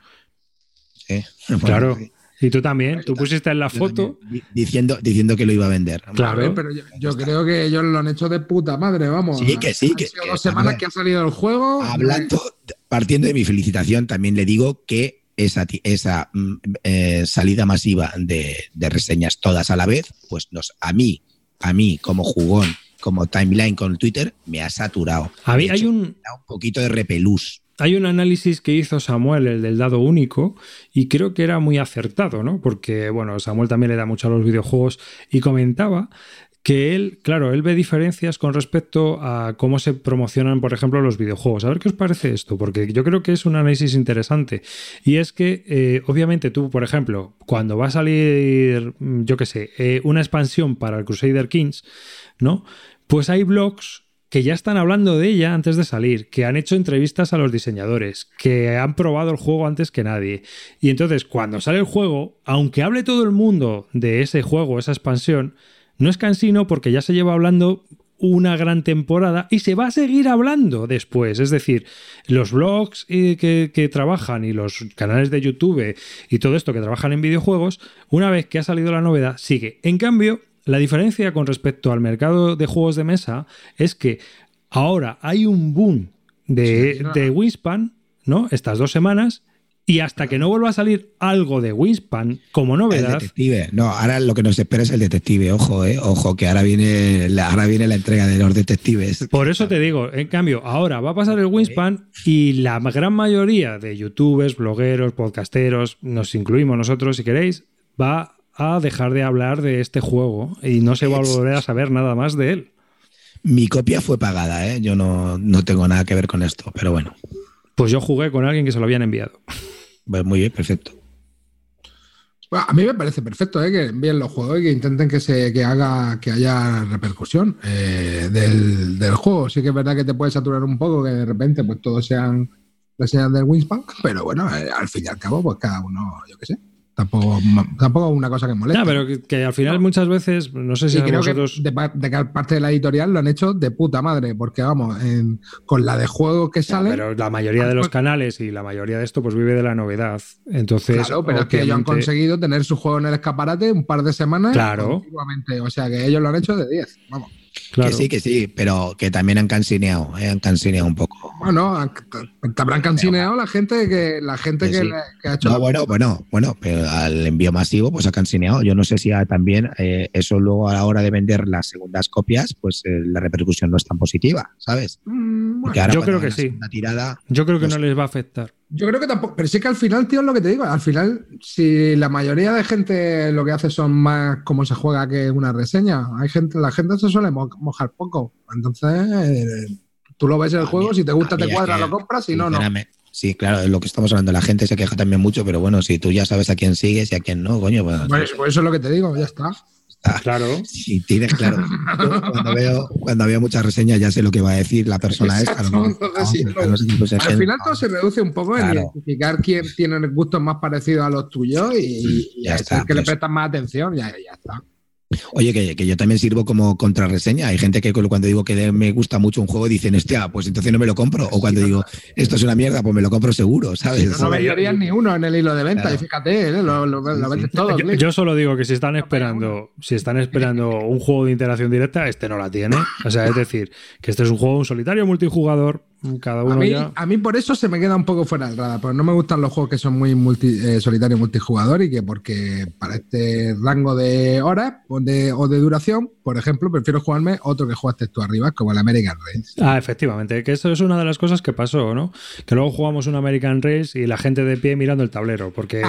Sí. Claro. Y tú también, tú pusiste en la foto diciendo que lo iba a vender. Claro, pero yo creo que ellos lo han hecho de puta madre, vamos. Sí, que hace 2 semanas que ha salido el juego. Hablando, partiendo de mi felicitación, también le digo que esa salida masiva de reseñas todas a la vez, pues a mí como jugón, como timeline con Twitter, me ha saturado. A mí hay un poquito de repelús. Hay un análisis que hizo Samuel, el del dado único, y creo que era muy acertado, ¿no? Porque, bueno, Samuel también le da mucho a los videojuegos y comentaba que él ve diferencias con respecto a cómo se promocionan, por ejemplo, los videojuegos. A ver qué os parece esto, porque yo creo que es un análisis interesante. Y es que, obviamente, tú, por ejemplo, cuando va a salir, yo qué sé, una expansión para el Crusader Kings, ¿no? Pues hay blogs que ya están hablando de ella antes de salir, que han hecho entrevistas a los diseñadores, que han probado el juego antes que nadie. Y entonces, cuando sale el juego, aunque hable todo el mundo de ese juego, esa expansión, no es cansino porque ya se lleva hablando una gran temporada y se va a seguir hablando después. Es decir, los blogs que trabajan y los canales de YouTube y todo esto que trabajan en videojuegos, una vez que ha salido la novedad, sigue. En cambio, la diferencia con respecto al mercado de juegos de mesa es que ahora hay un boom de Winspan, ¿no? Estas 2 semanas, y hasta que no vuelva a salir algo de Winspan como novedad... El detective. No, ahora lo que nos espera es el detective. Ojo, ojo, que ahora viene la entrega de los detectives. Por eso te digo, en cambio, ahora va a pasar el Winspan y la gran mayoría de youtubers, blogueros, podcasteros, nos incluimos nosotros si queréis, va a dejar de hablar de este juego y no se va a volver a saber nada más de él. Mi copia fue pagada, ¿eh? Yo no tengo nada que ver con esto, pero bueno. Pues yo jugué con alguien que se lo habían enviado. Pues muy bien, perfecto. Bueno, a mí me parece perfecto, ¿eh? Que envíen los juegos y que intenten que haya repercusión del juego. Sí que es verdad que te puede saturar un poco, que de repente pues todos sean reseñas del Winspan, pero bueno, al fin y al cabo pues cada uno, yo qué sé. Tampoco una cosa que molesta. No, pero que al final muchas veces, no sé si creo vosotros... que de parte de la editorial lo han hecho de puta madre, porque vamos, con la de juego que sale... No, pero la mayoría de los canales y la mayoría de esto pues vive de la novedad. Entonces, claro, pero obviamente... es que ellos han conseguido tener su juego en el escaparate un par de semanas. Claro. Continuamente. O sea, que ellos lo han hecho de 10, vamos. Claro. Que sí, pero que también han cansineado un poco. Bueno, te habrán cansineado la gente que ha hecho... No, bueno, pero al envío masivo pues ha cansineado. Yo no sé si también eso luego a la hora de vender las segundas copias, pues la repercusión no es tan positiva, ¿sabes? Yo creo que sí. Tirada, yo creo que no les va a afectar. Yo creo que tampoco, pero sí que al final, tío, es lo que te digo, al final, si la mayoría de gente lo que hace son más cómo se juega que una reseña, la gente se suele mojar poco, entonces tú lo ves en el juego, si te gusta te cuadra, lo compras, si no, no. Sí, claro, es lo que estamos hablando, la gente se queja también mucho, pero bueno, si tú ya sabes a quién sigues y a quién no, coño. Pues eso es lo que te digo, ya está. Claro. Sí, tienes claro. Yo cuando veo muchas reseñas ya sé lo que va a decir la persona esta. Al final todo se reduce un poco en identificar quién tiene gustos más parecidos a los tuyos y ya está, que le prestan más atención, ya está. Oye, que yo también sirvo como contrarreseña. Hay gente que cuando digo que me gusta mucho un juego dicen, hostia, pues entonces no me lo compro. O cuando digo, esto es una mierda, pues me lo compro seguro, ¿sabes? Si no venderías ni uno en el hilo de venta, claro. Y fíjate, lo vendes todo. Yo solo digo que si están esperando un juego de interacción directa, este no la tiene. O sea, es decir, que este es un juego solitario multijugador. Cada uno a mí por eso se me queda un poco fuera del radar, porque no me gustan los juegos que son muy solitario multijugador y que porque para este rango de horas o de duración, por ejemplo, prefiero jugarme otro que jugaste tú arriba, como el American Race. Ah, efectivamente, que eso es una de las cosas que pasó, ¿no? Que luego jugamos un American Race y la gente de pie mirando el tablero, porque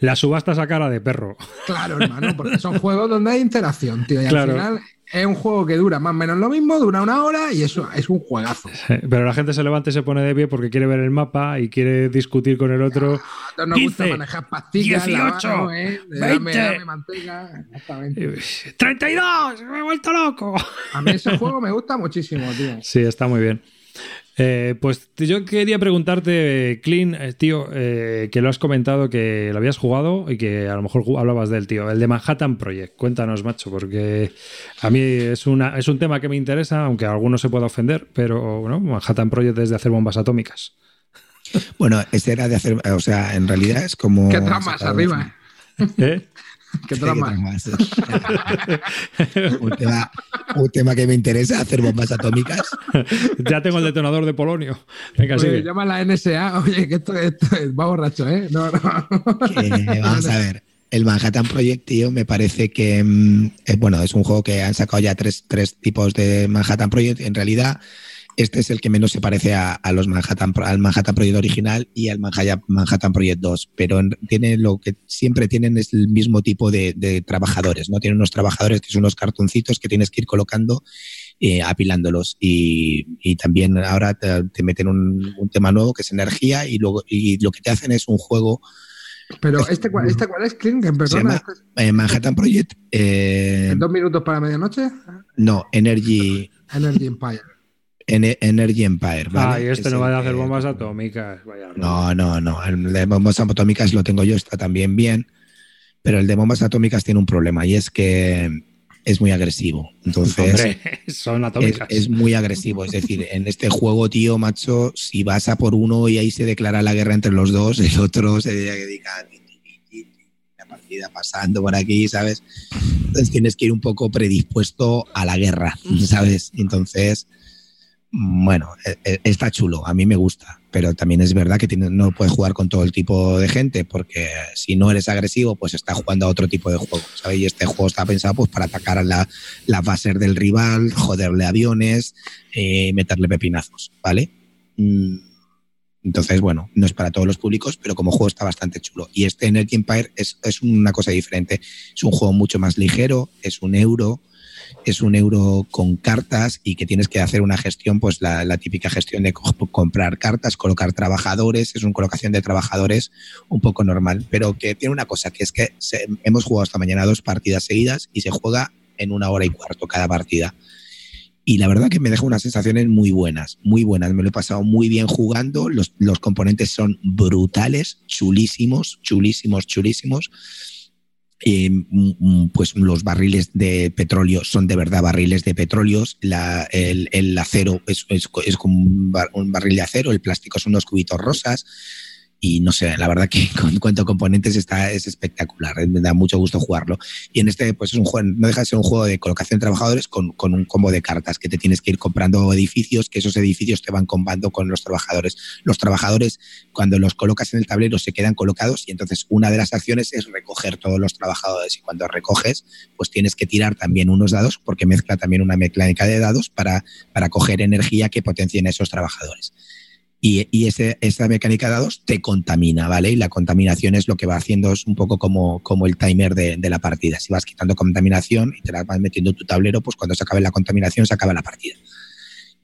la subasta esa cara de perro. Claro, hermano, porque son juegos donde hay interacción, tío, y claro. Al final... Es un juego que dura más o menos lo mismo, dura una hora y eso es un juegazo. Pero la gente se levanta y se pone de pie porque quiere ver el mapa y quiere discutir con el otro. No nos gusta manejar pastillas, 18, la mano, 20, dame manteca, exactamente. 32, me he vuelto loco. A mí ese juego me gusta muchísimo, tío. Sí, está muy bien. Pues yo quería preguntarte, Clint, tío, que lo has comentado, que lo habías jugado y que a lo mejor hablabas del tío, el de Manhattan Project. Cuéntanos, macho, porque a mí es un tema que me interesa, aunque a algunos se pueda ofender, pero ¿no? Manhattan Project es de hacer bombas atómicas. Bueno, este era de hacer, o sea, en realidad es como... ¿Qué tramas arriba? ¿Eh? ¿Qué trama? Un tema que me interesa, hacer bombas atómicas. Ya tengo el detonador de polonio. Venga, sigue. Llama a la NSA. Oye, que esto va borracho, ¿eh? Vamos a ver. El Manhattan Project, tío, me parece que... Bueno, es un juego que han sacado ya tres tipos de Manhattan Project. En realidad... Este es el que menos se parece a los al Manhattan Project original y al Manhattan Project 2, pero tiene lo que siempre tienen es el mismo tipo de trabajadores, ¿no? Tienen unos trabajadores que son unos cartoncitos que tienes que ir colocando, apilándolos. Y también ahora te meten un tema nuevo que es energía y luego y lo que te hacen es un juego Pero ¿esta cuál es, Clint? Se llama Manhattan Project. ¿En 2 minutos para medianoche? No, Energy Empire. Energy Empire, ¿vale? Ah, y este es no va a hacer bombas atómicas. Vaya, no. El de bombas atómicas lo tengo yo, está también bien. Pero el de bombas atómicas tiene un problema y es que es muy agresivo. Entonces, hombre, son atómicas. Es muy agresivo. Es decir, en este juego, tío, macho, si vas a por uno y ahí se declara la guerra entre los dos, el otro se dedica la partida pasando por aquí, ¿sabes? Entonces tienes que ir un poco predispuesto a la guerra, ¿sabes? Entonces, bueno, está chulo, a mí me gusta, pero también es verdad que no puedes jugar con todo el tipo de gente, porque si no eres agresivo, pues estás jugando a otro tipo de juego, ¿sabes? Y este juego está pensado pues para atacar a las bases del rival, joderle aviones, meterle pepinazos, ¿vale? Entonces, bueno, no es para todos los públicos, pero como juego está bastante chulo. Y este Energy Empire es una cosa diferente, es un juego mucho más ligero, es un euro con cartas y que tienes que hacer una gestión, pues la típica gestión de comprar cartas, colocar trabajadores, es una colocación de trabajadores un poco normal, pero que tiene una cosa, que es que hemos jugado esta mañana 2 partidas seguidas y se juega en 1 hora y cuarto cada partida. Y la verdad que me deja unas sensaciones muy buenas, muy buenas. Me lo he pasado muy bien jugando, los componentes son brutales, chulísimos. Pues los barriles de petróleo son de verdad barriles de petróleo, el acero es como un barril de acero, el plástico son unos cubitos rosas y no sé, la verdad que con cuanto a componentes es espectacular, me da mucho gusto jugarlo. Y en este pues es un juego, no deja de ser un juego de colocación de trabajadores con un combo de cartas que te tienes que ir comprando edificios, que esos edificios te van combando con los trabajadores. Los trabajadores, cuando los colocas en el tablero, se quedan colocados y entonces una de las acciones es recoger todos los trabajadores, y cuando recoges pues tienes que tirar también unos dados, porque mezcla también una mecánica de dados para coger energía que potencien a esos trabajadores. Y esta mecánica de dados te contamina, ¿vale? Y la contaminación es lo que va haciendo, es un poco como el timer de la partida. Si vas quitando contaminación y te la vas metiendo en tu tablero, pues cuando se acabe la contaminación se acaba la partida.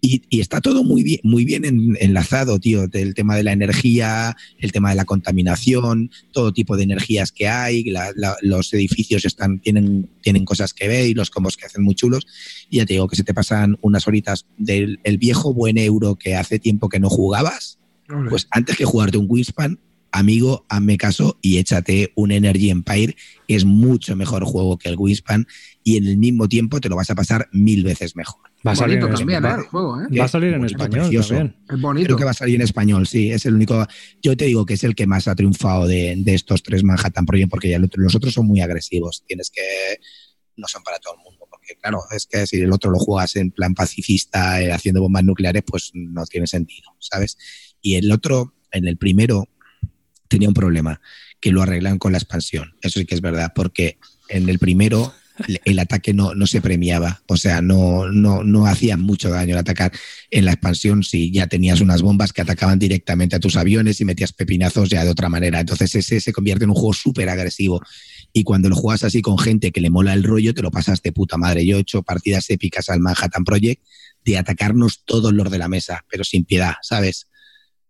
Y está todo muy bien enlazado, tío, el tema de la energía, el tema de la contaminación, todo tipo de energías que hay, los edificios tienen cosas que ver y los combos que hacen muy chulos. Y ya te digo que se te pasan unas horitas del el viejo buen euro que hace tiempo que no jugabas. Hombre, pues antes que jugarte un Winspan, amigo, hazme caso y échate un Energy Empire, que es mucho mejor juego que el Winspan y en el mismo tiempo te lo vas a pasar 1000 veces mejor. Va a salir bonito también, el juego, ¿eh? Va a salir en español también. Es bonito. Creo que va a salir en español, sí. Es el único. Yo te digo que es el que más ha triunfado de estos 3 Manhattan Project, porque ya los otros son muy agresivos. No son para todo el mundo, porque claro, es que si el otro lo juegas en plan pacifista, haciendo bombas nucleares, pues no tiene sentido, ¿sabes? Y el otro, en el primero, tenía un problema, que lo arreglan con la expansión. Eso sí que es verdad, porque en el primero el ataque no se premiaba, o sea, no hacía mucho daño al atacar. En la expansión sí, ya tenías unas bombas que atacaban directamente a tus aviones y metías pepinazos ya de otra manera. Entonces ese se convierte en un juego súper agresivo y cuando lo juegas así con gente que le mola el rollo, te lo pasas de puta madre. Yo he hecho partidas épicas al Manhattan Project de atacarnos todos los de la mesa, pero sin piedad, ¿sabes?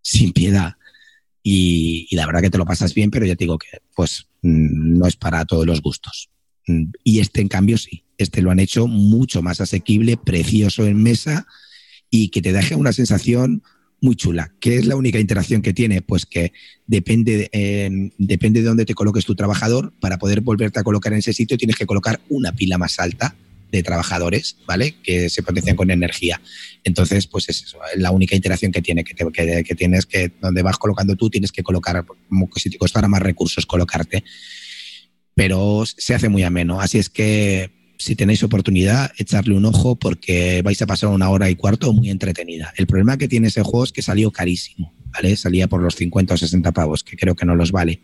Sin piedad. Y la verdad que te lo pasas bien, pero ya te digo que pues no es para todos los gustos. Y este, en cambio, sí. Este lo han hecho mucho más asequible, precioso en mesa y que te deja una sensación muy chula. ¿Qué es la única interacción que tiene? Pues que depende de dónde te coloques tu trabajador. Para poder volverte a colocar en ese sitio tienes que colocar una pila más alta de trabajadores, ¿vale? Que se potencian con energía. Entonces, pues es eso, la única interacción que tiene, que tienes que, donde vas colocando tú, tienes que colocar, como si te costara más recursos colocarte. Pero se hace muy ameno, así es que si tenéis oportunidad, echarle un ojo porque vais a pasar 1 hora y cuarto muy entretenida. El problema que tiene ese juego es que salió carísimo, ¿vale? Salía por los 50 o 60 pavos, que creo que no los vale,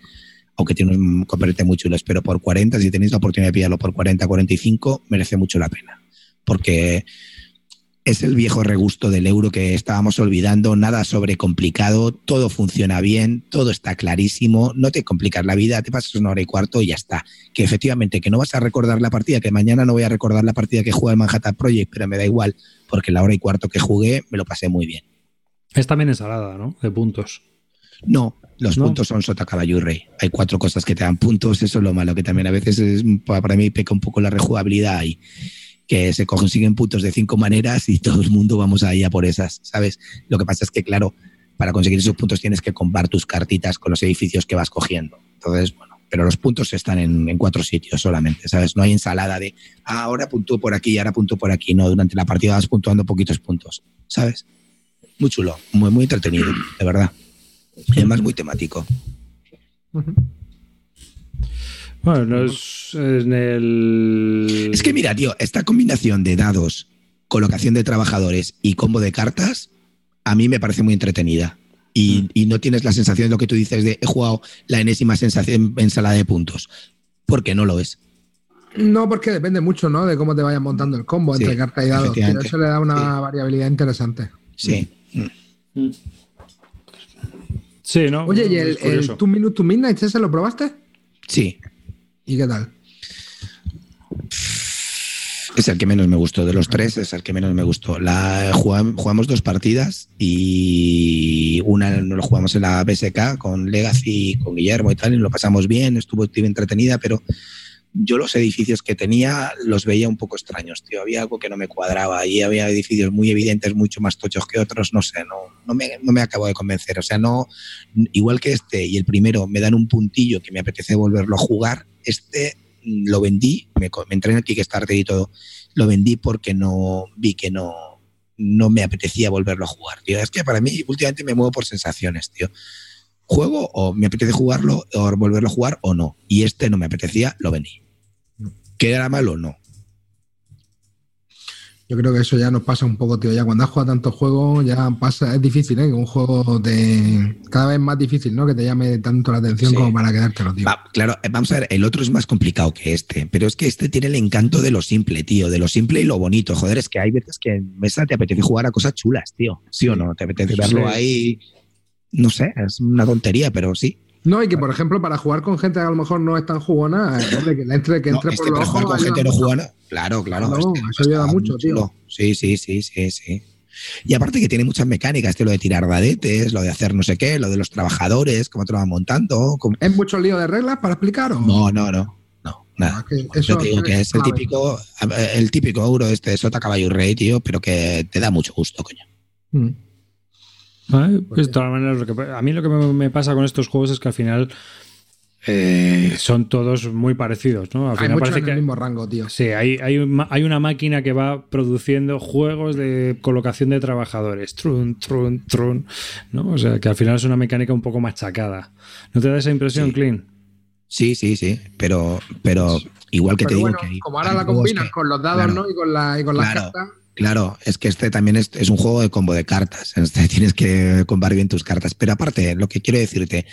aunque tiene un componente muy chulo, pero por 40, si tenéis la oportunidad de pillarlo por 40, 45, merece mucho la pena, porque es el viejo regusto del euro que estábamos olvidando, nada sobrecomplicado, todo funciona bien, todo está clarísimo, no te complicas la vida, te pasas 1 hora y cuarto y ya está. Que efectivamente, que no vas a recordar la partida, que mañana no voy a recordar la partida que juega el Manhattan Project, pero me da igual, porque 1 hora y cuarto que jugué me lo pasé muy bien. Es también ensalada, ¿no? De puntos. No, los puntos son sota, caballo y rey. Hay cuatro cosas que te dan puntos, eso es lo malo, que también a veces es, para mí peca un poco la rejugabilidad ahí, que se consiguen puntos de 5 maneras y todo el mundo vamos ahí a por esas, ¿sabes? Lo que pasa es que, claro, para conseguir esos puntos tienes que comprar tus cartitas con los edificios que vas cogiendo. Entonces, bueno, pero los puntos están en cuatro sitios solamente, ¿sabes? No hay ensalada de ahora puntúo por aquí y ahora puntúo por aquí. No, durante la partida vas puntuando poquitos puntos, ¿sabes? Muy chulo, muy, muy entretenido, de verdad. Y además muy temático. Uh-huh. Bueno, es que mira, tío, esta combinación de dados, colocación de trabajadores y combo de cartas, a mí me parece muy entretenida. Y no tienes la sensación de lo que tú dices de he jugado la enésima sensación ensalada de puntos. Porque no lo es. No, porque depende mucho, ¿no? De cómo te vayan montando el combo entre cartas y dados. Pero eso le da una variabilidad interesante. Sí. Sí, ¿no? Oye, ¿y el 2 Minutes to Midnight ese lo probaste? Sí. ¿Y qué tal? Es el que menos me gustó. De los tres es el que menos me gustó. Jugamos dos partidas y una lo jugamos en la BSK con Legacy, con Guillermo y tal, y lo pasamos bien, estuvo entretenida, pero yo los edificios que tenía los veía un poco extraños, tío. Había algo que no me cuadraba. Ahí había edificios muy evidentes, mucho más tochos que otros, no sé, no me acabo de convencer. O sea, no, igual que este y el primero me dan un puntillo que me apetece volverlo a jugar, este lo vendí, me entré en el Kickstarter y todo, lo vendí porque no vi que no me apetecía volverlo a jugar, tío. Es que para mí últimamente me muevo por sensaciones, tío. Juego o me apetece jugarlo o volverlo a jugar o no, y este no me apetecía, lo vendí. ¿Que era malo? No. Yo creo que eso ya nos pasa un poco, tío. Ya cuando has jugado tantos juegos ya pasa, es difícil, ¿eh? Que un juego de cada vez más difícil, ¿no? Que te llame tanto la atención como para quedártelo, tío. Claro, vamos a ver, el otro es más complicado que este, pero es que este tiene el encanto de lo simple, tío, de lo simple y lo bonito. Joder, es que hay veces que en mesa te apetece jugar a cosas chulas, tío. ¿Sí o no? Te apetece verlo ahí, no sé, es una tontería, pero sí. No, y que por ejemplo para jugar con gente que a lo mejor no es tan jugona, que entre por los ojos. Con gente no jugona, claro. No, eso ayuda mucho, tío. Sí. Y aparte que tiene muchas mecánicas, lo de tirar dadetes, lo de hacer no sé qué, lo de los trabajadores, cómo te lo van montando. ¿Es mucho lío de reglas para explicar o...? No, nada. Yo te digo que es el típico euro de sota, caballo y rey, tío, pero que te da mucho gusto, coño. Pues de todas maneras, a mí lo que me pasa con estos juegos es que al final son todos muy parecidos, ¿no? Al final parece que el mismo rango, tío. Sí, hay una máquina que va produciendo juegos de colocación de trabajadores. Trun, ¿no? O sea, que al final es una mecánica un poco machacada. ¿No te da esa impresión, Clint? Sí. Pero igual que pero te digo que... Como ahora la combinas con los dados, ¿no? Y con las cartas... Claro, es que este también es un juego de combo de cartas. Este tienes que combar bien tus cartas. Pero aparte, lo que quiero decirte,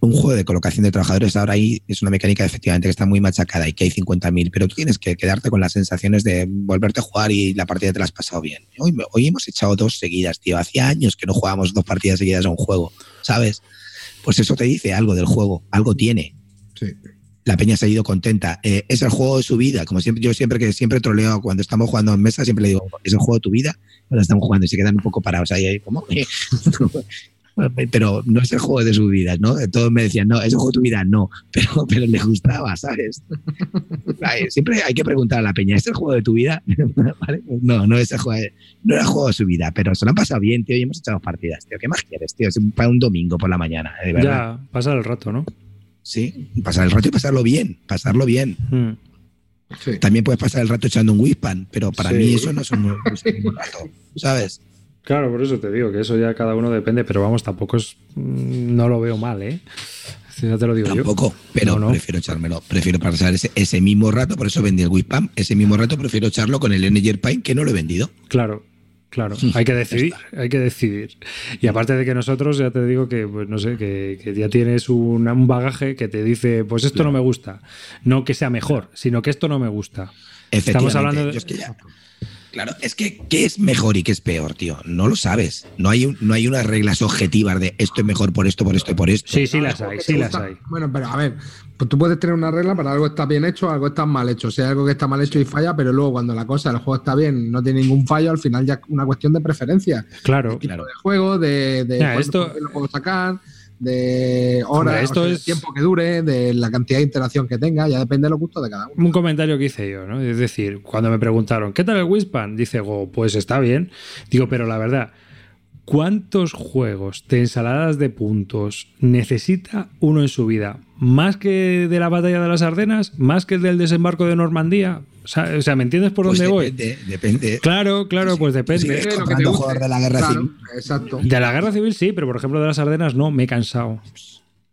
un juego de colocación de trabajadores ahora ahí es una mecánica efectivamente que está muy machacada y que hay 50.000, pero tú tienes que quedarte con las sensaciones de volverte a jugar y la partida te la has pasado bien. Hoy hemos echado dos seguidas, tío. Hacía años que no jugábamos dos partidas seguidas a un juego, ¿sabes? Pues eso te dice algo del juego, algo tiene. Sí. La peña se ha ido contenta. Es el juego de su vida. Como siempre, yo siempre troleo cuando estamos jugando en mesa, siempre le digo, es el juego de tu vida. Cuando estamos jugando y se quedan un poco parados ahí como... Pero no es el juego de su vida, ¿no? Todos me decían, no, es el juego de tu vida, no. Pero le gustaba, ¿sabes? Siempre hay que preguntar a la peña, ¿es el juego de tu vida? ¿Vale? No era el juego de su vida, pero se lo han pasado bien, tío, y hemos echado partidas, tío. ¿Qué más quieres, tío? Es para un domingo por la mañana, de verdad. Ya, pasar el rato, ¿no? Sí, pasar el rato y pasarlo bien. Sí. También puedes pasar el rato echando un Winspan, pero para mí eso no es un rato, ¿sabes? Claro, por eso te digo que eso ya cada uno depende, pero vamos, tampoco es... No lo veo mal, ¿eh? Si no te lo digo tampoco, yo. Pero no. Prefiero echármelo. Prefiero pasar ese mismo rato, por eso vendí el Winspan, ese mismo rato prefiero echarlo con el Energy Pine, que no lo he vendido. Claro, hay que decidir. Y aparte de que nosotros, ya te digo que, pues no sé, que ya tienes un bagaje que te dice, pues esto no me gusta. No que sea mejor, sino que esto no me gusta. Estamos hablando de... Claro, es que ¿qué es mejor y qué es peor, tío? No lo sabes. No hay unas reglas objetivas de esto es mejor por esto y por esto. Sí, las hay. Bueno, pero a ver, Pues tú puedes tener una regla para algo está bien hecho, algo está mal hecho. Si hay algo que está mal hecho y falla, pero luego cuando la cosa, el juego está bien, no tiene ningún fallo, al final ya es una cuestión de preferencia. Claro. De claro. Juego, de ya, esto lo puedo sacar, de horas, esto o sea, es... tiempo que dure, de la cantidad de interacción que tenga, ya depende de los gustos de cada uno. Un comentario que hice yo, ¿no? Es decir, cuando me preguntaron, ¿qué tal el Winspan? Dice, oh, pues está bien. Digo, pero la verdad, ¿cuántos juegos de ensaladas de puntos necesita uno en su vida? ¿Más que de la batalla de las Ardenas? ¿Más que el del desembarco de Normandía? O sea, ¿me entiendes por pues dónde depende, voy? Depende. Claro, claro, sí, pues depende. Sí, lo que te guste. De la guerra claro, civil. Exacto. De la guerra civil sí, pero por ejemplo de las Ardenas no, me he cansado.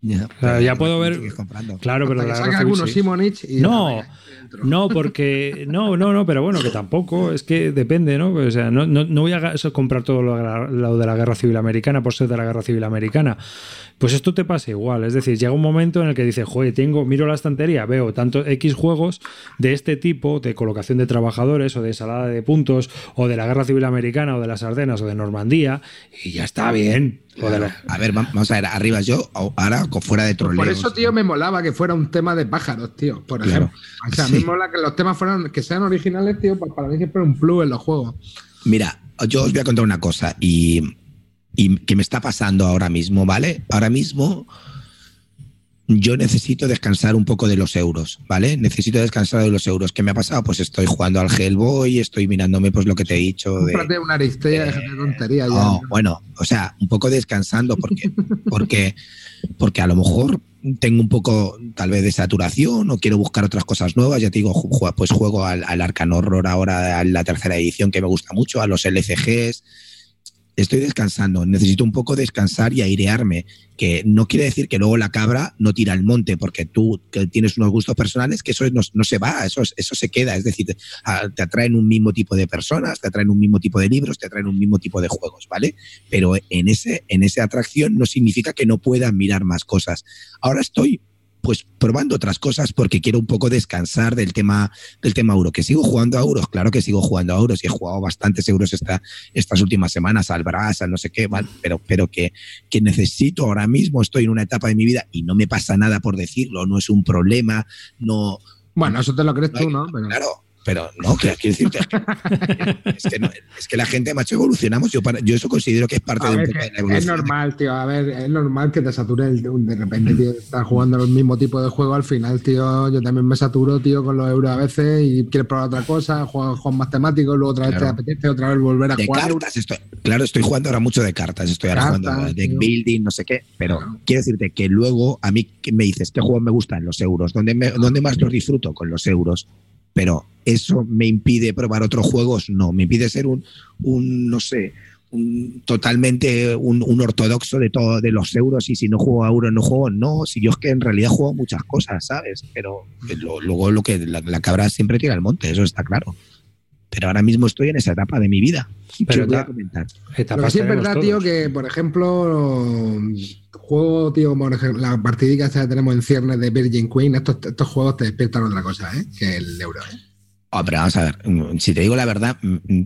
Yeah, o sea, ya puedo ver. Claro, pero de la guerra civil sí. Simonich y no, no, porque no, pero bueno, que tampoco, es que depende, ¿no? O sea, no voy a comprar todo lo de la guerra civil americana por ser de la guerra civil americana. Pues esto te pasa igual, es decir, llega un momento en el que dices, joder, miro la estantería, veo tantos X juegos de este tipo, de colocación de trabajadores o de ensalada de puntos o de la guerra civil americana o de las Ardenas o de Normandía y ya está bien. Claro. A ver, vamos a ver, Arribas, yo ahora fuera de troleos. Por eso, tío, me molaba que fuera un tema de pájaros, tío, por ejemplo. Claro. O sea, sí. A mí me mola que los temas que sean originales, tío, para mí siempre es un plus en los juegos. Mira, yo os voy a contar una cosa y que me está pasando ahora mismo, ¿vale? Ahora mismo yo necesito descansar un poco de los euros, ¿vale? Necesito descansar de los euros. ¿Qué me ha pasado? Pues estoy jugando al Hellboy, estoy mirándome pues lo que te he dicho. Cómprate una aristea, de tontería. No, ya. Bueno, o sea, un poco descansando porque a lo mejor tengo un poco tal vez de saturación o quiero buscar otras cosas nuevas. Ya te digo, pues juego al Arkham Horror ahora, a la tercera edición que me gusta mucho, a los LCGs. Estoy descansando, necesito un poco descansar y airearme, que no quiere decir que luego la cabra no tira al monte, porque tú que tienes unos gustos personales que eso no se va, eso se queda, es decir, te atraen un mismo tipo de personas, te atraen un mismo tipo de libros, te atraen un mismo tipo de juegos, ¿vale? Pero en esa atracción no significa que no puedas mirar más cosas. Ahora estoy pues probando otras cosas porque quiero un poco descansar del tema euro, que sigo jugando a euros, claro que sigo jugando a euros y he jugado bastantes euros estas últimas semanas, al Brasa, no sé qué, ¿vale? Pero que necesito ahora mismo, estoy en una etapa de mi vida y no me pasa nada por decirlo, no es un problema, no... Bueno, eso te lo crees tú, ¿no? Pero... Claro. Pero no, quiero decirte, es que la gente, macho, evolucionamos. Yo eso considero que es parte de un tema de la evolución. Es normal, tío. A ver, es normal que te sature de repente, tío. Estás jugando el mismo tipo de juego al final, tío. Yo también me saturo, tío, con los euros a veces y quieres probar otra cosa, juegos más temáticos, luego otra vez claro. Te apetece, otra vez volver a de jugar. Cartas, estoy jugando ahora mucho de cartas. Estoy jugando deck building, no sé qué. Pero claro. Quiero decirte que luego a mí me dices, ¿qué juegos me gustan? Los euros. ¿Dónde más los disfruto? Con los euros. Pero eso me impide probar otros juegos, no, me impide ser un ortodoxo de todo, de los euros, y si no juego a euros no juego, no, si yo es que en realidad juego muchas cosas, ¿sabes? Pero luego lo que la cabra siempre tira al monte, eso está claro. Pero ahora mismo estoy en esa etapa de mi vida. Pero voy a comentar. Pero sí es verdad, todos. Tío, que por ejemplo, juego, tío, como la partidica esta que tenemos en ciernes de Virgin Queen, estos juegos te despiertan otra cosa, ¿eh? Que el euro. Pero vamos a ver, si te digo la verdad,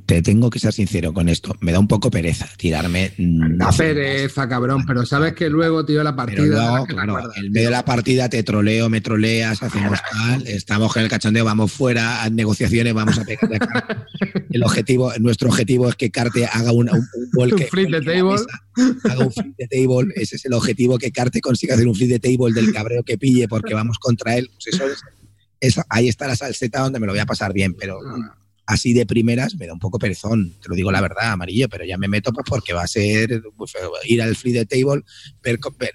te tengo que ser sincero con esto. Me da un poco pereza tirarme. La pereza, cabrón, pero sabes que luego, tío, la partida. No, claro, en medio de la partida te troleo, me troleas, hacemos tal, estamos con el cachondeo, vamos fuera, a negociaciones, vamos a pegar de carta. Nuestro objetivo es que Carte haga un volque. Un flip de table. Haga un flip de table. Ese es el objetivo, que Carte consiga hacer un flip de table del cabreo que pille, porque vamos contra él. Pues eso es. Ahí está la salseta donde me lo voy a pasar bien, pero así de primeras me da un poco perezón, te lo digo la verdad, Amarillo, pero ya me meto pues porque va a ser pues, ir al free the table,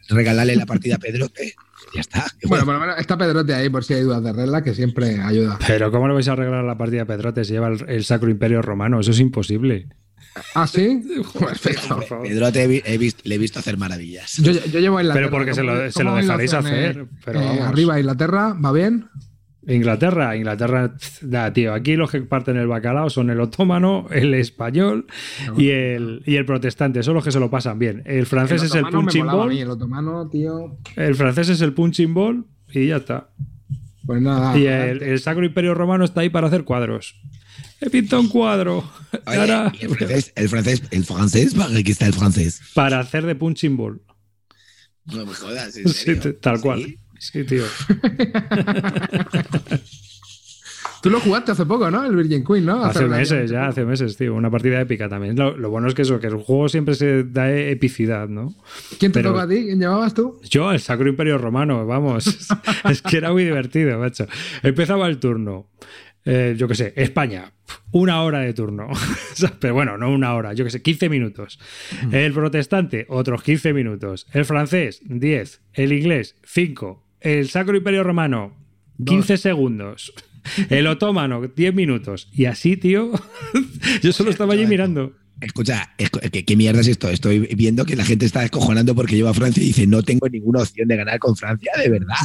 regalarle la partida a Pedrote, ya está. Bueno, por lo menos está Pedrote ahí por si hay dudas de reglas, que siempre ayuda. Pero ¿cómo le vais a regalar la partida a Pedrote si lleva el Sacro Imperio Romano? Eso es imposible. ¿Ah, sí? Pedro, le he visto hacer maravillas. Yo llevo a Inglaterra. Pero porque se lo dejaréis hacer. Pero arriba Inglaterra, ¿va bien? Inglaterra, da, tío, aquí los que parten el bacalao son el otomano, el español y el protestante, son los que se lo pasan bien. El francés es el punching ball. El otomano, tío. El francés es el punching ball y ya está. Pues nada. Y el Sacro Imperio Romano está ahí para hacer cuadros. He pintado un cuadro. Oye, el francés, ¿para qué está el francés? Para hacer de punching ball. No me jodas, ¿en serio? Sí, tal cual. ¿Sí? Sí, tío. Tú lo jugaste hace poco, ¿no? El Virgin Queen, ¿no? Hace meses, ya hace meses, tío. Una partida épica también. Lo bueno es que eso, que el juego siempre se da epicidad, ¿no? ¿Quién te tocó a ti? ¿Quién llevabas tú? Yo, el Sacro Imperio Romano, vamos. Es que era muy divertido, macho. Empezaba el turno. Yo qué sé, España, una hora de turno. Pero bueno, no una hora, yo qué sé, 15 minutos. El protestante, otros 15 minutos. El francés, 10. El inglés, 5. El Sacro Imperio Romano, 15 segundos. El otomano, 10 minutos. Y así, tío, yo solo estaba allí mirando. Escucha, ¿qué mierda es esto? Estoy viendo que la gente está descojonando porque lleva a Francia y dice, no tengo ninguna opción de ganar con Francia, de verdad.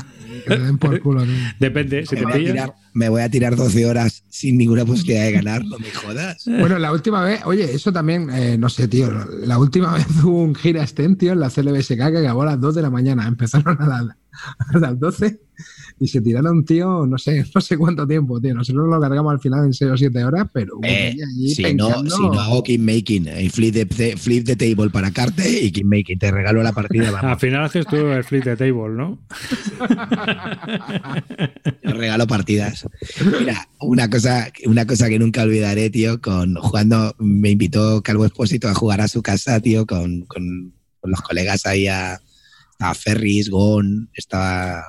Que den por culo, ¿no? Depende, si te pillas. Me voy a tirar 12 horas sin ninguna posibilidad de ganar, no me jodas. Bueno, la última vez, oye, eso también, no sé, tío, la última vez hubo un Gira Extend, tío, en la CLBSK, que acabó a las 2 de la mañana. Empezaron a las 12 y se tiraron, tío, no sé cuánto tiempo, tío. Nosotros lo cargamos al final en 6 o 7 horas, pero... Si no hago King-Making, flip the table para Carte y King-Making, te regalo la partida. Vamos. Al final haces tú el flip the table, ¿no? Yo regalo partidas. Mira, una cosa que nunca olvidaré, tío, jugando, me invitó Calvo Espósito a jugar a su casa, tío, con los colegas ahí a Ferris, Gon, estaba...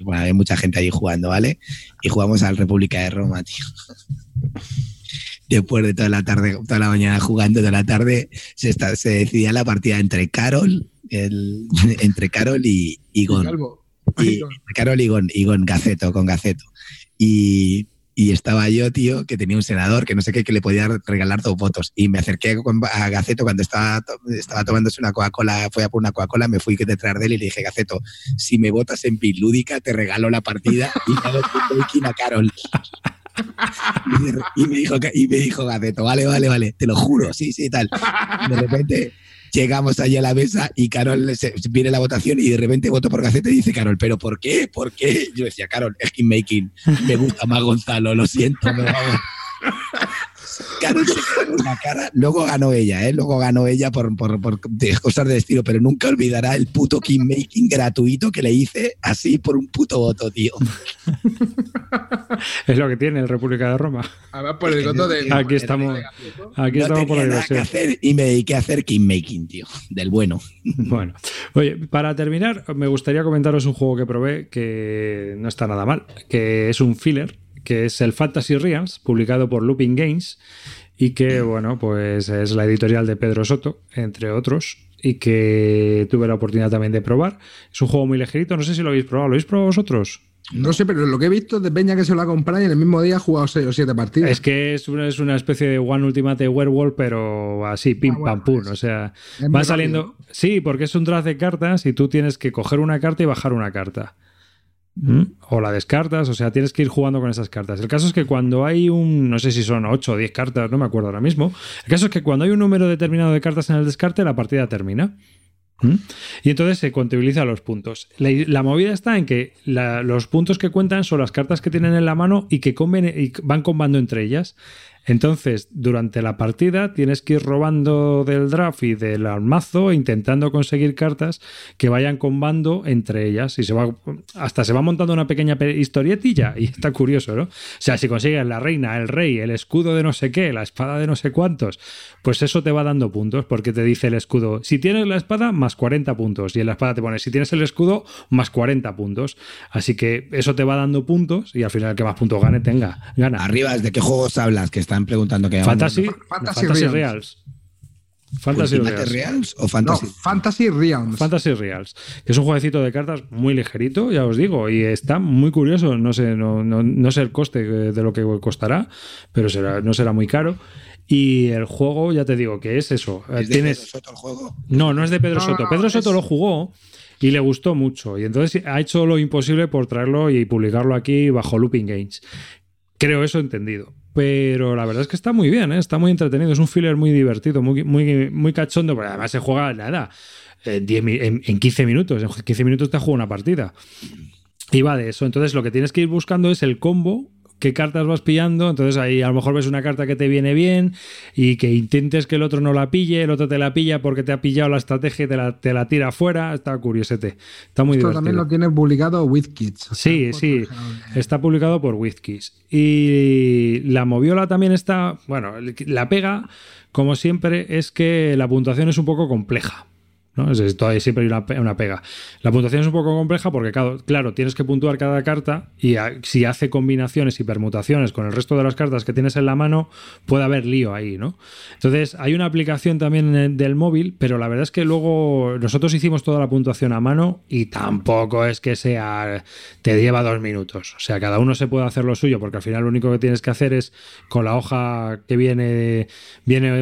Bueno, había mucha gente allí jugando, ¿vale? Y jugamos al República de Roma, tío. Después de toda la mañana jugando, toda la tarde, se decidía la partida entre Carol, y Gon. Carol y Gon Gaceto, con Gaceto. Y estaba yo, tío, que tenía un senador que no sé qué, que le podía regalar 2 votos. Y me acerqué a Gaceto cuando estaba tomándose una Coca-Cola, fue a por una Coca-Cola, me fui detrás de él y le dije, Gaceto, si me votas en Bis Ludica, te regalo la partida y te doy a Carol. Y me dijo Gaceto, vale, te lo juro, sí, tal. Y de repente... Llegamos allí a la mesa y Carol viene la votación y de repente voto por Gaceta y dice Carol, ¿pero por qué? ¿Por qué? Yo decía, Carol, es King Making, me gusta más Gonzalo, lo siento, me vamos. Carol se quedó con la cara, luego ganó ella por cosas de estilo, pero nunca olvidará el puto King Making gratuito que le hice así por un puto voto, tío. Es lo que tiene el República de Roma. Además, por el voto de... Aquí estamos por la diversión. Y me dediqué a hacer King Making, tío, del bueno. Bueno, oye, para terminar, me gustaría comentaros un juego que probé que no está nada mal, que es un filler, que es el Fantasy Realms, publicado por Looping Games, y que, bueno, pues es la editorial de Pedro Soto, entre otros, y que tuve la oportunidad también de probar. Es un juego muy ligerito, no sé si lo habéis probado. ¿Lo habéis probado vosotros? No sé, pero lo que he visto es de peña que se lo ha comprado y en el mismo día ha jugado 6 o 7 partidas. Es que es una especie de One Ultimate Werewolf, pero así, pim, pam, pum. O sea, va saliendo... Sí, porque es un draft de cartas y tú tienes que coger una carta y bajar una carta. O la descartas, o sea, tienes que ir jugando con esas cartas. El caso es que cuando hay no sé si son 8 o 10 cartas, no me acuerdo ahora mismo. El caso es que cuando hay un número determinado de cartas en el descarte, la partida termina. Y entonces se contabilizan los puntos. La movida está en que los puntos que cuentan son las cartas que tienen en la mano y que van combando entre ellas. Entonces, durante la partida tienes que ir robando del draft y del mazo, intentando conseguir cartas que vayan combando entre ellas. Y hasta se va montando una pequeña historietilla y está curioso, ¿no? O sea, si consigues la reina, el rey, el escudo de no sé qué, la espada de no sé cuántos, pues eso te va dando puntos, porque te dice el escudo, si tienes la espada, más 40 puntos. Y en la espada te pone, si tienes el escudo, más 40 puntos. Así que eso te va dando puntos y al final el que más puntos gane, gana. Arribas, ¿de qué juegos hablas? Que están preguntando que Fantasy Realms, que es un jueguecito de cartas muy ligerito, ya os digo, y está muy curioso. No sé el coste de lo que costará, pero no será muy caro. Y el juego, ya te digo, que es eso. ¿Es de Pedro Soto el juego? No es de Pedro Soto. Pedro Soto lo jugó y le gustó mucho, y entonces ha hecho lo imposible por traerlo y publicarlo aquí bajo Looping Games. Creo eso entendido. Pero la verdad es que está muy bien, ¿eh? Está muy entretenido, es un filler muy divertido, muy, muy, muy cachondo, pero además se juega nada, en 15 minutos, en 15 minutos te juega una partida. Y va de eso, entonces lo que tienes que ir buscando es el combo qué cartas vas pillando. Entonces ahí a lo mejor ves una carta que te viene bien y que intentes que el otro no la pille, el otro te la pilla porque te ha pillado la estrategia y te la tira fuera. Está curiosete. Está muy divertido. También lo tiene publicado WizKids. Sí, sí. Está publicado por WizKids. Y la moviola también está... Bueno, la pega, como siempre, es que la puntuación es un poco compleja, ¿no? Todavía siempre hay una pega. La puntuación es un poco compleja porque, claro, tienes que puntuar cada carta y si hace combinaciones y permutaciones con el resto de las cartas que tienes en la mano, puede haber lío ahí, ¿no? Entonces, hay una aplicación también del móvil, pero la verdad es que luego nosotros hicimos toda la puntuación a mano y tampoco es que sea... te lleva 2 minutos. O sea, cada uno se puede hacer lo suyo porque al final lo único que tienes que hacer es con la hoja que viene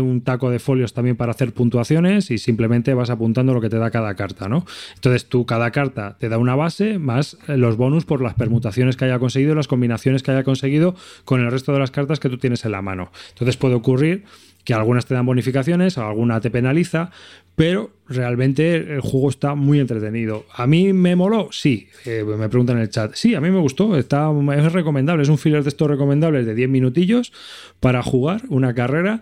un taco de folios también para hacer puntuaciones y simplemente vas apuntando lo que te da cada carta, ¿no? Entonces tú, cada carta te da una base más los bonus por las permutaciones que haya conseguido y las combinaciones que haya conseguido con el resto de las cartas que tú tienes en la mano. Entonces puede ocurrir que algunas te dan bonificaciones, alguna te penaliza, pero realmente el juego está muy entretenido. ¿A mí me moló? Sí. Me preguntan en el chat. Sí, a mí me gustó. Es recomendable. Es un filler de estos recomendables de 10 minutillos para jugar una carrera.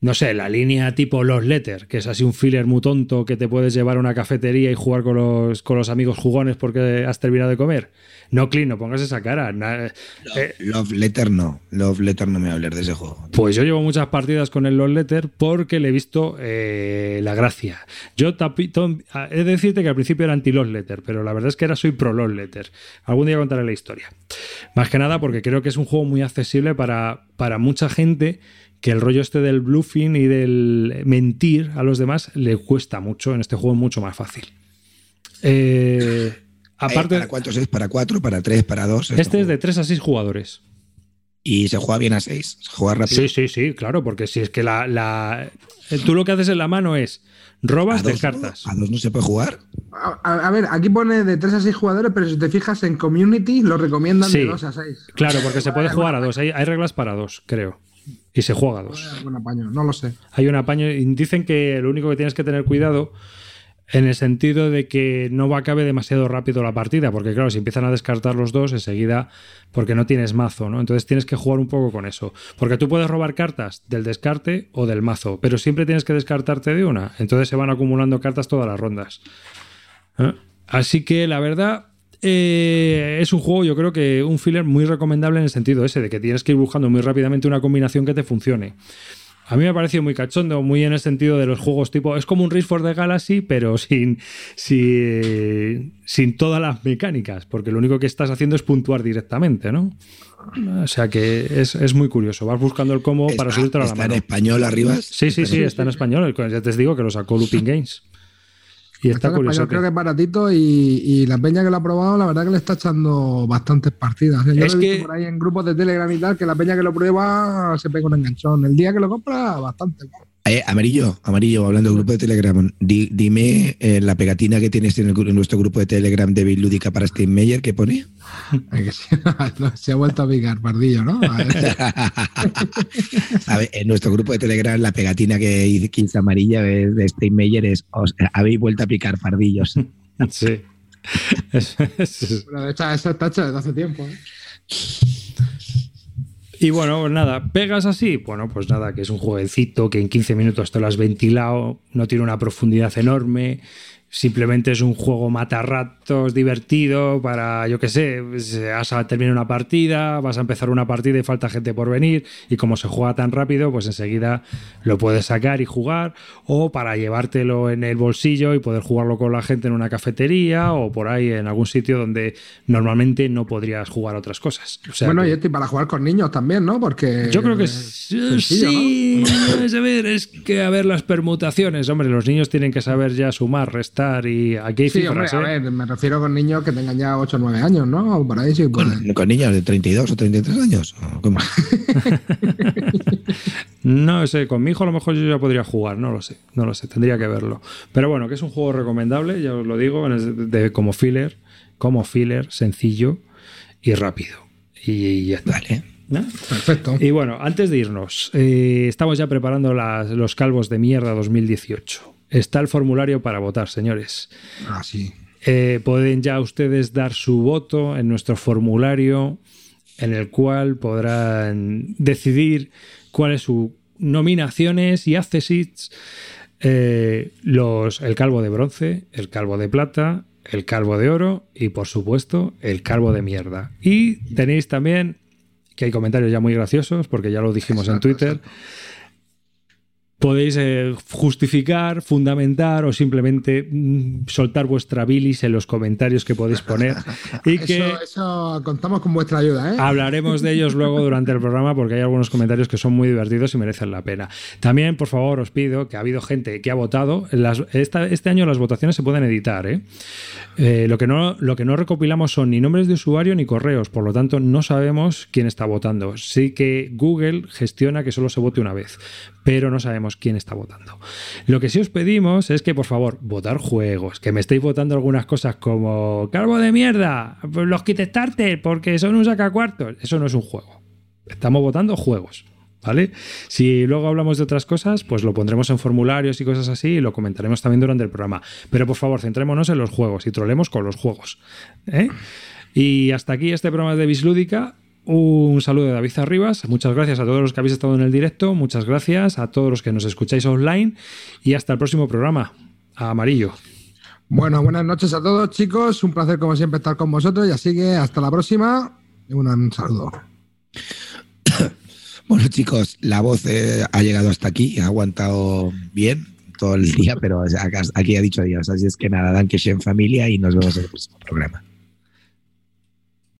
No sé, la línea tipo Los Letters, que es así un filler muy tonto que te puedes llevar a una cafetería y jugar con los amigos jugones porque has terminado de comer. No, Clint, no pongas esa cara. Love Letter no me va a hablar de ese juego. Pues yo llevo muchas partidas con el Love Letter porque le he visto la gracia. Yo he de decirte que al principio era anti-Love Letter, pero la verdad es que soy pro-Love Letter. Algún día contaré la historia. Más que nada porque creo que es un juego muy accesible para mucha gente, que el rollo este del bluffing y del mentir a los demás le cuesta mucho. En este juego es mucho más fácil. Aparte, ¿para cuántos es? ¿Para 4? ¿Para 3? ¿Para 2? Este es de 3 a 6 jugadores. ¿Y se juega bien a 6? ¿Se juega rápido? Sí, claro, porque si es que tú lo que haces en la mano es robas, descartas. ¿A 2 no se puede jugar? A ver, aquí pone de 3 a 6 jugadores, pero si te fijas en Community lo recomiendan de 2 a 6. Claro, porque se puede jugar a 2. Hay reglas para 2, creo. Y se juega a 2. Hay un apaño, no lo sé. Hay un apaño. Dicen que lo único que tienes que tener cuidado en el sentido de que no acabe demasiado rápido la partida, porque claro, si empiezan a descartar los dos enseguida, porque no tienes mazo, ¿no? Entonces tienes que jugar un poco con eso, porque tú puedes robar cartas del descarte o del mazo, pero siempre tienes que descartarte de una. Entonces se van acumulando cartas todas las rondas. ¿Eh? Así que la verdad... es un juego, yo creo que un filler muy recomendable en el sentido ese, de que tienes que ir buscando muy rápidamente una combinación que te funcione. A mí me ha parecido muy cachondo, muy en el sentido de los juegos tipo... Es como un Race for the Galaxy, pero sin todas las mecánicas, porque lo único que estás haciendo es puntuar directamente, ¿no? O sea que es muy curioso. Vas buscando el cómo para subirte a la mano. ¿Está en español arriba? Sí, está en español. Ya te digo que lo sacó Looping Games. Y está curioso. Creo que es baratito y la peña que lo ha probado, la verdad que le está echando bastantes partidas. Yo lo he visto por ahí en grupos de Telegram y tal, que la peña que lo prueba se pega un enganchón. El día que lo compra, bastante. Amarillo, hablando del grupo de Telegram, dime la pegatina que tienes en nuestro grupo de Telegram de Bis Ludica para Stex Major, ¿qué pone? Se ha vuelto a picar, pardillo, ¿no? A ver, en nuestro grupo de Telegram la pegatina que dice amarilla de Stex Major es habéis vuelto a picar, pardillos. Sí. Bueno, esa está hecha desde hace tiempo, ¿eh? Y bueno, nada, ¿pegas así? Bueno, pues nada, que es un jueguecito que en 15 minutos te lo has ventilado, no tiene una profundidad enorme, simplemente es un juego matarratos divertido para, yo qué sé, vas a terminar una partida, vas a empezar una partida y falta gente por venir, y como se juega tan rápido, pues enseguida lo puedes sacar y jugar, o para llevártelo en el bolsillo y poder jugarlo con la gente en una cafetería o por ahí en algún sitio donde normalmente no podrías jugar otras cosas. O sea, bueno, que... y este para jugar con niños también, ¿no? Porque yo creo que sí, ¿no? Es que las permutaciones, hombre, los niños tienen que saber ya sumar, restar, y aquí hay cifras, hombre, ¿eh? A ver, me refiero con niños que tengan ya 8 o 9 años, ¿no? O por ahí, sí, ¿Con niños de 32 o 33 años? ¿Cómo? No sé, con mi hijo a lo mejor yo ya podría jugar, no lo sé, tendría que verlo. Pero bueno, que es un juego recomendable, ya os lo digo, como filler, sencillo y rápido. Y ya está. Vale. ¿No? Perfecto. Y bueno, antes de irnos, estamos ya preparando los calvos de mierda 2018. Está el formulario para votar, señores. Ah, sí. Pueden ya ustedes dar su voto en nuestro formulario en el cual podrán decidir cuáles son sus nominaciones y accesits, el calvo de bronce, el calvo de plata, el calvo de oro y, por supuesto, el calvo de mierda. Y tenéis también, que hay comentarios ya muy graciosos, porque ya lo dijimos en Twitter, podéis justificar, fundamentar o simplemente soltar vuestra bilis en los comentarios que podéis poner. Y que eso contamos con vuestra ayuda, ¿eh? Hablaremos de ellos luego durante el programa, porque hay algunos comentarios que son muy divertidos y merecen la pena. También, por favor, os pido que ha habido gente que ha votado. Este año las votaciones se pueden editar, ¿eh? Lo que no recopilamos son ni nombres de usuario ni correos, por lo tanto no sabemos quién está votando. Sí que Google gestiona que solo se vote una vez, pero no sabemos quién está votando. Lo que sí os pedimos es que, por favor, votar juegos, que me estáis votando algunas cosas como calvo de mierda, los Kickstarter, porque son un sacacuartos. Eso no es un juego. Estamos votando juegos, ¿vale? Si luego hablamos de otras cosas, pues lo pondremos en formularios y cosas así y lo comentaremos también durante el programa. Pero, por favor, centrémonos en los juegos y trolemos con los juegos, ¿eh? Y hasta aquí este programa de Bis Ludica. Un saludo de David Arribas, muchas gracias a todos los que habéis estado en el directo, muchas gracias a todos los que nos escucháis online y hasta el próximo programa. Amarillo. Bueno, buenas noches a todos, chicos, un placer como siempre estar con vosotros y así que hasta la próxima, un saludo. Bueno, chicos, la voz ha llegado hasta aquí, ha aguantado bien todo el día, pero aquí ha dicho adiós, así es que nada, danke schön familia y nos vemos en el próximo programa.